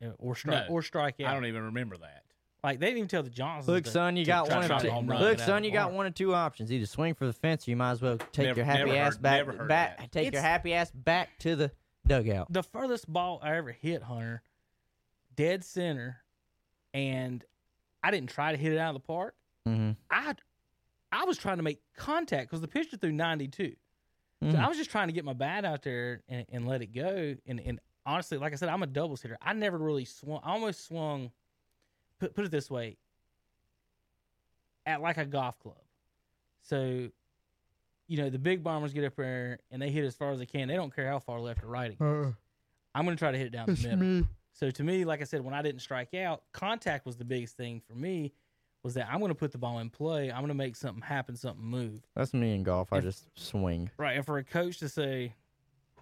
you know, or strike no, or strike out. I don't even remember that. Like they didn't even tell the Johnsons. Look, son, you got one. Of two, look, son, you got one of two options: either swing for the fence, or you might as well take never, your happy ass heard, back, back take it's, your happy ass back to the dugout. The furthest ball I ever hit, Hunter, dead center, and I didn't try to hit it out of the park. Mm-hmm. I, I was trying to make contact because the pitcher threw ninety-two. Mm-hmm. So I was just trying to get my bat out there and, and let it go. And, and honestly, like I said, I'm a doubles hitter. I never really swung. I almost swung. Put, put it this way, at like a golf club. So, you know, the big bombers get up there and they hit as far as they can. They don't care how far left or right it goes. Uh, I'm going to try to hit it down the middle. Me. So to me, like I said, when I didn't strike out, contact was the biggest thing for me, was that I'm going to put the ball in play. I'm going to make something happen, something move. That's me in golf. If, I just swing. Right. And for a coach to say,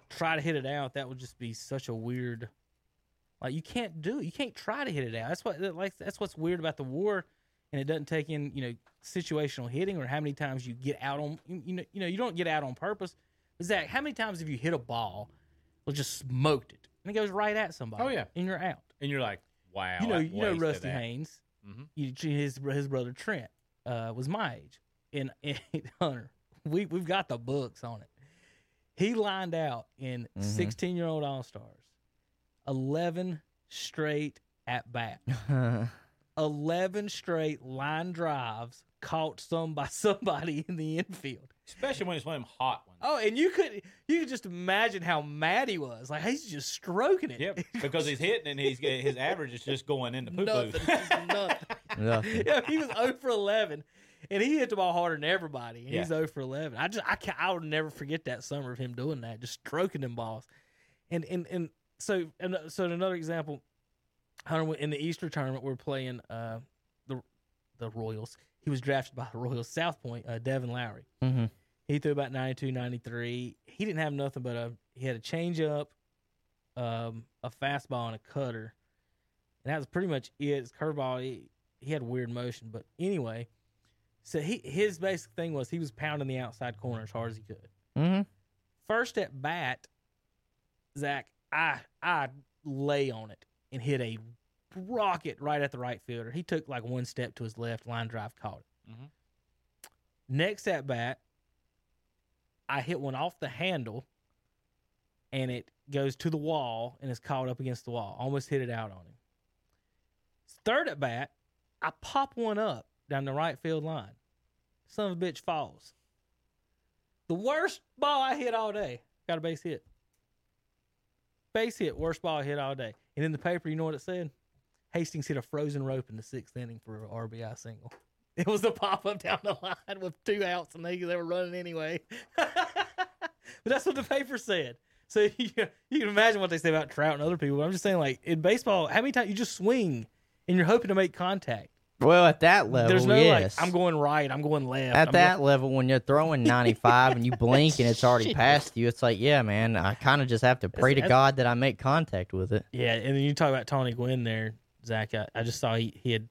try to hit it out, that would just be such a weird, like, you can't do it. You can't try to hit it out. That's what, like, that's what's weird about the war. And it doesn't take in, you know, situational hitting or how many times you get out on, you know, you know, you don't get out on purpose. Zach, how many times have you hit a ball or just smoked it? And it goes right at somebody. Oh, yeah. And you're out. And you're like, wow. You know, you know Rusty Haynes. Mm-hmm. You, his his brother Trent uh, was my age. And, and Hunter, we, we've got the books on it. He lined out in mm-hmm. sixteen-year-old All-Stars. eleven straight at bat. eleven straight line drives caught some by somebody in the infield. Especially when it's one of them hot ones. Oh, and you could you could just imagine how mad he was. Like, he's just stroking it. Yep, because he's hitting and he's his average is just going into poo-poo. Nothing, just nothing. nothing. Yeah, he was oh for eleven, and he hit the ball harder than everybody. And yeah. He's oh for eleven. I just I can't, I will never forget that summer of him doing that, just stroking them balls. And and and so and so another example, in the Easter tournament, we're playing uh, the the Royals. He was drafted by the Royals, South Point, uh, Devin Lowry. Mm-hmm. He threw about ninety-two, ninety-three. He didn't have nothing but a – he had a changeup, um, a fastball, and a cutter. And that was pretty much it. His curveball, he, he had weird motion. But anyway, so he his basic thing was he was pounding the outside corner as hard as he could. Mm-hmm. First at bat, Zach, I I lay on it and hit a rocket right at the right fielder. He took like one step to his left, line drive, caught it. Mm-hmm. Next at bat, I hit one off the handle, and it goes to the wall and is caught up against the wall. Almost hit it out on him. Third at bat, I pop one up down the right field line. Son of a bitch falls. The worst ball I hit all day. Got a base hit. Base hit, worst ball I hit all day. And in the paper, you know what it said? Hastings hit a frozen rope in the sixth inning for an R B I single. It was a pop-up down the line with two outs, and they, they were running anyway. But that's what the paper said. So you, you can imagine what they say about Trout and other people. But I'm just saying, like, in baseball, how many times you just swing, and you're hoping to make contact? Well, at that level, there's no, yes. like, I'm going right, I'm going left. At I'm that going... level, when you're throwing ninety-five and you blink and it's already past you, it's like, yeah, man, I kind of just have to pray that's, to that's... God that I make contact with it. Yeah, and then you talk about Tony Gwynn there, Zach. I, I just saw he, he had...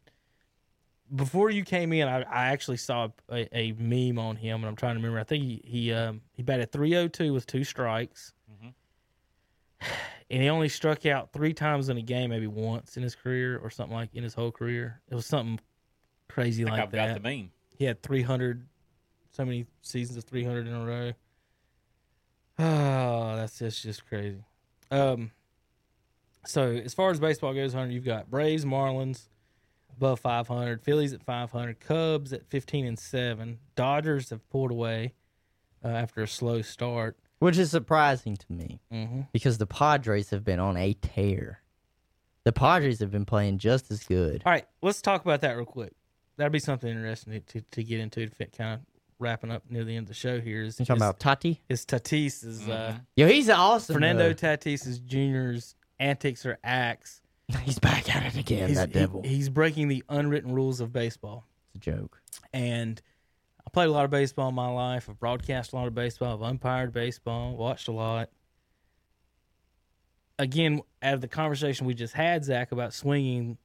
Before you came in, I, I actually saw a, a meme on him, and I'm trying to remember. I think he he, um, he batted three oh two with two strikes, mm-hmm. and he only struck out three times in a game, maybe once in his career or something like in his whole career. It was something crazy like I've that. I've got the meme. He had three hundred, so many seasons of three hundred in a row. Oh, that's just, just crazy. Um, so as far as baseball goes, Hunter, you've got Braves, Marlins, above five hundred, Phillies at five hundred, Cubs at fifteen and seven, Dodgers have pulled away uh, after a slow start, which is surprising to me mm-hmm. because the Padres have been on a tear. The Padres have been playing just as good. All right, let's talk about that real quick. That'd be something interesting to to get into. To kind of wrapping up near the end of the show here is you talking is, about Tati. Is Tatis is mm-hmm. uh, yo, he's awesome. Fernando though. Tatis Junior's antics or acts. He's back at it again, he's, that devil. He, he's breaking the unwritten rules of baseball. It's a joke. And I played a lot of baseball in my life. I've broadcast a lot of baseball. I've umpired baseball, watched a lot. Again, out of the conversation we just had, Zach, about swinging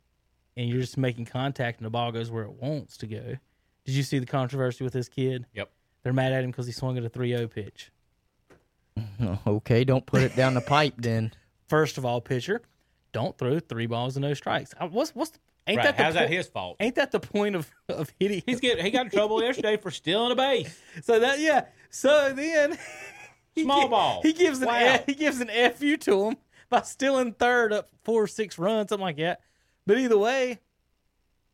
and you're just making contact and the ball goes where it wants to go. Did you see the controversy with this kid? Yep. They're mad at him because he swung at a three oh pitch. Okay, don't put it down the pipe then. First of all, pitcher, don't throw three balls and no strikes. What's what's? The, ain't right. that the how's po- that his fault? Ain't that the point of, of hitting? He's get he got in trouble yesterday for stealing a base. So that yeah. So then small he, ball. He gives an wow. F, he gives an F U to him by stealing third up four or six runs, something like that. But either way,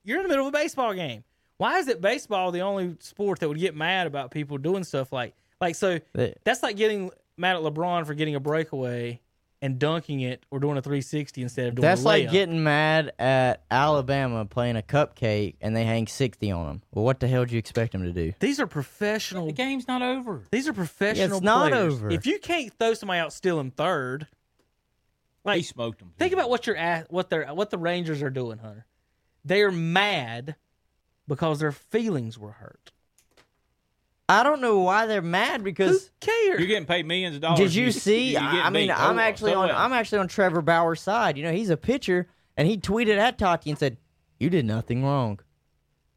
you're in the middle of a baseball game. Why is it baseball the only sport that would get mad about people doing stuff like like so? That's like getting mad at LeBron for getting a breakaway and dunking it or doing a three sixty instead of doing That's a layup. That's like getting mad at Alabama playing a cupcake and they hang sixty on them. Well, what the hell do you expect them to do? These are professional. The game's not over. These are professional yeah, it's players. It's not over. If you can't throw somebody out stealing third, Like, he smoked them. Think about what your what their what the Rangers are doing, Hunter. They're mad because their feelings were hurt. I don't know why they're mad because who cares? You're getting paid millions of dollars. Did you, you see? I mean, beat. I'm oh, actually on. Else. I'm actually on Trevor Bauer's side. You know, he's a pitcher, and he tweeted at Tati and said, "You did nothing wrong.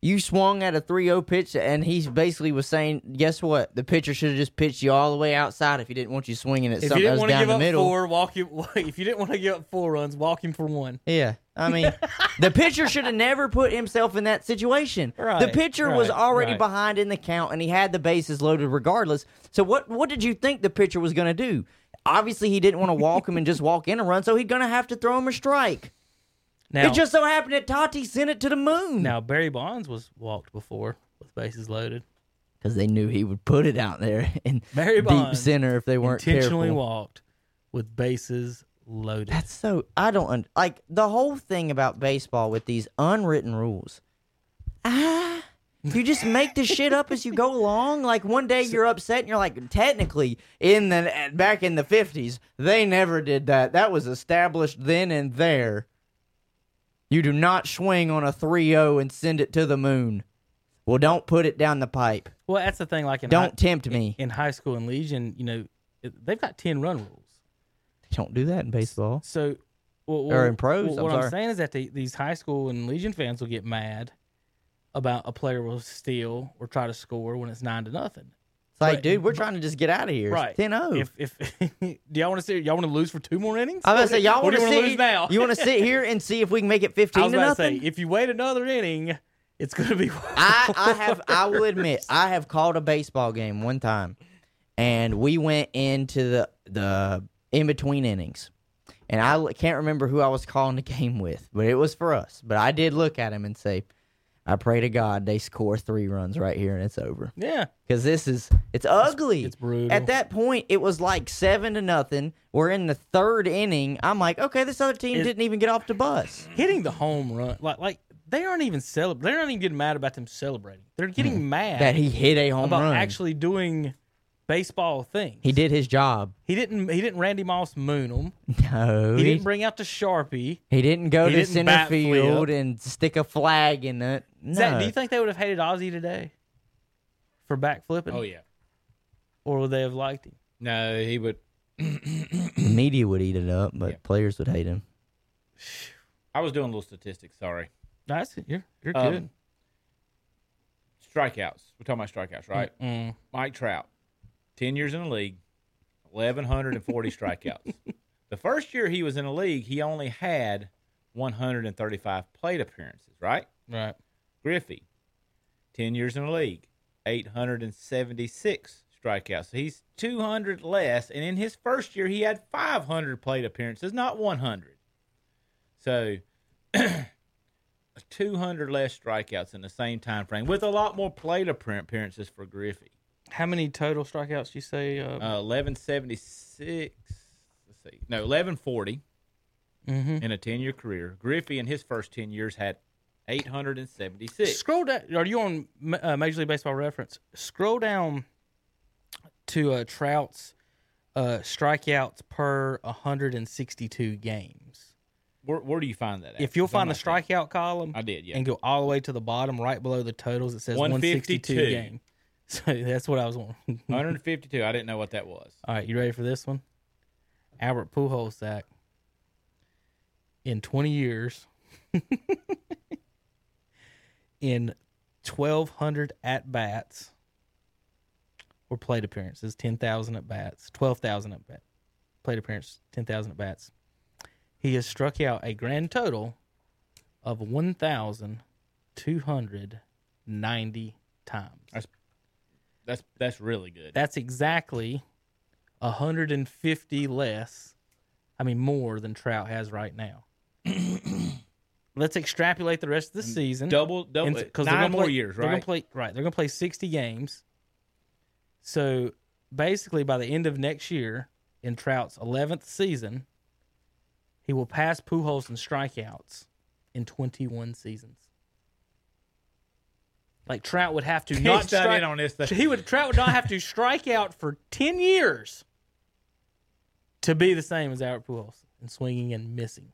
You swung at a three oh pitch," and he basically was saying, guess what? The pitcher should have just pitched you all the way outside if he didn't want you swinging at something that was down the middle. Four, walk you, if you didn't want to give up four runs, walk him for one. Yeah. I mean, the pitcher should have never put himself in that situation. Right, the pitcher right, was already right. behind in the count, and he had the bases loaded regardless. So what, what did you think the pitcher was going to do? Obviously, he didn't want to walk him and just walk in a run, so he's going to have to throw him a strike. Now, it just so happened that Tati sent it to the moon. Now, Barry Bonds was walked before with bases loaded. Because they knew he would put it out there in Barry Bonds deep center if they weren't intentionally careful. Walked with bases loaded. That's so... I don't... Un- like, the whole thing about baseball with these unwritten rules. Ah... You just make this shit up as you go along. Like, one day you're upset and you're like, technically, in the back in the fifties, they never did that. That was established then and there. You do not swing on a three oh and send it to the moon. Well, don't put it down the pipe. Well, that's the thing. Like, in don't high, tempt me. In, in high school in Legion, you know, they've got ten-run rules. They don't do that in baseball. So, well, well, or in pros. Well, I'm what sorry. I'm saying is that the, these high school and Legion fans will get mad about a player will steal or try to score when it's nine to nothing. It's like, but, dude, we're trying to just get out of here. Right. ten oh. If, if, do y'all want to see, y'all want to lose for two more innings? I was going to say, y'all want to lose now? You want to sit here and see if we can make it fifteen to nothing? I was about to say, if you wait another inning, it's going to be worse. I, I have, I will admit, I have called a baseball game one time, and we went into the, the in-between innings. And I can't remember who I was calling the game with, but it was for us. But I did look at him and say, I pray to God they score three runs right here and it's over. Yeah. Because this is, it's ugly. It's brutal. At that point, it was like seven to nothing. We're in the third inning. I'm like, okay, this other team it's, didn't even get off the bus. Hitting the home run, like, like they aren't even celeb- They're not even getting mad about them celebrating. They're getting mm. mad. That he hit a home about run. About actually doing baseball things. He did his job. He didn't He didn't Randy Moss moon him. No. He, he didn't bring out the Sharpie. He didn't go he to didn't center field flip. and stick a flag in it. No. Zach, do you think they would have hated Ozzy today for backflipping? Oh, yeah. Or would they have liked him? No, he would. Media would eat it up, but yeah. players would hate him. I was doing a little statistics, sorry. No, that's it. You're, you're um, good. Strikeouts. We're talking about strikeouts, right? Mm-mm. Mike Trout, ten years in the league, eleven forty strikeouts. The first year he was in the league, he only had one thirty-five plate appearances, right? Right. Griffey, ten years in the league, eight seventy-six strikeouts. So he's two hundred less, and in his first year, he had five hundred plate appearances, not one hundred. So two hundred less strikeouts in the same time frame, with a lot more plate appearances for Griffey. How many total strikeouts do you say? Uh, uh, eleven seventy-six. Let's see. No, eleven forty mm-hmm. in a ten-year career. Griffey, in his first ten years, had eight seventy-six. Scroll down. Are you on uh, Major League Baseball Reference? Scroll down to uh, Trout's uh, strikeouts per one sixty-two games. Where, where do you find that at? If you'll find the strikeout column, I did, yeah. and go all the way to the bottom, right below the totals, it says one sixty-two game. So that's what I was on. one fifty-two. I didn't know what that was. All right, you ready for this one? Albert Pujols, Zach, in twenty years... in twelve hundred at-bats or plate appearances, ten thousand at-bats, twelve thousand at-bats, plate appearances, ten thousand at-bats, he has struck out a grand total of one thousand two hundred ninety times. That's, that's, that's really good. That's exactly one hundred fifty less, I mean more than Trout has right now. Let's extrapolate the rest of the season. Double, double, nine gonna play, more years, right? They're gonna play, right, they're going to play sixty games. So, basically, by the end of next year, in Trout's eleventh season, he will pass Pujols in strikeouts in twenty-one seasons. Like, Trout would have to He's not strike in on this thing. He would Trout would not have to strike out for ten years to be the same as Albert Pujols. and swinging and missing.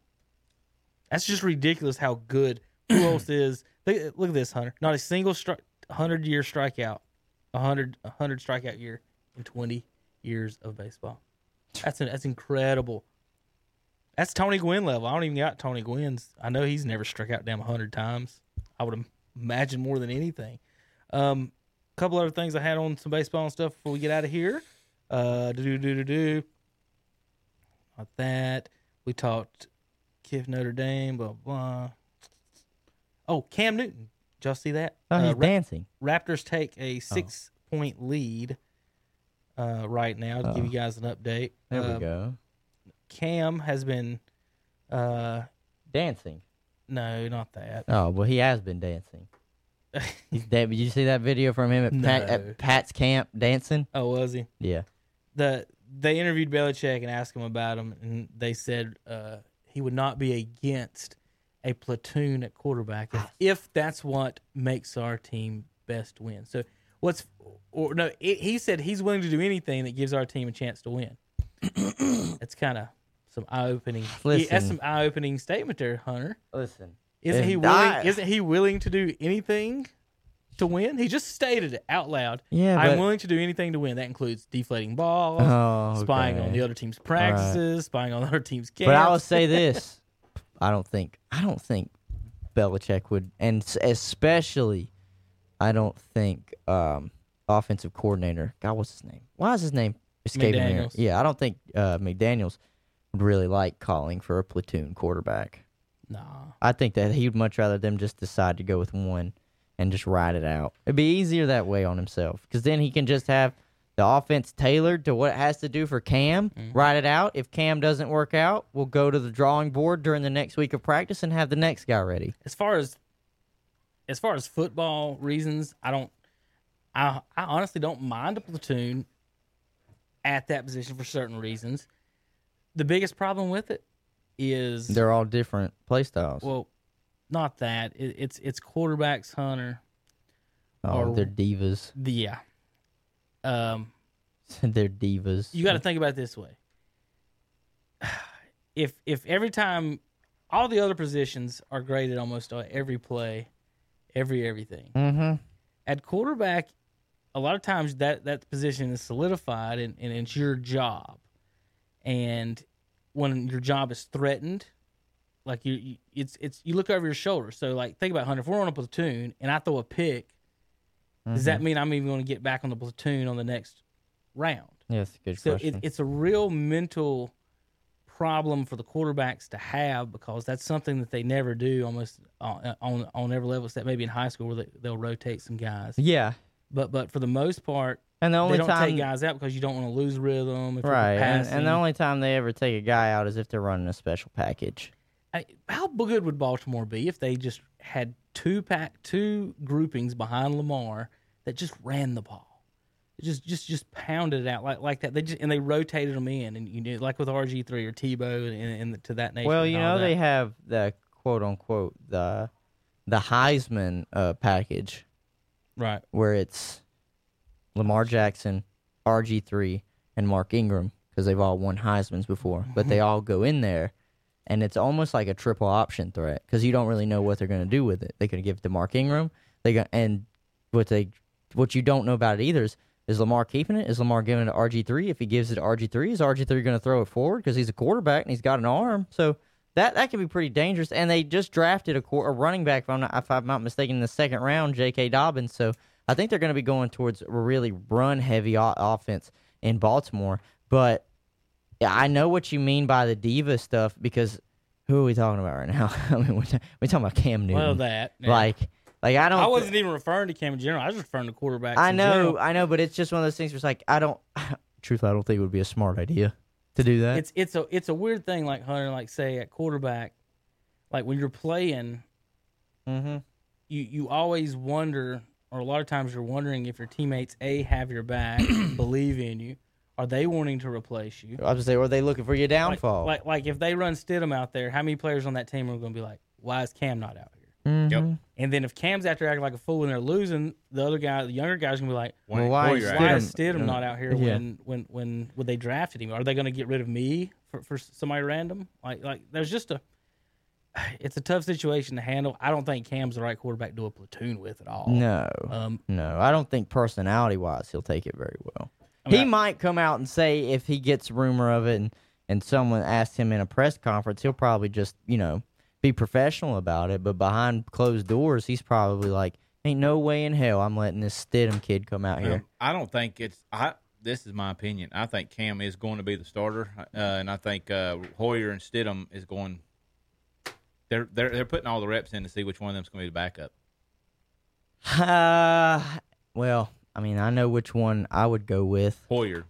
That's just ridiculous how good Pujols is. Look, look at this, Hunter. Not a single stri- hundred-year strikeout, a hundred, a hundred strikeout year in twenty years of baseball. That's an, that's incredible. That's Tony Gwynn level. I don't even got Tony Gwynn's. I know he's never struck out damn a hundred times. I would imagine more than anything. Um, a couple other things I had on some baseball and stuff before we get out of here. Uh, do do do do do. Not that we talked. Kiff Notre Dame, blah blah. Oh, Cam Newton. Did y'all see that? Oh, he's uh, Ra- dancing. Raptors take a six-point oh. lead uh, right now to oh. give you guys an update. There uh, we go. Cam has been uh, dancing. No, not that. Oh, well, he has been dancing. He's dead. Did you see that video from him at, no. Pat, at Pat's camp dancing? Oh, was he? Yeah. The they interviewed Belichick and asked him about him, and they said uh, he would not be against a platoon at quarterback if, if that's what makes our team best win. So what's or no? It, he said he's willing to do anything that gives our team a chance to win. That's kind of some eye-opening. Listen, that's some eye-opening statement there, Hunter. Listen. Isn't he willing? I, isn't he willing to do anything to win? He just stated it out loud. Yeah, but, I'm willing to do anything to win. That includes deflating balls, oh, spying okay. on the other team's practices, right. spying on the other team's camps. But I will say this: I don't think, I don't think Belichick would, and especially, I don't think um, offensive coordinator. God, what's his name? Why is his name escaping me? Yeah, I don't think uh, McDaniels would really like calling for a platoon quarterback. Nah. I think that he'd much rather them just decide to go with one and just ride it out. It'd be easier that way on himself because then he can just have the offense tailored to what it has to do for Cam, mm-hmm. ride it out. If Cam doesn't work out, we'll go to the drawing board during the next week of practice and have the next guy ready. As far as as far as football reasons, I don't I I honestly don't mind a platoon at that position for certain reasons. The biggest problem with it is they're all different play styles. Well, not that. It, it's it's quarterbacks, Hunter. Oh, or, they're divas. The, yeah. Um, they're divas. You got to think about it this way. If if every time all the other positions are graded almost every play, every everything. Mm-hmm. At quarterback, a lot of times that, that position is solidified and, and it's your job. And when your job is threatened, like you, you, it's it's you look over your shoulder. So like, think about Hunter. If we're on a platoon and I throw a pick, mm-hmm. does that mean I'm even going to get back on the platoon on the next round? Yes, yeah, good so question. So it, it's a real mental problem for the quarterbacks to have because that's something that they never do almost on on, on every level. Except maybe in high school where they, they'll rotate some guys. Yeah, but but for the most part. And the only they don't time, take guys out because you don't want to lose rhythm. If right, and, and the only time they ever take a guy out is if they're running a special package. I, how good would Baltimore be if they just had two pack, two groupings behind Lamar that just ran the ball, just just just pounded it out like like that? They just and they rotated them in, and you know, like with R G three or Tebow and, and the, to that nature. Well, you know that. They have the quote unquote the the Heisman uh, package, right? Where it's Lamar Jackson, R G three, and Mark Ingram, because they've all won Heisman's before. But they all go in there, and it's almost like a triple option threat, because you don't really know what they're going to do with it. They could give it to Mark Ingram. They go, and what they what you don't know about it either is, is Lamar keeping it? Is Lamar giving it to R G three? If he gives it to R G three, is R G three going to throw it forward? Because he's a quarterback, and he's got an arm. So that, that can be pretty dangerous. And they just drafted a, a running back, if I'm, not, if I'm not mistaken, in the second round, J K. Dobbins. So I think they're going to be going towards a really run-heavy o- offense in Baltimore. But I know what you mean by the diva stuff because who are we talking about right now? I mean, we're, t- we're talking about Cam Newton. Well, that. Yeah. Like, like I don't. I wasn't th- even referring to Cam in general. I was referring to quarterbacks. I know, in general. I know, but it's just one of those things where it's like I don't. Truthfully, I don't think it would be a smart idea to do that. It's it's a it's a weird thing, like Hunter, like say at quarterback, like when you're playing, mm-hmm. you you always wonder. Or a lot of times you're wondering if your teammates, A, have your back, believe in you. Are they wanting to replace you? I was going to say, are they looking for your downfall? Like, like, like if they run Stidham out there, how many players on that team are going to be like, why is Cam not out here? Mm-hmm. Yep. And then if Cam's out there acting like a fool and they're losing, the other guy, the younger guy's going to be like, well, why, why, is, Stidham, why is Stidham not out here yeah. when, when, when, when they drafted him? Are they going to get rid of me for, for somebody random? Like, like there's just a – it's a tough situation to handle. I don't think Cam's the right quarterback to do a platoon with at all. No. Um, no, I don't think personality-wise he'll take it very well. I mean, he I, might come out and say if he gets rumor of it and, and someone asks him in a press conference, he'll probably just, you know, be professional about it. But behind closed doors, he's probably like, ain't no way in hell I'm letting this Stidham kid come out here. Um, I don't think it's – I. This is my opinion. I think Cam is going to be the starter, uh, and I think uh, Hoyer and Stidham is going. They're they're they're putting all the reps in to see which one of them's going to be the backup. Uh, well, I mean, I know which one I would go with. Hoyer.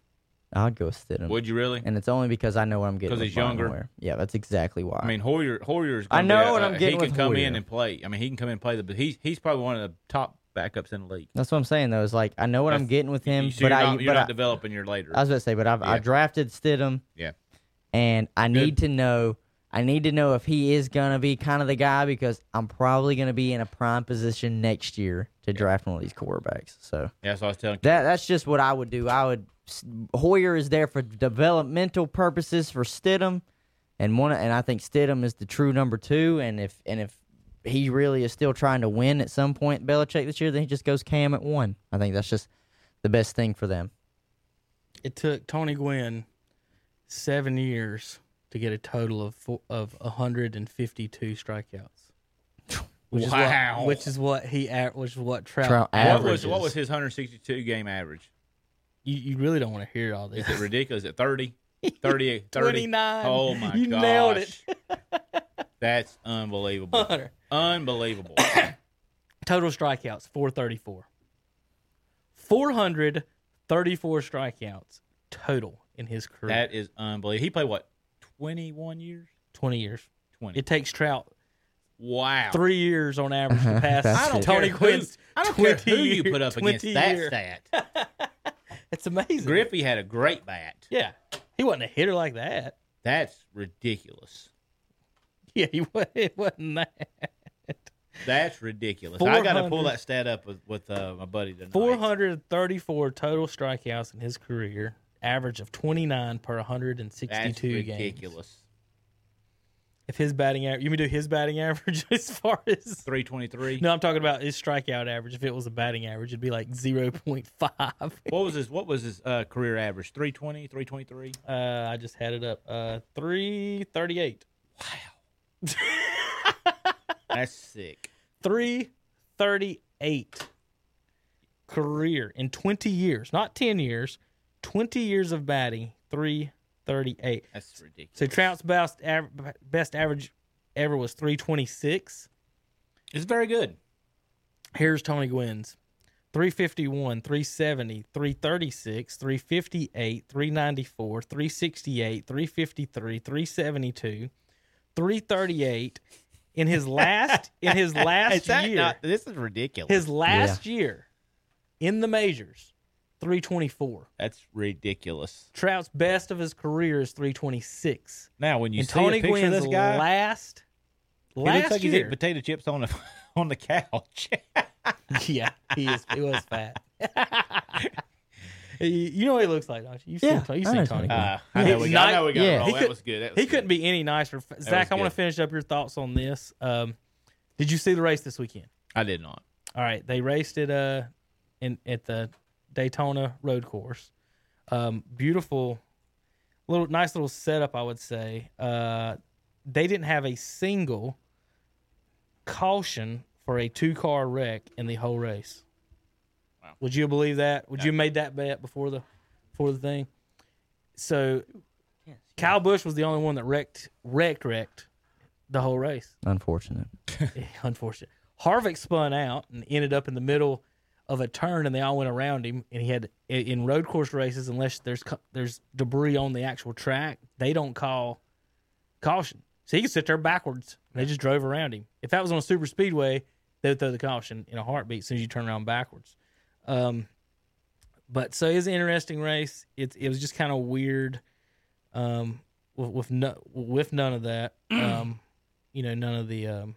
I'd go with Stidham. Would you really? And it's only because I know what I'm getting. Because he's younger. Somewhere. Yeah, that's exactly why. I mean, Hoyer Hoyer's. Going I know to, what uh, I'm getting. He can with come Hoyer. in and play. I mean, he can come in and play the. But he's he's probably one of the top backups in the league. That's what I'm saying, though. Is like I know what That's, I'm getting with him, you, so but you're I not, you're but not I, developing your later. I was gonna say, but I've yeah. I drafted Stidham. Yeah, and I Good. need to know. I need to know if he is gonna be kind of the guy because I'm probably gonna be in a prime position next year to yeah. draft one of these quarterbacks. So yeah, so I was telling you. that that's just what I would do. I would Hoyer is there for developmental purposes for Stidham, and one and I think Stidham is the true number two. And if and if. he really is still trying to win at some point, Belichick, this year, then he just goes Cam at one. I think that's just the best thing for them. It took Tony Gwynn seven years to get a total of four, of one hundred fifty-two strikeouts. Which wow. Is what, which is what he which is what Trout, Trout averages. What was, what was his one hundred sixty-two game average? You, you really don't want to hear all this. Is it ridiculous? Is it thirty? thirty? thirty? twenty-nine. Oh, my gosh. You nailed it. That's unbelievable. Hunter. Unbelievable. Total strikeouts, four thirty-four. four hundred thirty-four strikeouts total in his career. That is unbelievable. He played, what, twenty-one years? twenty years. twenty. It takes Trout wow. three years on average to pass. I don't Tony Quinn. I don't care who year, you put up against year. that stat. That's amazing. Griffey had a great bat. Yeah. He wasn't a hitter like that. That's ridiculous. Yeah, he wasn't, it wasn't that. That's ridiculous. I got to pull that stat up with, with uh, my buddy tonight. four hundred thirty-four total strikeouts in his career, average of twenty-nine per one hundred sixty-two That's ridiculous. games. Ridiculous. If his batting average, you mean do his batting average as far as three twenty-three? No, I'm talking about his strikeout average. If it was a batting average, it'd be like zero point five. What was his what was his uh, career average? three twenty, three twenty-three? Uh, I just had it up. Uh, three thirty-eight. Wow. That's sick. three thirty-eight career in twenty years, not ten years, twenty years of batting, three thirty-eight. That's ridiculous. So Trout's best average, best average ever was three twenty-six. It's very good. Here's Tony Gwynn's. three fifty-one, three seventy, three thirty-six, three fifty-eight, three ninety-four, three sixty-eight, three fifty-three, three seventy-two. three thirty-eight in his last in his last year. Not, this is ridiculous. His last yeah. year in the majors, three twenty-four. That's ridiculous. Trout's best of his career is three twenty-six. Now, when you and see Tony a picture Gwynn's of this guy, last last he looks like year, he's eating potato chips on the on the couch. Yeah, he is. He was fat. You know what he looks like, don't you? You've yeah, seen, you've seen Tony. Uh, I know we got, I know we got yeah. roll. That was good. That was he good. Couldn't be any nicer. Zach, I want to finish up your thoughts on this. Um, did you see the race this weekend? I did not. All right. They raced at, uh, in, at the Daytona Road Course. Um, beautiful, little nice little setup, I would say. Uh, they didn't have a single caution for a two-car wreck in the whole race. Wow. Would you believe that? Would no. you have made that bet before the before the thing? So, yes. Kyle Busch was the only one that wrecked, wrecked, wrecked the whole race. Unfortunate. Unfortunate. Harvick spun out and ended up in the middle of a turn, and they all went around him. And he had, in road course races, unless there's there's debris on the actual track, they don't call caution. So he could sit there backwards, and they just drove around him. If that was on a super speedway, they would throw the caution in a heartbeat as soon as you turn around backwards. Um, but so it's an interesting race. It it was just kind of weird, um, with with, no, with none of that, um, you know, none of the. Um,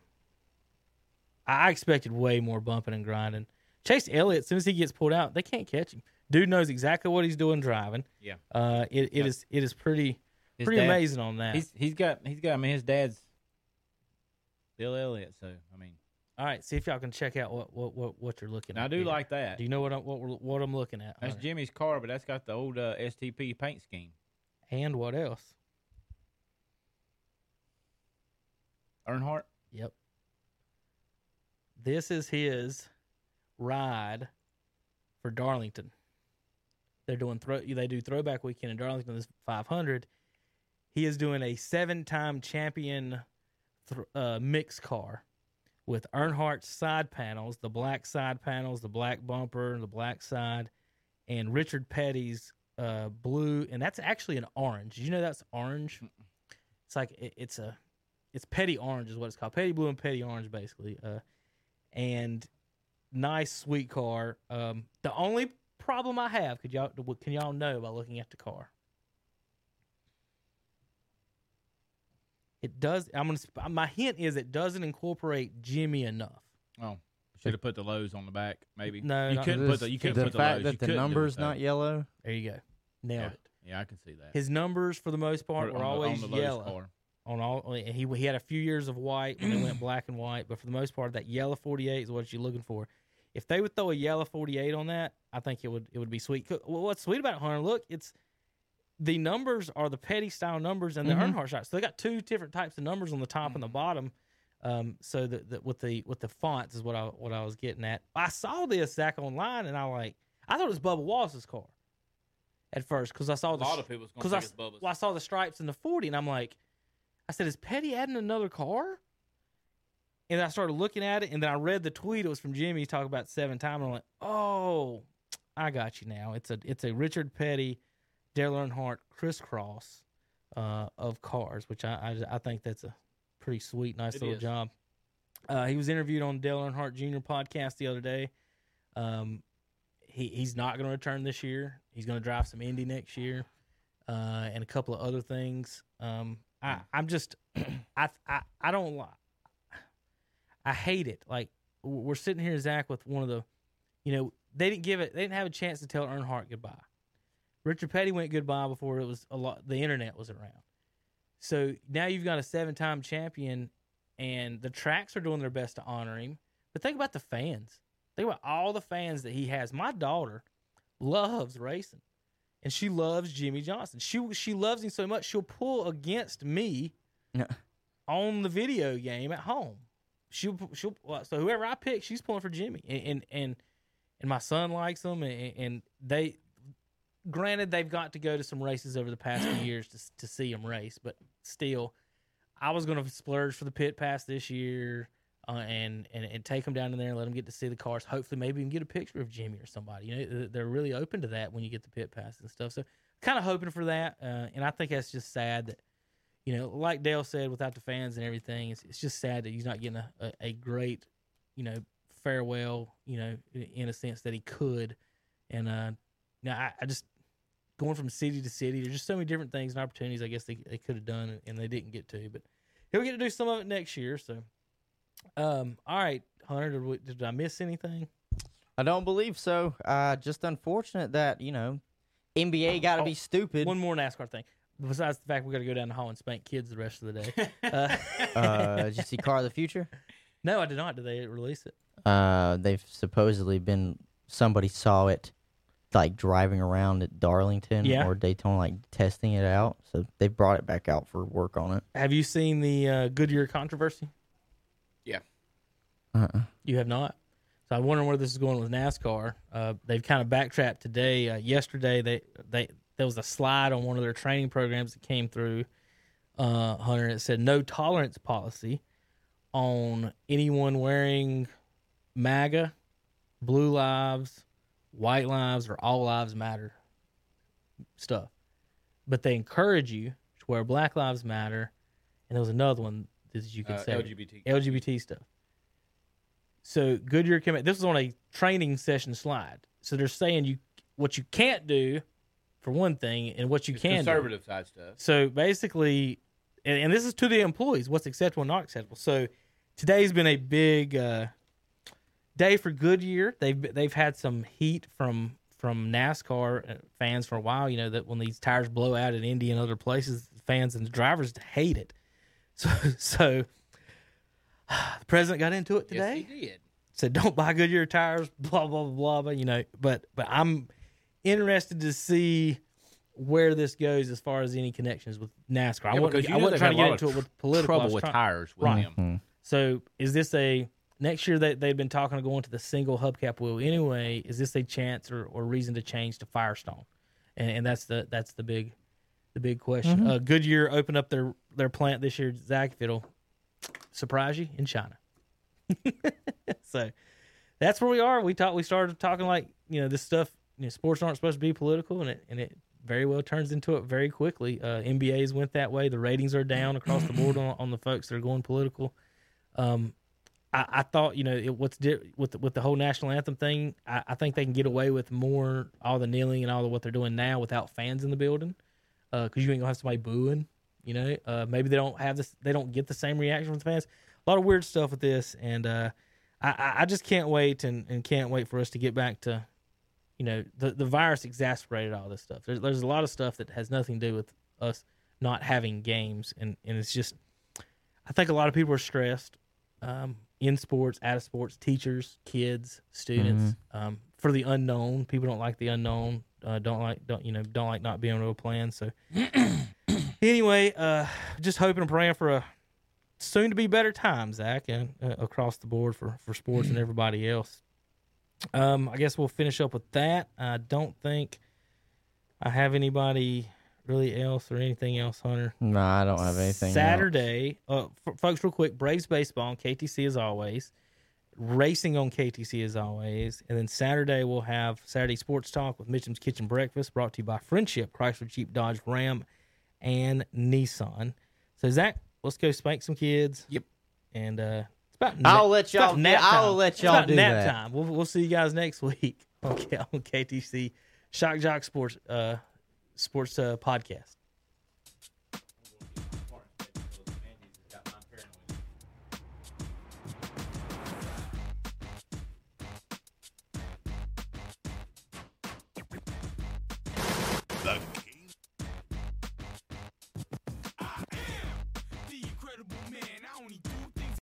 I expected way more bumping and grinding. Chase Elliott, as soon as he gets pulled out, they can't catch him. Dude knows exactly what he's doing driving. Yeah, uh, it it yeah. is it is pretty His pretty dad, amazing on that. He's he's got he's got. I mean, his dad's Bill Elliott. So I mean, all right. See if y'all can check out what what what, what you're looking at. I do here. Like that. Do you know what I'm, what we're, what I'm looking at? That's Hunter. Jimmy's car, but that's got the old uh, S T P paint scheme. And what else? Earnhardt. Yep. This is his ride for Darlington. They're doing throw. They do Throwback Weekend in Darlington. This five hundred. He is doing a seven-time champion th- uh, mixed car with Earnhardt's side panels, the black side panels, the black bumper, the black side, and Richard Petty's uh, blue. And that's actually an orange. Did you know that's orange? It's like it, it's a it's Petty orange is what it's called. Petty blue and Petty orange, basically. Uh, and nice, sweet car. Um, the only problem I have, could y'all can y'all know by looking at the car? It does. I'm gonna. My hint is it doesn't incorporate Jimmy enough. Oh, should have put the lows on the back. Maybe no, you couldn't put the. You couldn't put the lows. The fact that the number's not yellow. There you go. Nailed it. Yeah, I can see that. His numbers for the most part were always yellow. On all, he he had a few years of white when they went black and white, but for the most part, that yellow forty-eight is what you're looking for. If they would throw a yellow forty-eight on that, I think it would it would be sweet. What's sweet about it, Hunter? Look, it's. The numbers are the Petty style numbers and the mm-hmm. Earnhardt style. So they got two different types of numbers on the top mm-hmm. and the bottom. Um, so that the, with the with the fonts is what I what I was getting at. I saw this Zach online and I like I thought it was Bubba Wallace's car at first because I saw the, a lot of people because I Bubba's. Well, I saw the stripes in the forty and I'm like I said, is Petty adding another car? And I started looking at it and then I read the tweet. It was from Jimmy talking about seven times and I'm like, oh, I got you now. It's a it's a Richard Petty. Dale Earnhardt crisscross uh, of cars, which I, I I think that's a pretty sweet, nice it little is. Job. Uh, he was interviewed on Dale Earnhardt Junior podcast the other day. Um, he he's not going to return this year. He's going to drive some Indy next year, uh, and a couple of other things. Um, I I'm just I I I don't lie. I hate it. Like we're sitting here, Zach, with one of the, you know, they didn't give it. They didn't have a chance to tell Earnhardt goodbye. Richard Petty went goodbye before it was a lot. The internet was around, so now you've got a seven-time champion, and the tracks are doing their best to honor him. But think about the fans. Think about all the fans that he has. My daughter loves racing, and she loves Jimmy Johnson. She she loves him so much she'll pull against me no. on the video game at home. She'll she'll so whoever I pick, she's pulling for Jimmy, and and and, and my son likes him, and, and they. Granted, they've got to go to some races over the past few years to to see them race, but still, I was going to splurge for the pit pass this year uh, and, and and take them down in there and let them get to see the cars. Hopefully, maybe even get a picture of Jimmy or somebody. You know, they're really open to that when you get the pit pass and stuff. So, kind of hoping for that, uh, and I think that's just sad that, you know, like Dale said, without the fans and everything, it's it's just sad that he's not getting a, a, a great, you know, farewell. You know, in a sense that he could, and uh, now I, I just. Going from city to city, there's just so many different things and opportunities I guess they, they could have done and they didn't get to. But he'll get to do some of it next year. So, um, all right, Hunter, did, we, did I miss anything? I don't believe so. Uh, just unfortunate that, you know, N B A got to oh, be stupid. One more NASCAR thing. Besides the fact we got to go down the hall and spank kids the rest of the day. Uh, uh, did you see Car of the Future? No, I did not. Did they release it? Uh, they've supposedly been, somebody saw it. Like driving around at Darlington yeah. or Daytona, like testing it out. So they brought it back out for work on it. Have you seen the uh, Goodyear controversy? Yeah. Uh-uh. You have not? So I wonder where this is going with NASCAR. Uh, they've kind of backtracked today. Uh, yesterday, they they there was a slide on one of their training programs that came through, uh, Hunter, and it said no tolerance policy on anyone wearing MAGA, Blue Lives, White Lives, or All Lives Matter stuff. But they encourage you to wear Black Lives Matter, and there was another one that you could uh, say. L G B T. L G B T stuff. So Goodyear came out. This was on a training session slide. So they're saying you what you can't do, for one thing, and what you it's can conservative do. Conservative side stuff. So basically, and, and this is to the employees, what's acceptable and not acceptable. So today's been a big... Uh, day for Goodyear. They've they've had some heat from from NASCAR fans for a while. You know that when these tires blow out at Indy and other places, fans and the drivers hate it. So, so the president got into it today. Yes, he did. Said, don't buy Goodyear tires, blah, blah, blah, blah, you know. But but I'm interested to see where this goes as far as any connections with NASCAR. Yeah, I wasn't, I wasn't trying to get into it with political. Trouble with trying, tires with right. them. Mm-hmm. So is this a – next year they, they've been talking of going to the single hubcap wheel anyway. Is this a chance or, or reason to change to Firestone? And, and that's the that's the big the big question. Mm-hmm. Uh, Goodyear opened up their, their plant this year, Zach, if it'll surprise you, in China. So that's where we are. We talk, we started talking like, you know, this stuff, you know, sports aren't supposed to be political, and it and it very well turns into it very quickly. Uh, N B A's went that way. The ratings are down across the board on, on the folks that are going political. Um, I, I thought, you know, it, what's di- with, the, with the whole national anthem thing, I, I think they can get away with more, all the kneeling and all the what they're doing now without fans in the building, because uh, you ain't going to have somebody booing, you know. Uh, maybe they don't have this, they don't get the same reaction from the fans. A lot of weird stuff with this, and uh, I, I just can't wait and, and can't wait for us to get back to, you know, the, the virus exacerbated all this stuff. There's, there's a lot of stuff that has nothing to do with us not having games, and, and it's just, I think a lot of people are stressed um, in sports, out of sports, teachers, kids, students, mm-hmm. um, for the unknown. People don't like the unknown, uh, don't like, don't you know, don't like not being able to plan. So anyway, uh, just hoping and praying for a soon to be better times, Zach, and uh, across the board for, for sports and everybody else. Um, I guess we'll finish up with that. I don't think I have anybody really else or anything else, Hunter. No, I don't have anything. Saturday, uh, f- folks, real quick, Braves baseball on K T C as always, racing on K T C as always, and then Saturday we'll have Saturday Sports Talk with Mitchum's Kitchen Breakfast, brought to you by Friendship, Chrysler, Jeep, Dodge, Ram, and Nissan. So, Zach, let's go spank some kids. Yep. And uh, it's about nap, I'll let y'all. Nap yeah, I'll let y'all it's about do nap that. Time. We'll we'll see you guys next week on, on K T C Shock Jock Sports uh Sports uh, Podcast.